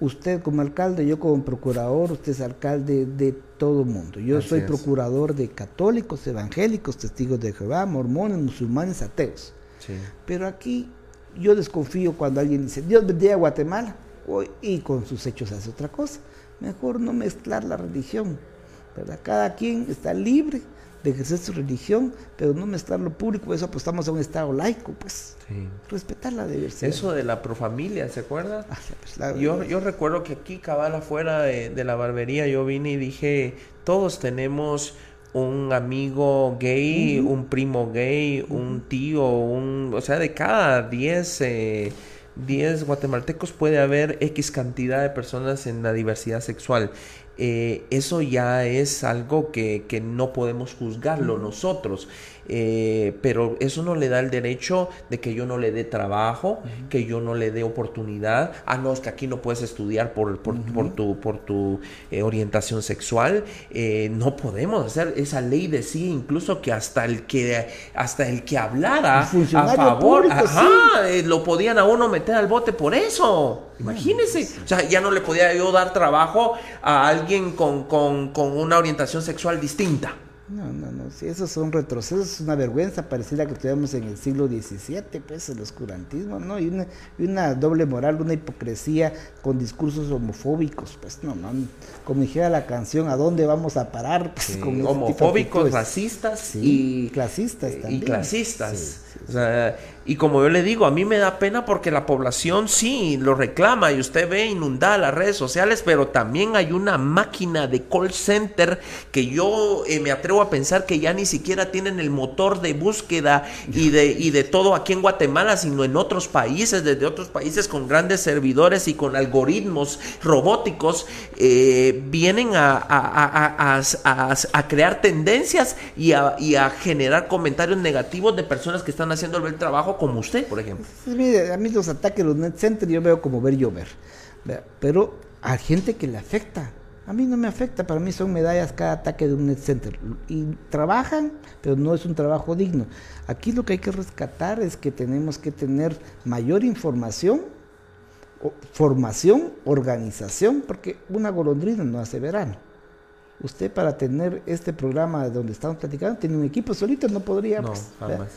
Usted como alcalde, yo como procurador, usted es alcalde de todo el mundo. Yo Así soy es. Procurador de católicos, evangélicos, testigos de Jehová, mormones, musulmanes, ateos. Sí. Pero aquí yo desconfío cuando alguien dice, Dios bendiga a Guatemala, y con sus hechos hace otra cosa. Mejor no mezclar la religión, ¿verdad? Cada quien está libre de ejercer su religión, pero no mezclar lo público, eso apostamos a un Estado laico, pues. Sí. Respetar la diversidad. Eso de la profamilia, ¿se acuerda? Ah, pues la yo, yo recuerdo que aquí, cabal, afuera de, de la barbería, yo vine y dije, todos tenemos un amigo gay, uh-huh. un primo gay, uh-huh. un tío, un, o sea, de cada diez... Eh, diez guatemaltecos puede haber X cantidad de personas en la diversidad sexual. eh, eso ya es algo que, que no podemos juzgarlo nosotros. Eh, pero eso no le da el derecho de que yo no le dé trabajo, uh-huh. que yo no le dé oportunidad. Ah, no, es que aquí no puedes estudiar por, por, uh-huh. por tu, por tu eh, orientación sexual. Eh, no podemos hacer esa ley, decía incluso que hasta el que hasta el que hablara el a favor, público, ajá, sí. eh, lo podían a uno meter al bote por eso. Imagínense, sí. O sea, ya no le podía yo dar trabajo a alguien con, con, con una orientación sexual distinta. No, no, no, sí, esos son retrocesos, es una vergüenza, pareciera que estuviéramos en el siglo diecisiete, pues el oscurantismo, ¿no? Y una, y una doble moral, una hipocresía con discursos homofóbicos, pues no, no, como dijera la canción, ¿a dónde vamos a parar? Pues, sí, con homofóbicos, racistas sí, y clasistas también. Y clasistas, sí, sí, o sea, y como yo le digo, a mí me da pena porque la población sí lo reclama y usted ve inundada las redes sociales, pero también hay una máquina de call center que yo eh, me atrevo a pensar que ya ni siquiera tienen el motor de búsqueda y de, y de todo aquí en Guatemala, sino en otros países, desde otros países con grandes servidores y con algoritmos robóticos, eh, vienen a, a, a, a, a, a, a crear tendencias y a, y a generar comentarios negativos de personas que están haciendo el buen trabajo, como usted, por ejemplo. Sí, mire, a mí los ataques de los net centers yo veo como ver llover, pero a gente que le afecta. A mí no me afecta, para mí son medallas cada ataque de un net center. Y trabajan, pero no es un trabajo digno. Aquí lo que hay que rescatar es que tenemos que tener mayor información, formación, organización, porque una golondrina no hace verano. Usted para tener este programa donde estamos platicando, tiene un equipo solito, no podría. No, pues, jamás.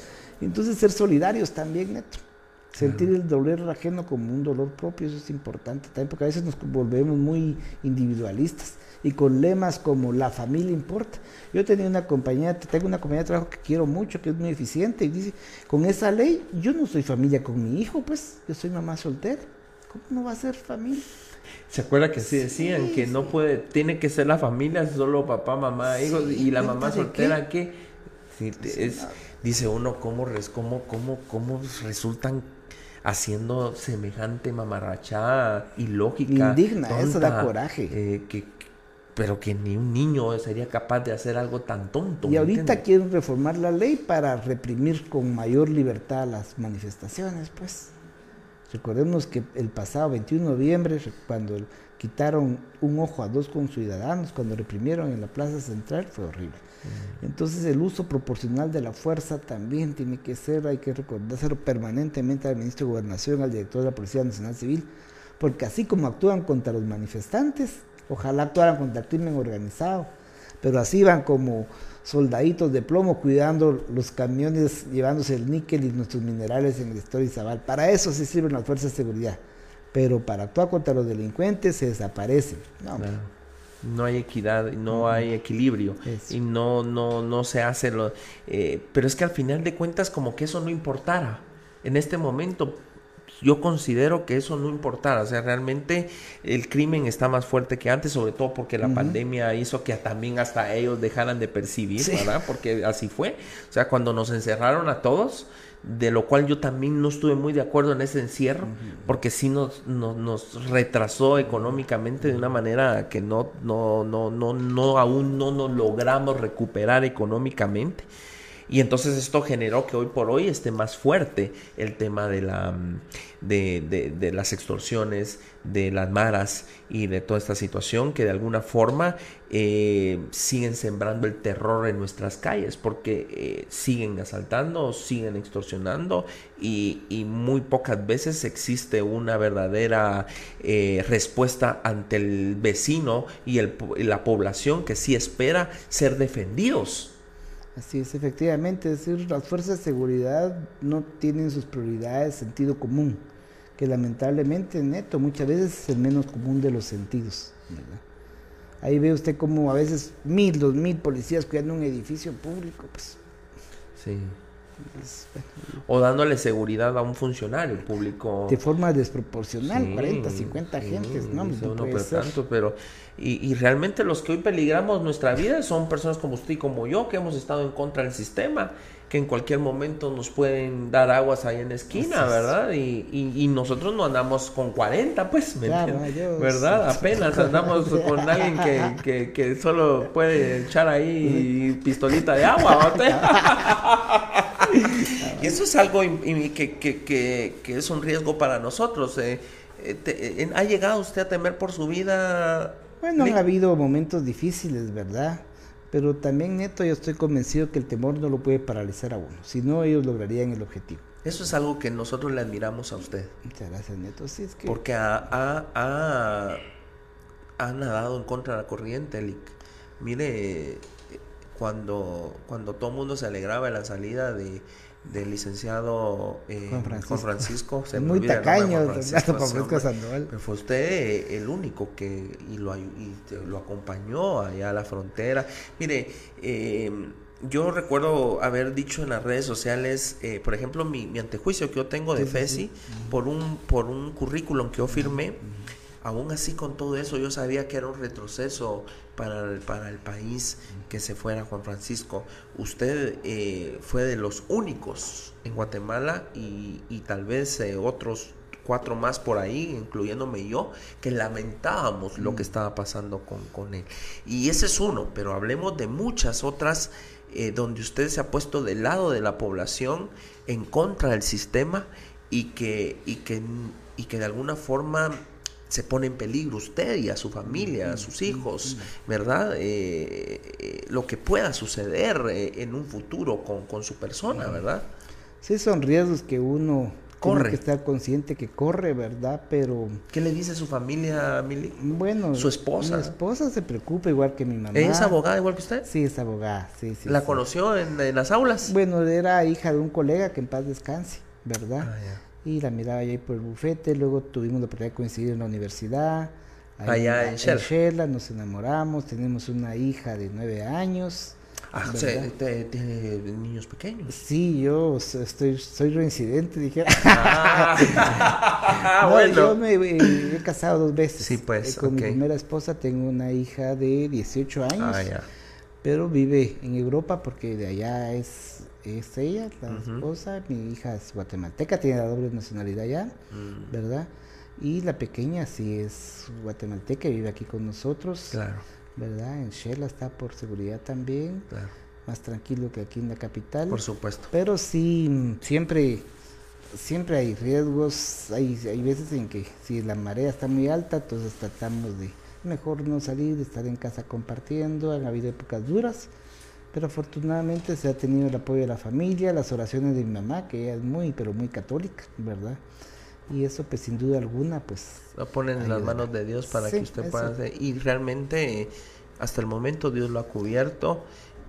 Entonces ser solidarios también, Neto. Sentir el dolor ajeno como un dolor propio, eso es importante también, porque a veces nos volvemos muy individualistas y con lemas como la familia importa. Yo tenía una compañía, tengo una compañía de trabajo que quiero mucho, que es muy eficiente, y dice, con esa ley, yo no soy familia con mi hijo, pues, yo soy mamá soltera, ¿cómo no va a ser familia? ¿Se acuerda que sí decían sí, que sí. no puede, tiene que ser la familia, solo papá, mamá, sí, hijos, y la mamá soltera qué? que, sí, es, sí, dice uno, ¿cómo, cómo, cómo, cómo resultan haciendo semejante mamarrachada ilógica, indigna, tonta, eso da coraje, eh, que, pero que ni un niño sería capaz de hacer algo tan tonto. Y ahorita ¿entiendes? Quieren reformar la ley para reprimir con mayor libertad las manifestaciones, pues. Recordemos que el pasado veintiuno de noviembre, cuando quitaron un ojo a dos conciudadanos, cuando reprimieron en la Plaza Central, fue horrible. Uh-huh. Entonces el uso proporcional de la fuerza también tiene que ser, hay que recordárselo permanentemente al ministro de Gobernación, al director de la Policía Nacional Civil, porque así como actúan contra los manifestantes, ojalá actuaran contra el crimen organizado, pero así van como soldaditos de plomo cuidando los camiones, llevándose el níquel y nuestros minerales en el estado de Izabal. Para eso sí sirven las fuerzas de seguridad, pero para actuar contra los delincuentes se desaparecen. No, claro. No hay equidad, no hay equilibrio, eso. Y no, no, no se hace lo... Eh, pero es que al final de cuentas como que eso no importara en este momento. Yo considero que eso no importara, o sea, realmente el crimen está más fuerte que antes, sobre todo porque la uh-huh. pandemia hizo que también hasta ellos dejaran de percibir, sí. ¿verdad? Porque así fue, o sea, cuando nos encerraron a todos, de lo cual yo también no estuve muy de acuerdo en ese encierro, uh-huh. porque sí nos, nos, nos retrasó económicamente de una manera que no, no, no, no, no, aún no nos logramos recuperar económicamente. Y entonces esto generó que hoy por hoy esté más fuerte el tema de la de, de, de las extorsiones, de las maras y de toda esta situación que de alguna forma eh, siguen sembrando el terror en nuestras calles porque eh, siguen asaltando, siguen extorsionando y, y muy pocas veces existe una verdadera eh, respuesta ante el vecino y el, la población que sí espera ser defendidos. Así es, efectivamente, es decir, las fuerzas de seguridad no tienen sus prioridades sentido común, que lamentablemente, Neto, muchas veces es el menos común de los sentidos, ¿verdad? Ahí ve usted como a veces mil, dos mil policías cuidando un edificio público, pues. Sí. Pues, bueno. O dándole seguridad a un funcionario público. De forma desproporcional, sí, cuarenta, cincuenta agentes, sí, ¿no? No, no pero tanto, pero... Y, y realmente los que hoy peligramos nuestra vida son personas como usted y como yo, que hemos estado en contra del sistema que en cualquier momento nos pueden dar aguas ahí en la esquina, ¿verdad? Y, y, y nosotros no andamos con cuarenta, pues, ¿me entiendes? Dios, ¿verdad? Apenas andamos con alguien que, que, que solo puede echar ahí pistolita de agua, ¿verdad? Y eso es algo que, que, que, que es un riesgo para nosotros. Eh, te, eh, ¿Ha llegado usted a temer por su vida? Bueno, han habido momentos difíciles, ¿verdad? Pero también, Neto, yo estoy convencido que el temor no lo puede paralizar a uno, si no ellos lograrían el objetivo. Eso es algo que nosotros le admiramos a usted. Muchas gracias, Neto. Sí, es que... Porque ha, ha, ha, ha nadado en contra de la corriente, Lic. Mire, cuando, cuando todo el mundo se alegraba de la salida de... del licenciado eh, Juan Francisco, Juan Francisco se muy olvida, tacaño, Juan Francisco, Juan Francisco Sandoval. Pero fue usted el único que y lo, y lo acompañó allá a la frontera. Mire, eh, yo recuerdo haber dicho en las redes sociales, eh, por ejemplo, mi, mi antejuicio que yo tengo de sí, FESI sí, sí. por un por un currículum que yo firmé. Uh-huh. Aún así, con todo eso, yo sabía que era un retroceso para el, para el país que se fuera Juan Francisco. Usted eh, fue de los únicos en Guatemala y, y tal vez eh, otros cuatro más por ahí, incluyéndome yo, que lamentábamos lo que estaba pasando con, con él. Y ese es uno, pero hablemos de muchas otras eh, donde usted se ha puesto del lado de la población en contra del sistema y que, y que, y que de alguna forma... se pone en peligro usted y a su familia, a sus hijos, ¿verdad? Eh, eh, lo que pueda suceder eh, en un futuro con, con su persona, ¿verdad? Sí, son riesgos que uno corre. Tiene que estar consciente que corre, ¿verdad? Pero... ¿Qué le dice su familia, Mili? Bueno, su esposa. Mi esposa se preocupa igual que mi mamá. ¿Es abogada igual que usted? Sí, es abogada, sí, sí. ¿La sí. conoció en, en las aulas? Bueno, era hija de un colega que en paz descanse, ¿verdad? Ah, ya. Y la miraba allá por el bufete, luego tuvimos la oportunidad de coincidir en la universidad, ahí allá en, en Shela, nos enamoramos, tenemos una hija de nueve años. Ah, ¿tiene niños pequeños? Sí, yo estoy, soy reincidente, dije. Ah, no, bueno. Yo me eh, he casado dos veces. Sí, pues, eh, con okay. mi primera esposa tengo una hija de dieciocho años, ah, yeah. pero vive en Europa porque de allá es... es ella, la uh-huh. esposa, mi hija es guatemalteca, tiene la doble nacionalidad ya, uh-huh. ¿verdad? Y la pequeña sí es guatemalteca, vive aquí con nosotros, claro. ¿verdad? En Shela está por seguridad también, claro. más tranquilo que aquí en la capital. Por supuesto. Pero sí, siempre, siempre hay riesgos, hay, hay veces en que si la marea está muy alta, entonces tratamos de mejor no salir, de estar en casa compartiendo, han habido épocas duras. Pero afortunadamente se ha tenido el apoyo de la familia, las oraciones de mi mamá, que ella es muy, pero muy católica, ¿verdad? Y eso, pues, sin duda alguna, pues... Lo ponen ayuda. En las manos de Dios para sí, que usted eso. Pueda hacer. Y realmente, hasta el momento, Dios lo ha cubierto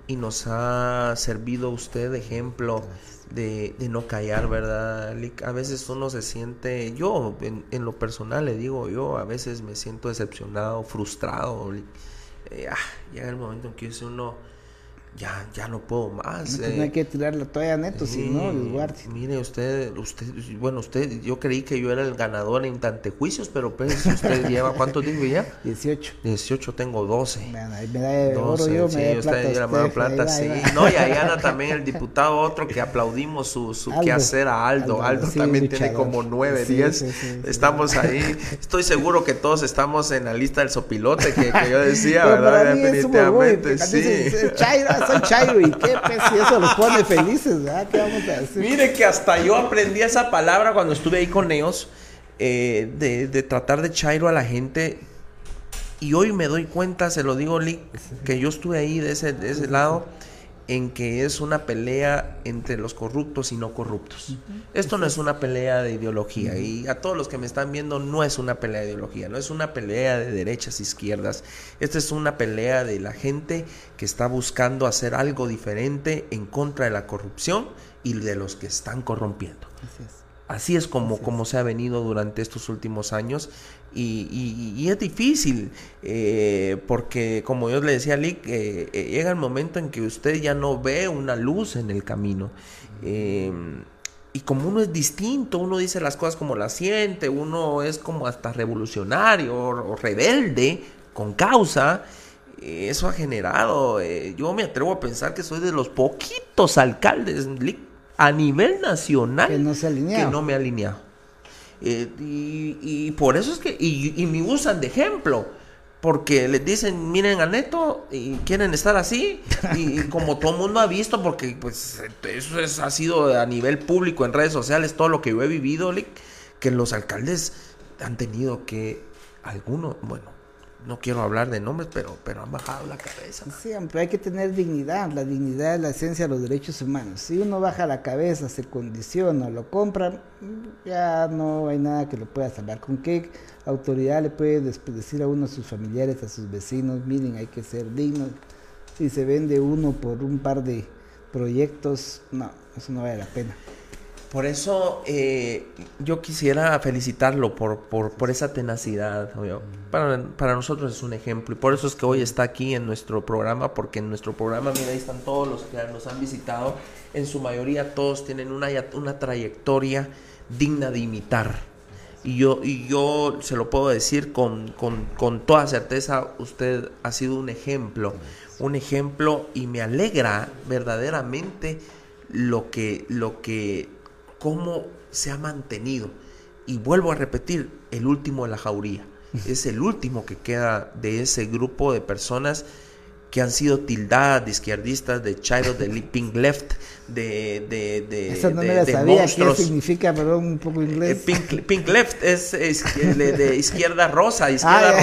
y nos ha servido usted de ejemplo de, de no callar, ¿verdad? A veces uno se siente... Yo, en, en lo personal, le digo yo, a veces me siento decepcionado, frustrado. Eh, ah, llega el momento en que uno... Ya, ya no puedo más. No, eh. no hay que tirar la toalla, Neto, sí, si no, guarde. Mire, usted, usted, bueno, usted, yo creí que yo era el ganador en tantos juicios, pero pues usted lleva, ¿cuántos digo ya? dieciocho. dieciocho, tengo doce. Bueno, ahí me da el oro yo, sí, me da usted, plata. Usted, usted, plata, sí. Ahí va. No, y ahí anda también el diputado otro que aplaudimos su, su Aldo, quehacer a Aldo. Aldo, Aldo sí, también tiene como nueve, sí, diez. Sí, sí, estamos sí. ahí. Estoy seguro que todos estamos en la lista del sopilote que, que yo decía, ¿verdad? Definitivamente, sí. Soy Chairo y qué pez, y eso los pone felices, ¿verdad? ¿Qué vamos a hacer? Mire que hasta yo aprendí esa palabra cuando estuve ahí con ellos, eh, de, de tratar de Chairo a la gente, y hoy me doy cuenta, se lo digo, Lick, que yo estuve ahí de ese, de ese lado, en que es una pelea entre los corruptos y no corruptos. Uh-huh. Esto no es una pelea de ideología, uh-huh. y a todos los que me están viendo, no es una pelea de ideología, no es una pelea de derechas e izquierdas. Esta es una pelea de la gente que está buscando hacer algo diferente en contra de la corrupción y de los que están corrompiendo. Así es. Así es como, sí. como se ha venido durante estos últimos años y, y, y es difícil eh, porque como yo le decía a Lick, eh, eh, llega el momento en que usted ya no ve una luz en el camino eh, y como uno es distinto, uno dice las cosas como las siente, uno es como hasta revolucionario o, o rebelde con causa. eso ha generado, eh, yo me atrevo a pensar que soy de los poquitos alcaldes a nivel nacional que no, se alineado. Que no me ha alineado, eh, y, y por eso es que, y, y me usan de ejemplo, porque les dicen, miren a Neto, y quieren estar así, y, y como todo el mundo ha visto, porque pues eso es, ha sido a nivel público en redes sociales, todo lo que yo he vivido, que los alcaldes han tenido que, algunos, bueno, no quiero hablar de nombres, pero, pero han bajado la cabeza. Siempre hay que tener dignidad, la dignidad es la esencia de los derechos humanos. Si uno baja la cabeza, se condiciona, lo compra, ya no hay nada que lo pueda salvar. ¿Con qué autoridad le puede decir a uno, a sus familiares, a sus vecinos, miren, hay que ser dignos? Si se vende uno por un par de proyectos, no, eso no vale la pena. Por eso eh, yo quisiera felicitarlo por, por, por esa tenacidad. Para, para nosotros es un ejemplo, y por eso es que hoy está aquí en nuestro programa, porque en nuestro programa, mira, ahí están todos los que nos han visitado, en su mayoría todos tienen una, una trayectoria digna de imitar, y yo, y yo se lo puedo decir con, con, con toda certeza, usted ha sido un ejemplo, un ejemplo, y me alegra verdaderamente lo que... Lo que cómo se ha mantenido, y vuelvo a repetir, el último de la jauría, es el último que queda de ese grupo de personas que han sido tildadas de izquierdistas, de chairos, de pink left, de, de, de, eso no de, me la de sabía, monstruos. ¿Qué significa, perdón, un poco inglés? Eh, pink, pink left es, es de, de izquierda rosa, izquierda ah,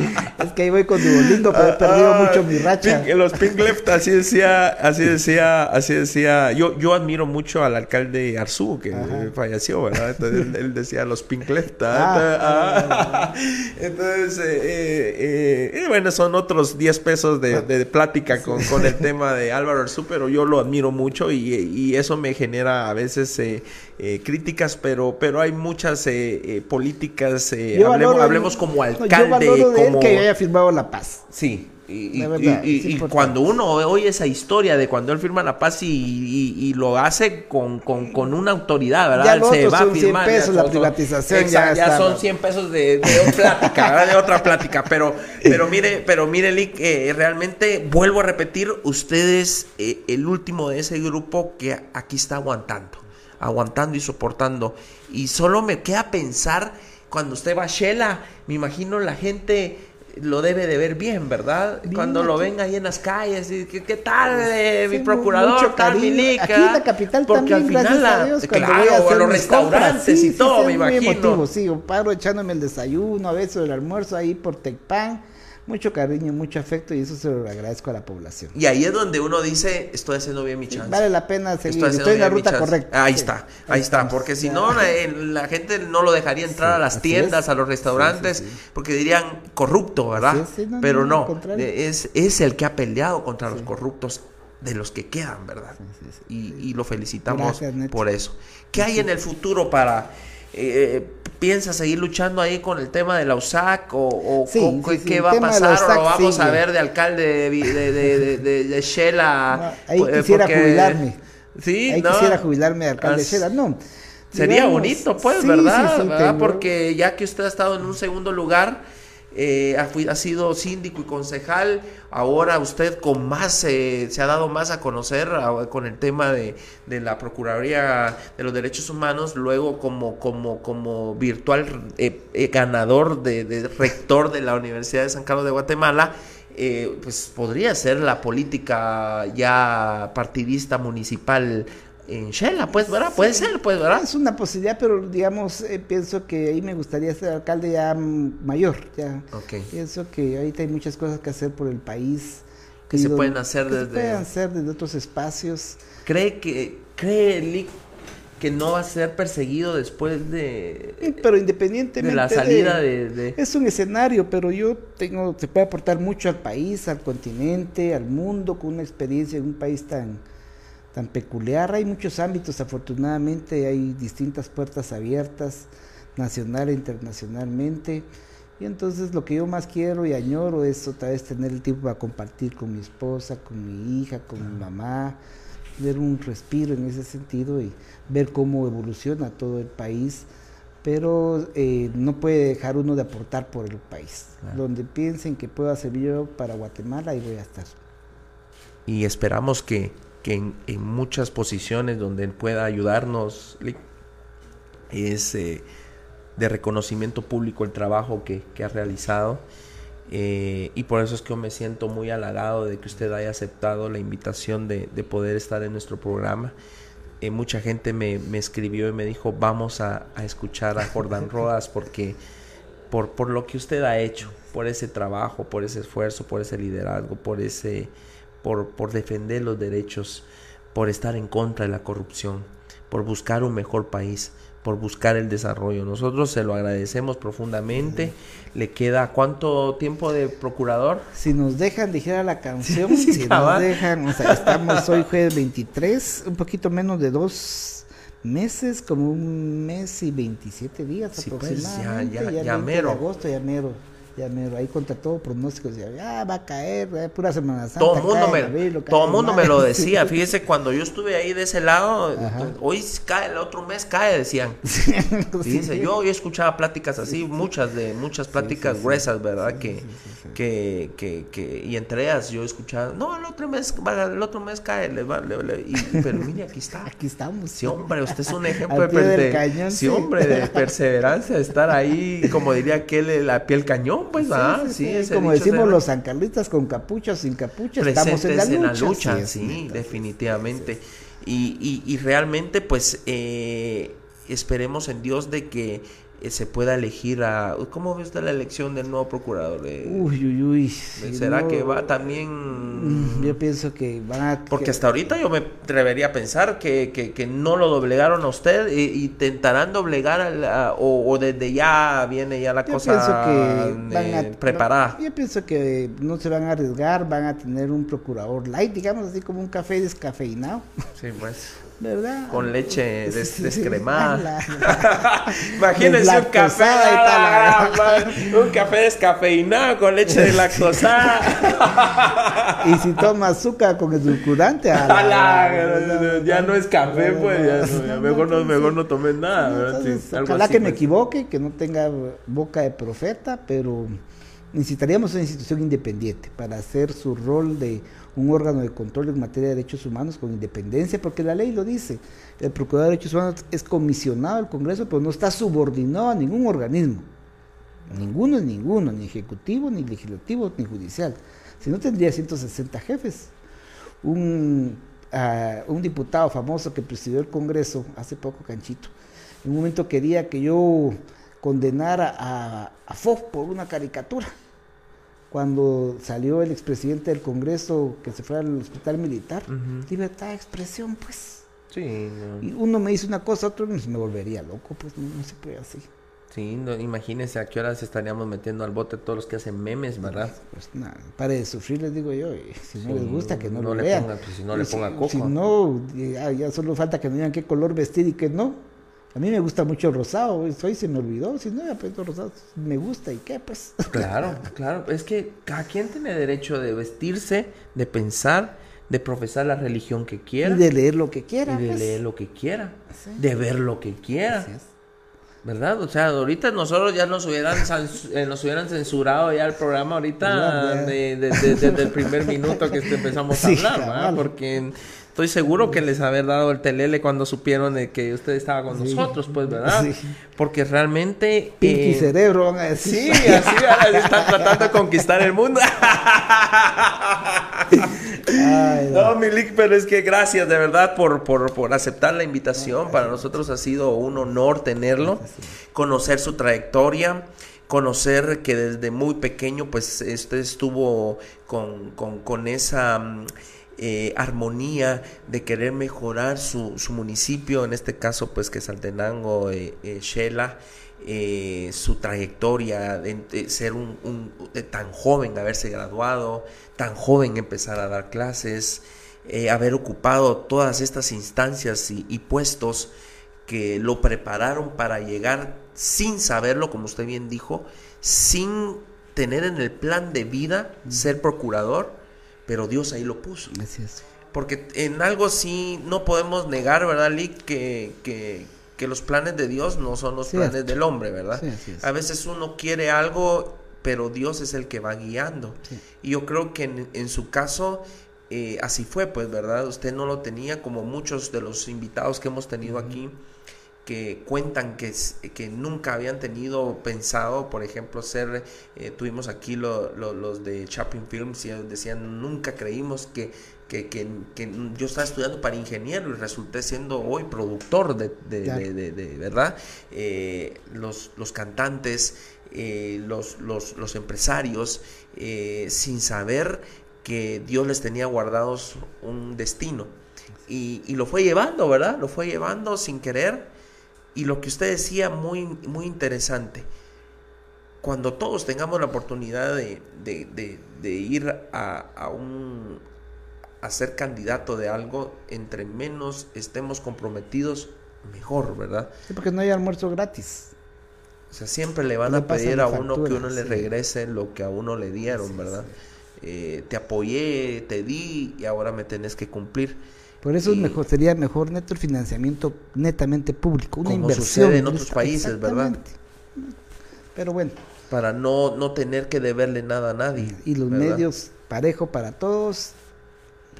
rosada. Es que ahí voy con Duolingo, pero he perdido ah, mucho mi racha. Pink, los pink left, así decía, así decía, así decía. Yo, yo admiro mucho al alcalde Arzú, que ajá. falleció, ¿verdad? Entonces él, él decía los pink left. Ah, entonces, ah, eh, eh, eh, bueno, son otros diez pesos de, de plática con, con el tema de Álvaro Arzú, pero yo lo admiro mucho, y, y eso me genera a veces eh, eh, críticas, pero pero hay muchas eh, eh, políticas, eh, hablemos, hablemos como alcalde. Yo valoro de como... él que haya firmado la paz. Sí. Y, verdad, y, y, y cuando uno oye esa historia de cuando él firma la paz y, y, y lo hace con, con, con una autoridad, ¿verdad? Ya él se va a firmar. cien pesos ya son, la privatización. Exact, ya, ya son cien pesos de, de plática, ¿verdad? De otra plática. Pero, pero mire, pero mire, Lick, eh, realmente vuelvo a repetir, ustedes eh, el último de ese grupo que aquí está aguantando, aguantando y soportando. Y solo me queda pensar cuando usted va a Shela, me imagino la gente. Lo debe de ver bien, ¿verdad? Bien, cuando lo ven ahí en las calles, y, ¿qué, qué tal eh, sí, mi procurador, tal mi lica? Aquí en la capital porque también, al final, la, a Dios, claro, voy a los restaurantes sí, y sí, todo, me imagino. Emotivo, sí, yo paro echándome el desayuno, a veces el almuerzo ahí por Tecpan, mucho cariño, mucho afecto, y eso se lo agradezco a la población. Y ahí es donde uno dice, estoy haciendo bien mi chance. Sí, vale la pena seguir, estoy, estoy en la ruta correcta. Ahí sí, está, ahí está, porque si no, la, la gente no lo dejaría entrar sí, a las tiendas, es. a los restaurantes, sí, sí, sí. porque dirían corrupto, ¿verdad? Sí, sí, no, pero no, no es, es el que ha peleado contra sí. los corruptos, de los que quedan, ¿verdad? Sí, sí, sí, y, sí. y lo felicitamos. Gracias, por eso. ¿Qué hay sí. en el futuro para... Eh, ¿Piensa seguir luchando ahí con el tema de la U S A C o, o sí, con, sí, qué sí, va a pasar U S A C, o lo vamos sí, a ver de alcalde de, de, de, de, de, de Shela? No, ahí quisiera porque... jubilarme. Sí, ahí no. quisiera jubilarme de alcalde As... de Shela, no. Sería digamos, bonito, pues, sí, ¿verdad? Sí, sí, ¿verdad? Porque ya que usted ha estado en un segundo lugar, eh, ha, ha sido síndico y concejal, ahora usted con más eh, se ha dado más a conocer a, con el tema de, de la Procuraduría de los Derechos Humanos, luego como como como virtual eh, eh, ganador de, de rector de la Universidad de San Carlos de Guatemala, eh, pues podría ser la política ya partidista municipal en Shela, pues, ¿verdad? Puede sí, ser, pues, ¿verdad? Es una posibilidad, pero digamos, eh, pienso que ahí me gustaría ser alcalde ya mayor, ya. Okay. Pienso que ahorita hay muchas cosas que hacer por el país. Que se pueden hacer que desde... se pueden hacer desde otros espacios. ¿Cree que, cree, Lick, que no va a ser perseguido después de... Sí, pero independientemente de la salida de, de, de... Es un escenario, pero yo tengo, se puede aportar mucho al país, al continente, al mundo, con una experiencia en un país tan... tan peculiar, hay muchos ámbitos, afortunadamente hay distintas puertas abiertas, nacional e internacionalmente, y entonces lo que yo más quiero y añoro es otra vez tener el tiempo para compartir con mi esposa, con mi hija, con mi mamá, tener un respiro en ese sentido y ver cómo evoluciona todo el país, pero eh, no puede dejar uno de aportar por el país. Claro. Donde piensen que pueda servir yo para Guatemala, ahí voy a estar. Y esperamos que, que en, en muchas posiciones donde él pueda ayudarnos, es eh, de reconocimiento público el trabajo que, que ha realizado. Eh, y por eso es que yo me siento muy halagado de que usted haya aceptado la invitación de, de poder estar en nuestro programa. Eh, mucha gente me, me escribió y me dijo, vamos a, a escuchar a Jordán Rodas porque por, por lo que usted ha hecho, por ese trabajo, por ese esfuerzo, por ese liderazgo, por, ese, por, por defender los derechos, por estar en contra de la corrupción, por buscar un mejor país, por buscar el desarrollo. Nosotros se lo agradecemos profundamente. Uh-huh. ¿Le queda cuánto tiempo de procurador? Si nos dejan, dijera la canción, sí, si cabal. Nos dejan, o sea, estamos hoy jueves veintitrés, un poquito menos de dos meses, como un mes y veintisiete días sí, aproximadamente. Pues ya, ya, ya, ya mero. Agosto, ya mero. Ya mero, ahí contra todo pronóstico, decía, ah, va a caer, eh, pura Semana Santa. Todo el mundo, cae, me, David, todo mundo me lo decía, fíjese, cuando yo estuve ahí de ese lado, entonces, hoy cae, el otro mes cae, decían. Sí, fíjese, sí, yo, yo escuchaba pláticas así, sí, muchas de muchas pláticas sí, sí, gruesas, sí, ¿verdad? Sí, que, sí, sí, sí. Que, que, que, y entre ellas yo escuchaba, no, el otro mes, el otro mes cae, le, le, le, y, pero mire, aquí está. Aquí estamos. Sí, hombre, usted es un ejemplo de, de, cañón, sí, sí. hombre, de perseverancia, de estar ahí, como diría aquel, la piel cañón. Pues sí, ah, sí, sí, sí, como decimos de... los sancarlistas, con capucha, sin capucha, presentes, estamos en la lucha, en la lucha sí, sí entonces, definitivamente sí, sí. Y, y, y realmente pues eh, esperemos en Dios de que eh, se pueda elegir a, ¿cómo ve usted la elección del nuevo procurador? Eh, uy, uy, uy ¿será no, que va también? Yo pienso que va, porque que... hasta ahorita yo me atrevería a pensar que, que, que no lo doblegaron a usted e, intentarán doblegar a la, o, o desde ya viene ya la yo cosa que van eh, a, preparada. Yo pienso que no se van a arriesgar, van a tener un procurador light, digamos así como un café descafeinado. Sí, pues. ¿Verdad? Con leche des, descremada. Imagínense un café y tal, un café descafeinado con leche deslactosada. Y si toma azúcar con edulcorante, a la, la, ya no es café, pues. Ya no, ya mejor no, mejor no tomes nada. Entonces, sí, ojalá así, que me pues. equivoque, que no tenga boca de profeta, pero necesitaríamos una institución independiente para hacer su rol de un órgano de control en materia de derechos humanos con independencia, porque la ley lo dice, el procurador de derechos humanos es comisionado al Congreso, pero no está subordinado a ningún organismo, ninguno es ninguno, ni ejecutivo, ni legislativo, ni judicial, si no tendría ciento sesenta jefes. Un, uh, un diputado famoso que presidió el Congreso hace poco, Canchito, en un momento quería que yo condenara a, a F O F por una caricatura. Cuando salió el expresidente del Congreso que se fue al hospital militar, uh-huh. libertad de expresión, pues. Sí. No. Y uno me dice una cosa, otro me volvería loco, pues no, no se puede así. Sí, no, imagínense a qué horas estaríamos metiendo al bote todos los que hacen memes, ¿verdad? Pues, pues nada, para de sufrir, les digo yo, y si sí, no les gusta que no, no lo vean. Pues, si no le ponga si, coco. Si no, ya, ya solo falta que me digan qué color vestir y qué no. A mí me gusta mucho el rosado, hoy se me olvidó, si no, pues el rosado me gusta y qué, pues. Claro, claro, es que cada quien tiene derecho de vestirse, de pensar, de profesar la religión que quiera. Y de leer lo que quiera. Y de pues. leer lo que quiera, sí. de ver lo que quiera. Así es. ¿Verdad? O sea, ahorita nosotros ya nos hubieran eh, nos hubieran censurado ya el programa ahorita desde de, de, de, de, el primer minuto que empezamos a sí, hablar, ¿verdad? Vale. Porque... estoy seguro que les haber dado el telele cuando supieron que usted estaba con sí. nosotros, pues, ¿verdad? Sí. Porque realmente... Pinky eh, cerebro, van a decir. Sí, así ahora están tratando de conquistar el mundo. Ay, no, Milik, pero es que gracias de verdad por, por, por aceptar la invitación. Ay, para nosotros ha sido un honor tenerlo, conocer su trayectoria, conocer que desde muy pequeño, pues, usted estuvo con, con, con esa... Eh, armonía de querer mejorar su, su municipio, en este caso pues Quetzaltenango, eh, eh, Shela, eh, su trayectoria de, de ser un, un de tan joven, de haberse graduado, tan joven empezar a dar clases, eh, haber ocupado todas estas instancias y, y puestos que lo prepararon para llegar sin saberlo, como usted bien dijo, sin tener en el plan de vida mm. ser procurador, pero Dios ahí lo puso. Así es. Porque en algo sí no podemos negar, ¿verdad, Lick? Que, que, que los planes de Dios no son los Cierto. planes del hombre, ¿verdad? Sí, sí, sí. A veces uno quiere algo, pero Dios es el que va guiando. Sí. Y yo creo que en, en su caso eh, así fue, pues, ¿verdad? Usted no lo tenía, como muchos de los invitados que hemos tenido uh-huh. aquí, que cuentan que, que nunca habían tenido pensado, por ejemplo, ser, eh, tuvimos aquí lo, lo, los de Chapin Films, y decían, nunca creímos que, que, que, que yo estaba estudiando para ingeniero y resulté siendo hoy productor, de, de, de, de, de, de ¿verdad? Eh, los, los cantantes, eh, los, los, los empresarios, eh, sin saber que Dios les tenía guardados un destino, y, y lo fue llevando, ¿verdad? Lo fue llevando sin querer. Y lo que usted decía, muy, muy interesante, cuando todos tengamos la oportunidad de, de, de, de ir a, a, un, a ser candidato de algo, entre menos estemos comprometidos, mejor, ¿verdad? Sí, porque no hay almuerzo gratis. O sea, siempre le van le a pedir a uno factura, que uno sí. le regrese lo que a uno le dieron, sí, ¿verdad? Sí. Eh, te apoyé, te di y ahora me tenés que cumplir. Por eso sí. es mejor, sería mejor neto el financiamiento netamente público, una como inversión sucede en otros está, países, ¿verdad? Pero bueno. Para no, no tener que deberle nada a nadie. Y los ¿verdad? medios parejo para todos,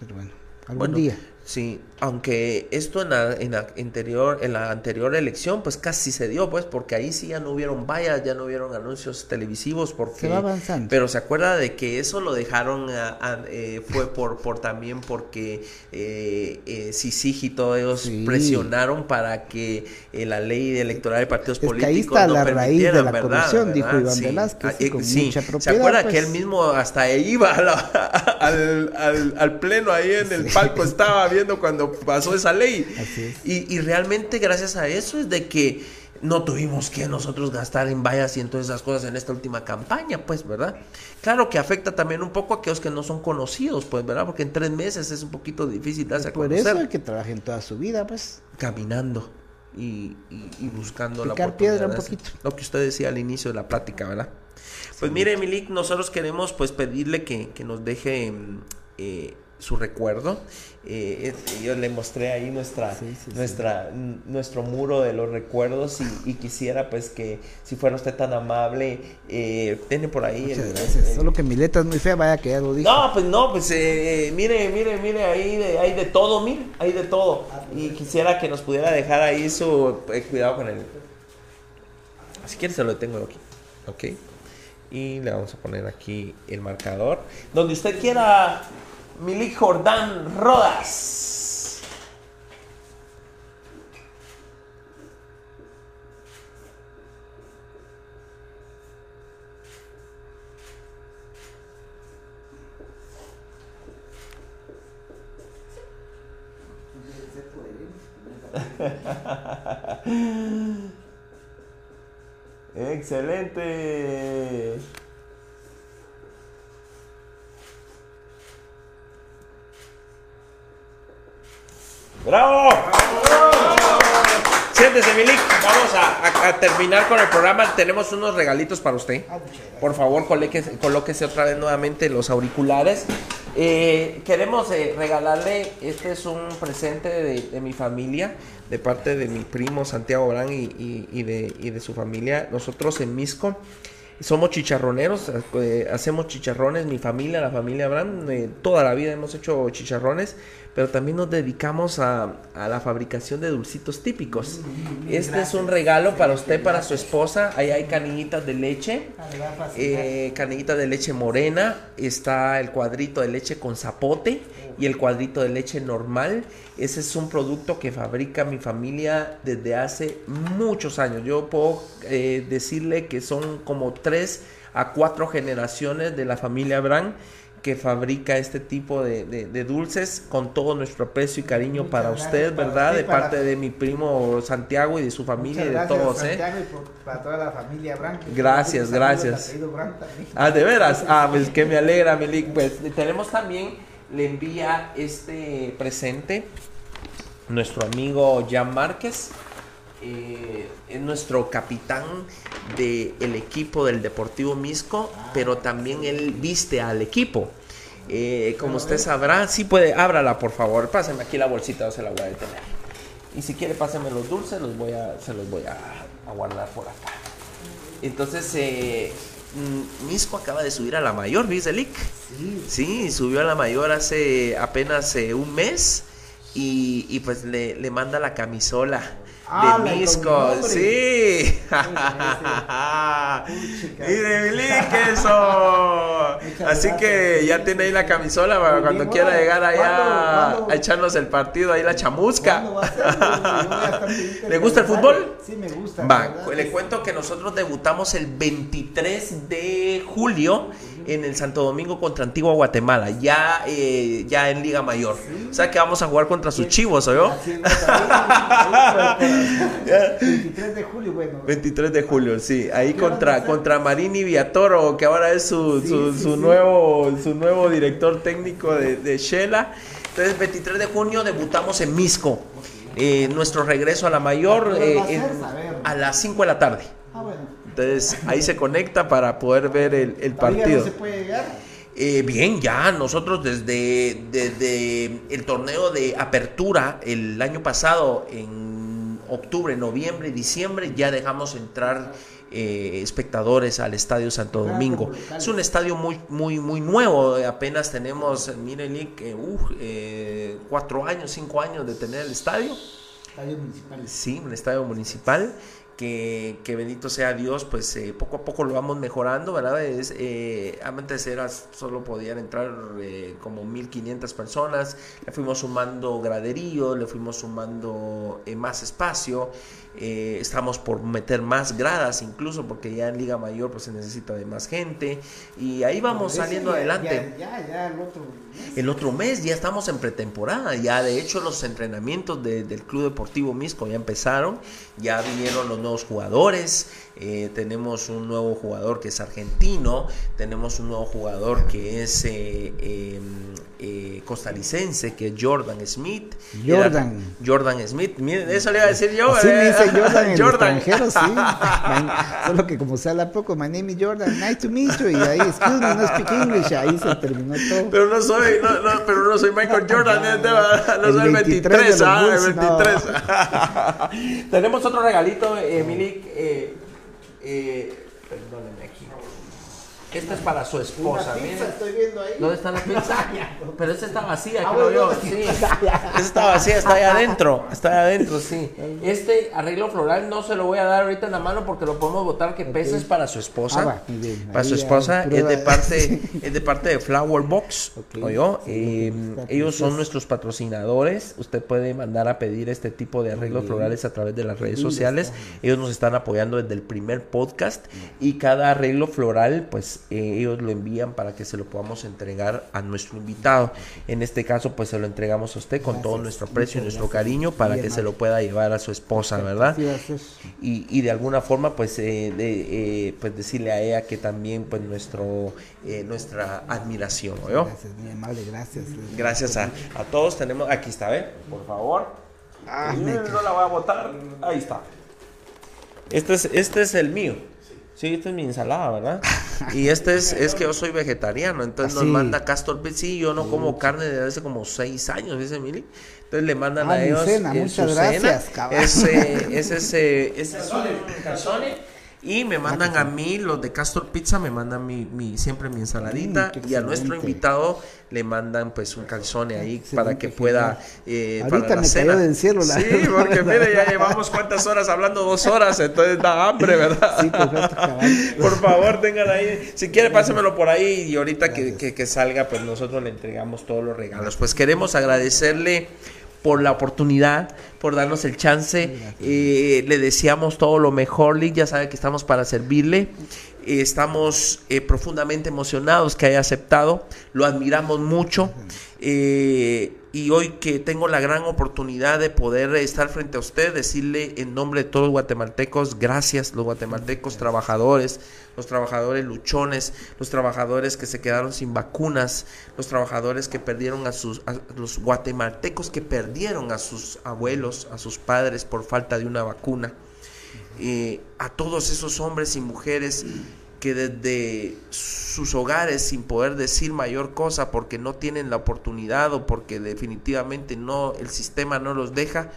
pero bueno, algún bueno, día. Sí, aunque esto en la, en, la anterior, en la anterior elección pues casi se dio, pues, porque ahí sí ya no hubieron vallas, ya no hubieron anuncios televisivos, porque se va avanzando. Pero se acuerda de que eso lo dejaron, a, a, eh, fue por, por también porque eh, eh, C I C I G y todos ellos sí. presionaron para que eh, la ley electoral de partidos es políticos que ahí está no la raíz de la corrupción, dijo Iván sí. Velásquez, sí, con sí. mucha propiedad. ¿Se acuerda pues? Que él mismo hasta ahí iba a la, a, al, al, al pleno, ahí en el sí. palco estaba bien cuando pasó esa ley. Y, y realmente gracias a eso es de que no tuvimos que nosotros gastar en vallas y en todas esas cosas en esta última campaña, pues, ¿verdad? Claro que afecta también un poco a aquellos que no son conocidos, pues, ¿verdad? Porque en tres meses es un poquito difícil darse a conocer. Por eso el que trabaja en toda su vida, pues. Caminando y, y, y buscando la oportunidad. Picar piedra un poquito. Lo que usted decía al inicio de la plática, ¿verdad? Pues sí, mire, Milik, nosotros queremos pues pedirle que, que nos deje eh, su recuerdo. Eh, yo le mostré ahí nuestra sí, sí, nuestra sí. nuestro muro de los recuerdos y, y quisiera pues que si fuera usted tan amable eh, tiene por ahí. Muchas el, gracias. El, el... Solo que mi letra es muy fea, vaya que ya lo dije. No, pues no, pues eh, mire, mire, mire, ahí de, hay de todo, mire, hay de todo. Y quisiera que nos pudiera dejar ahí su eh, cuidado con él. Si quieres se lo tengo aquí, ok. Y le vamos a poner aquí el marcador donde usted quiera. Milik Jordán Rodas. Excelente. ¡Bravo! ¡Bravo! Siéntese, Milik. Vamos a, a, a terminar con el programa. Tenemos unos regalitos para usted. Por favor, colóquese, colóquese otra vez nuevamente los auriculares. Eh, queremos eh, regalarle, este es un presente de, de mi familia, de parte de mi primo Santiago Bran y, y, y, de, y de su familia. Nosotros en Mixco somos chicharroneros, eh, hacemos chicharrones, mi familia, la familia Bran, eh, toda la vida hemos hecho chicharrones, pero también nos dedicamos a, a la fabricación de dulcitos típicos. Mm, este gracias. Es un regalo para usted, para su esposa. Ahí hay canillitas de leche, eh, canillitas de leche morena, está el cuadrito de leche con zapote y el cuadrito de leche normal. Ese es un producto que fabrica mi familia desde hace muchos años. Yo puedo eh, decirle que son como tres a cuatro generaciones de la familia Bran que fabrica este tipo de, de, de dulces, con todo nuestro aprecio y cariño. Muchas para usted, para ¿verdad? Usted, de parte la... de mi primo Santiago y de su familia y de todos, Santiago, ¿eh? Y por, para toda la familia Bran. Gracias, gracias. Bran ah, de veras. Ah, pues que me alegra, Milik. Pues tenemos también, le envía este presente nuestro amigo Jan Márquez. Eh, es nuestro capitán del de equipo del Deportivo Mixco, ah, pero también él viste al equipo. Eh, como usted sabrá, sí puede, ábrala por favor, pásenme aquí la bolsita, o se la voy a detener. y si quiere pásenme los dulces, los voy a, se los voy a, a guardar por acá. Entonces, eh, Mixco acaba de subir a la mayor, ¿viste, Lick? Sí. Sí, subió a la mayor hace apenas eh, un mes y, y pues le, le manda la camisola. Ah, de Mixco, sí. Y de Lick, eso. Así que ya tiene ahí la camisola para cuando igual, quiera llegar allá ¿cuándo, cuándo? a echarnos el partido, ahí la chamusca. ¿Le gusta el fútbol? Sí, me gusta. Va, verdad, le sí. cuento que nosotros debutamos el veintitrés de julio en el Santo Domingo contra Antigua Guatemala, ya, eh, ya en Liga Mayor. ¿Sí? O sea que vamos a jugar contra sus chivos, ¿o yo? veintitrés de julio, bueno. veintitrés de julio, sí. Ahí contra, contra Marini Viatoro, que ahora es su, sí, su, sí, su, sí. Nuevo, su nuevo director técnico de, de Shela. Entonces, veintitrés de junio debutamos en Mixco. Eh, nuestro regreso a la mayor eh, en, a las cinco de la tarde. Ah, bueno. Entonces, ahí se conecta para poder ver el, el partido. ¿Se puede llegar? Eh, bien, ya nosotros desde, desde el torneo de apertura el año pasado en octubre, noviembre y diciembre ya dejamos entrar eh, espectadores al Estadio Santo Domingo. Es un estadio muy muy muy nuevo, apenas tenemos, miren, eh, uh, eh, cuatro años, cinco años de tener el estadio. Estadio municipal. Sí, un estadio municipal que, que bendito sea Dios, pues eh, poco a poco lo vamos mejorando, ¿verdad? Es, eh, antes era, solo podían entrar eh, como mil quinientas personas, le fuimos sumando graderío, le fuimos sumando eh, más espacio, eh, estamos por meter más gradas incluso, porque ya en Liga Mayor pues se necesita de más gente, y ahí vamos saliendo ya, adelante. Ya, ya, ya el otro mes. El otro mes ya estamos en pretemporada, ya de hecho los entrenamientos de, del Club Deportivo Mixco ya empezaron, ya vinieron los nuevos jugadores, eh, tenemos un nuevo jugador que es argentino, tenemos un nuevo jugador que es eh, eh, eh, costarricense, que es Jordán Smith. Jordán. Jordán Smith, miren, eso le iba a decir yo. Sí, me dice Jordán en Jordán. El extranjero, sí. Solo que como se habla poco, my name is Jordán, nice to meet you, y ahí, excuse me, no speak English, ahí se terminó todo. Pero no soy, no, no, pero no soy Michael Jordán, no, no soy el veintitrés, ah, el veintitrés. No. Tenemos otro regalito, eh, Milik, eh, eh, perdónenme aquí. Esta es para su esposa. Una pizza, estoy viendo ahí. ¿Dónde está la pizza? Pero esta está vacía, ah, creo yo. Sí. Esta está vacía, está ahí adentro. Está ahí adentro, sí. Este arreglo floral no se lo voy a dar ahorita en la mano porque lo podemos botar, que okay. Pesa es para su esposa. Ah, va, bien. Para ahí su esposa, es de parte, es de parte de Flowerbox. Okay. ¿Oyó? Sí, eh, ellos son nuestros patrocinadores. Usted puede mandar a pedir este tipo de arreglos okay. florales a través de las redes sociales. Ellos nos están apoyando desde el primer podcast y cada arreglo floral, pues, Eh, ellos lo envían para que se lo podamos entregar a nuestro invitado. En este caso pues se lo entregamos a usted con gracias, todo nuestro aprecio y nuestro gracias. cariño para bien, que se lo pueda llevar a su esposa, ¿verdad? Y, y de alguna forma pues eh, de, eh, pues decirle a ella que también pues nuestro eh, nuestra admiración, ¿no? Gracias, muy amable, gracias. Gracias a, a todos. Tenemos, aquí está, ¿eh? Por favor. Ah, eh, no la voy a botar. Ahí está. Este es, este es el mío. Sí, esta es mi ensalada, ¿verdad? Y este es, es que yo soy vegetariano, entonces ah, nos sí. manda Castor's Pizza, y yo no sí. como carne desde hace como seis años, dice Mili. Entonces le mandan ah, a ellos cena, eh, muchas su gracias, cena, ese, ese, ese, ese calzone, y me mandan a mí, los de Castor's Pizza me mandan mi, mi siempre mi ensaladita, mm, y a nuestro invitado le mandan pues un calzone ahí excelente, para que pueda eh, ahorita para la me cena. Cayó del cielo la sí, porque mire, ya llevamos cuántas horas hablando, dos horas, entonces da hambre, ¿verdad? Sí, perfecto, cabal. Por favor, tengan ahí, si quiere pásenmelo por ahí, y ahorita que, que, que salga pues nosotros le entregamos todos los regalos. Pues queremos agradecerle por la oportunidad, por darnos el chance, eh, le deseamos todo lo mejor, Lick, ya sabe que estamos para servirle. Estamos eh, profundamente emocionados que haya aceptado, lo admiramos mucho, eh, y hoy que tengo la gran oportunidad de poder estar frente a usted, decirle en nombre de todos los guatemaltecos, gracias, los guatemaltecos trabajadores, los trabajadores luchones, los trabajadores que se quedaron sin vacunas, los trabajadores que perdieron a sus, a los guatemaltecos que perdieron a sus abuelos, a sus padres por falta de una vacuna. Eh, a todos esos hombres y mujeres que desde sus hogares, sin poder decir mayor cosa porque no tienen la oportunidad o porque definitivamente no, el sistema no los deja,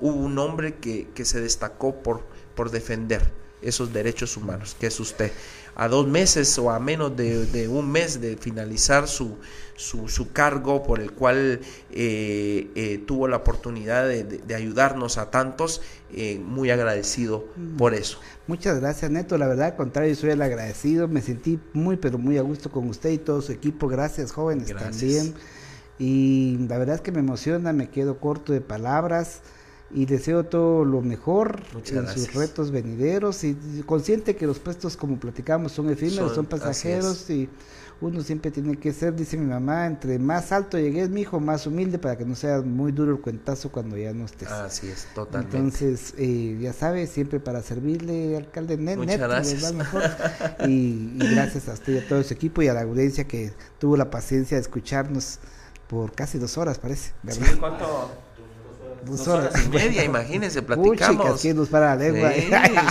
hubo un hombre que, que se destacó por, por defender esos derechos humanos, que es usted. A dos meses o a menos de, de un mes de finalizar su, su, su cargo, por el cual eh, eh, tuvo la oportunidad de, de, de ayudarnos a tantos, eh, muy agradecido por eso. Muchas gracias, Neto, la verdad, al contrario, soy el agradecido, me sentí muy pero muy a gusto con usted y todo su equipo. Gracias, jóvenes, gracias. También, y la verdad es que me emociona, me quedo corto de palabras. Y deseo todo lo mejor Muchas en gracias. Sus retos venideros, y consciente que los puestos, como platicamos, son efímeros, son, son pasajeros, y uno siempre tiene que ser, dice mi mamá, entre más alto llegues, mijo, más humilde, para que no sea muy duro el cuentazo cuando ya no estés. Así es, totalmente. Entonces, eh, ya sabes, siempre para servirle, alcalde Net, Muchas Net, gracias. Les va mejor. y, y gracias a usted y a todo su equipo y a la audiencia que tuvo la paciencia de escucharnos por casi dos horas, parece, ¿verdad? Sí, ¿cuánto? Dos horas, horas y media, bueno, imagínense, platicamos. Uy, chicas, nos para la lengua. Sí,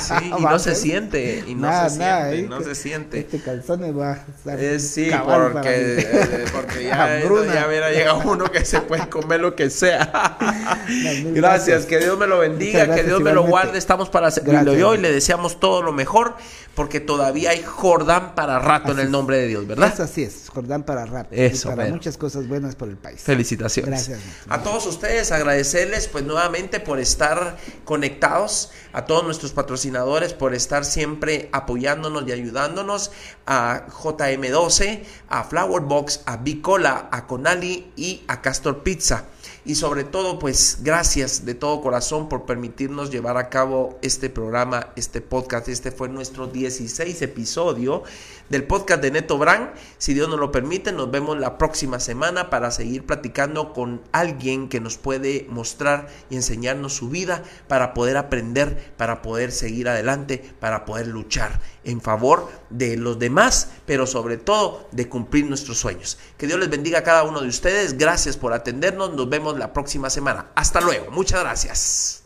sí, y no se siente, y no nah, se nah, siente, este, no se siente. Este calzón va a estar eh, sí, porque, eh, porque ya, ya verá, llega uno que se puede comer lo que sea. Gracias, gracias, que Dios me lo bendiga, gracias, que Dios igualmente. Me lo guarde, estamos para servirlo yo, y le deseamos todo lo mejor, porque todavía hay Jordán para rato, así en el nombre de Dios, ¿verdad? Eso así es, Jordán para rato, Eso, para pero. muchas cosas buenas por el país. Felicitaciones. Gracias. A todos ustedes, agradecerles pues nuevamente por estar conectados, a todos nuestros patrocinadores por estar siempre apoyándonos y ayudándonos, a J M doce, a Flowerbox, a Bicola, a Conali y a Castor's Pizza. Y sobre todo, pues gracias de todo corazón por permitirnos llevar a cabo este programa, este podcast. Este fue nuestro dieciséis episodio del podcast de Neto Bran. Si Dios nos lo permite, nos vemos la próxima semana para seguir platicando con alguien que nos puede mostrar y enseñarnos su vida, para poder aprender, para poder seguir adelante, para poder luchar en favor de los demás, pero sobre todo de cumplir nuestros sueños. Que Dios les bendiga a cada uno de ustedes. Gracias por atendernos. Nos vemos la próxima semana. Hasta luego. Muchas gracias.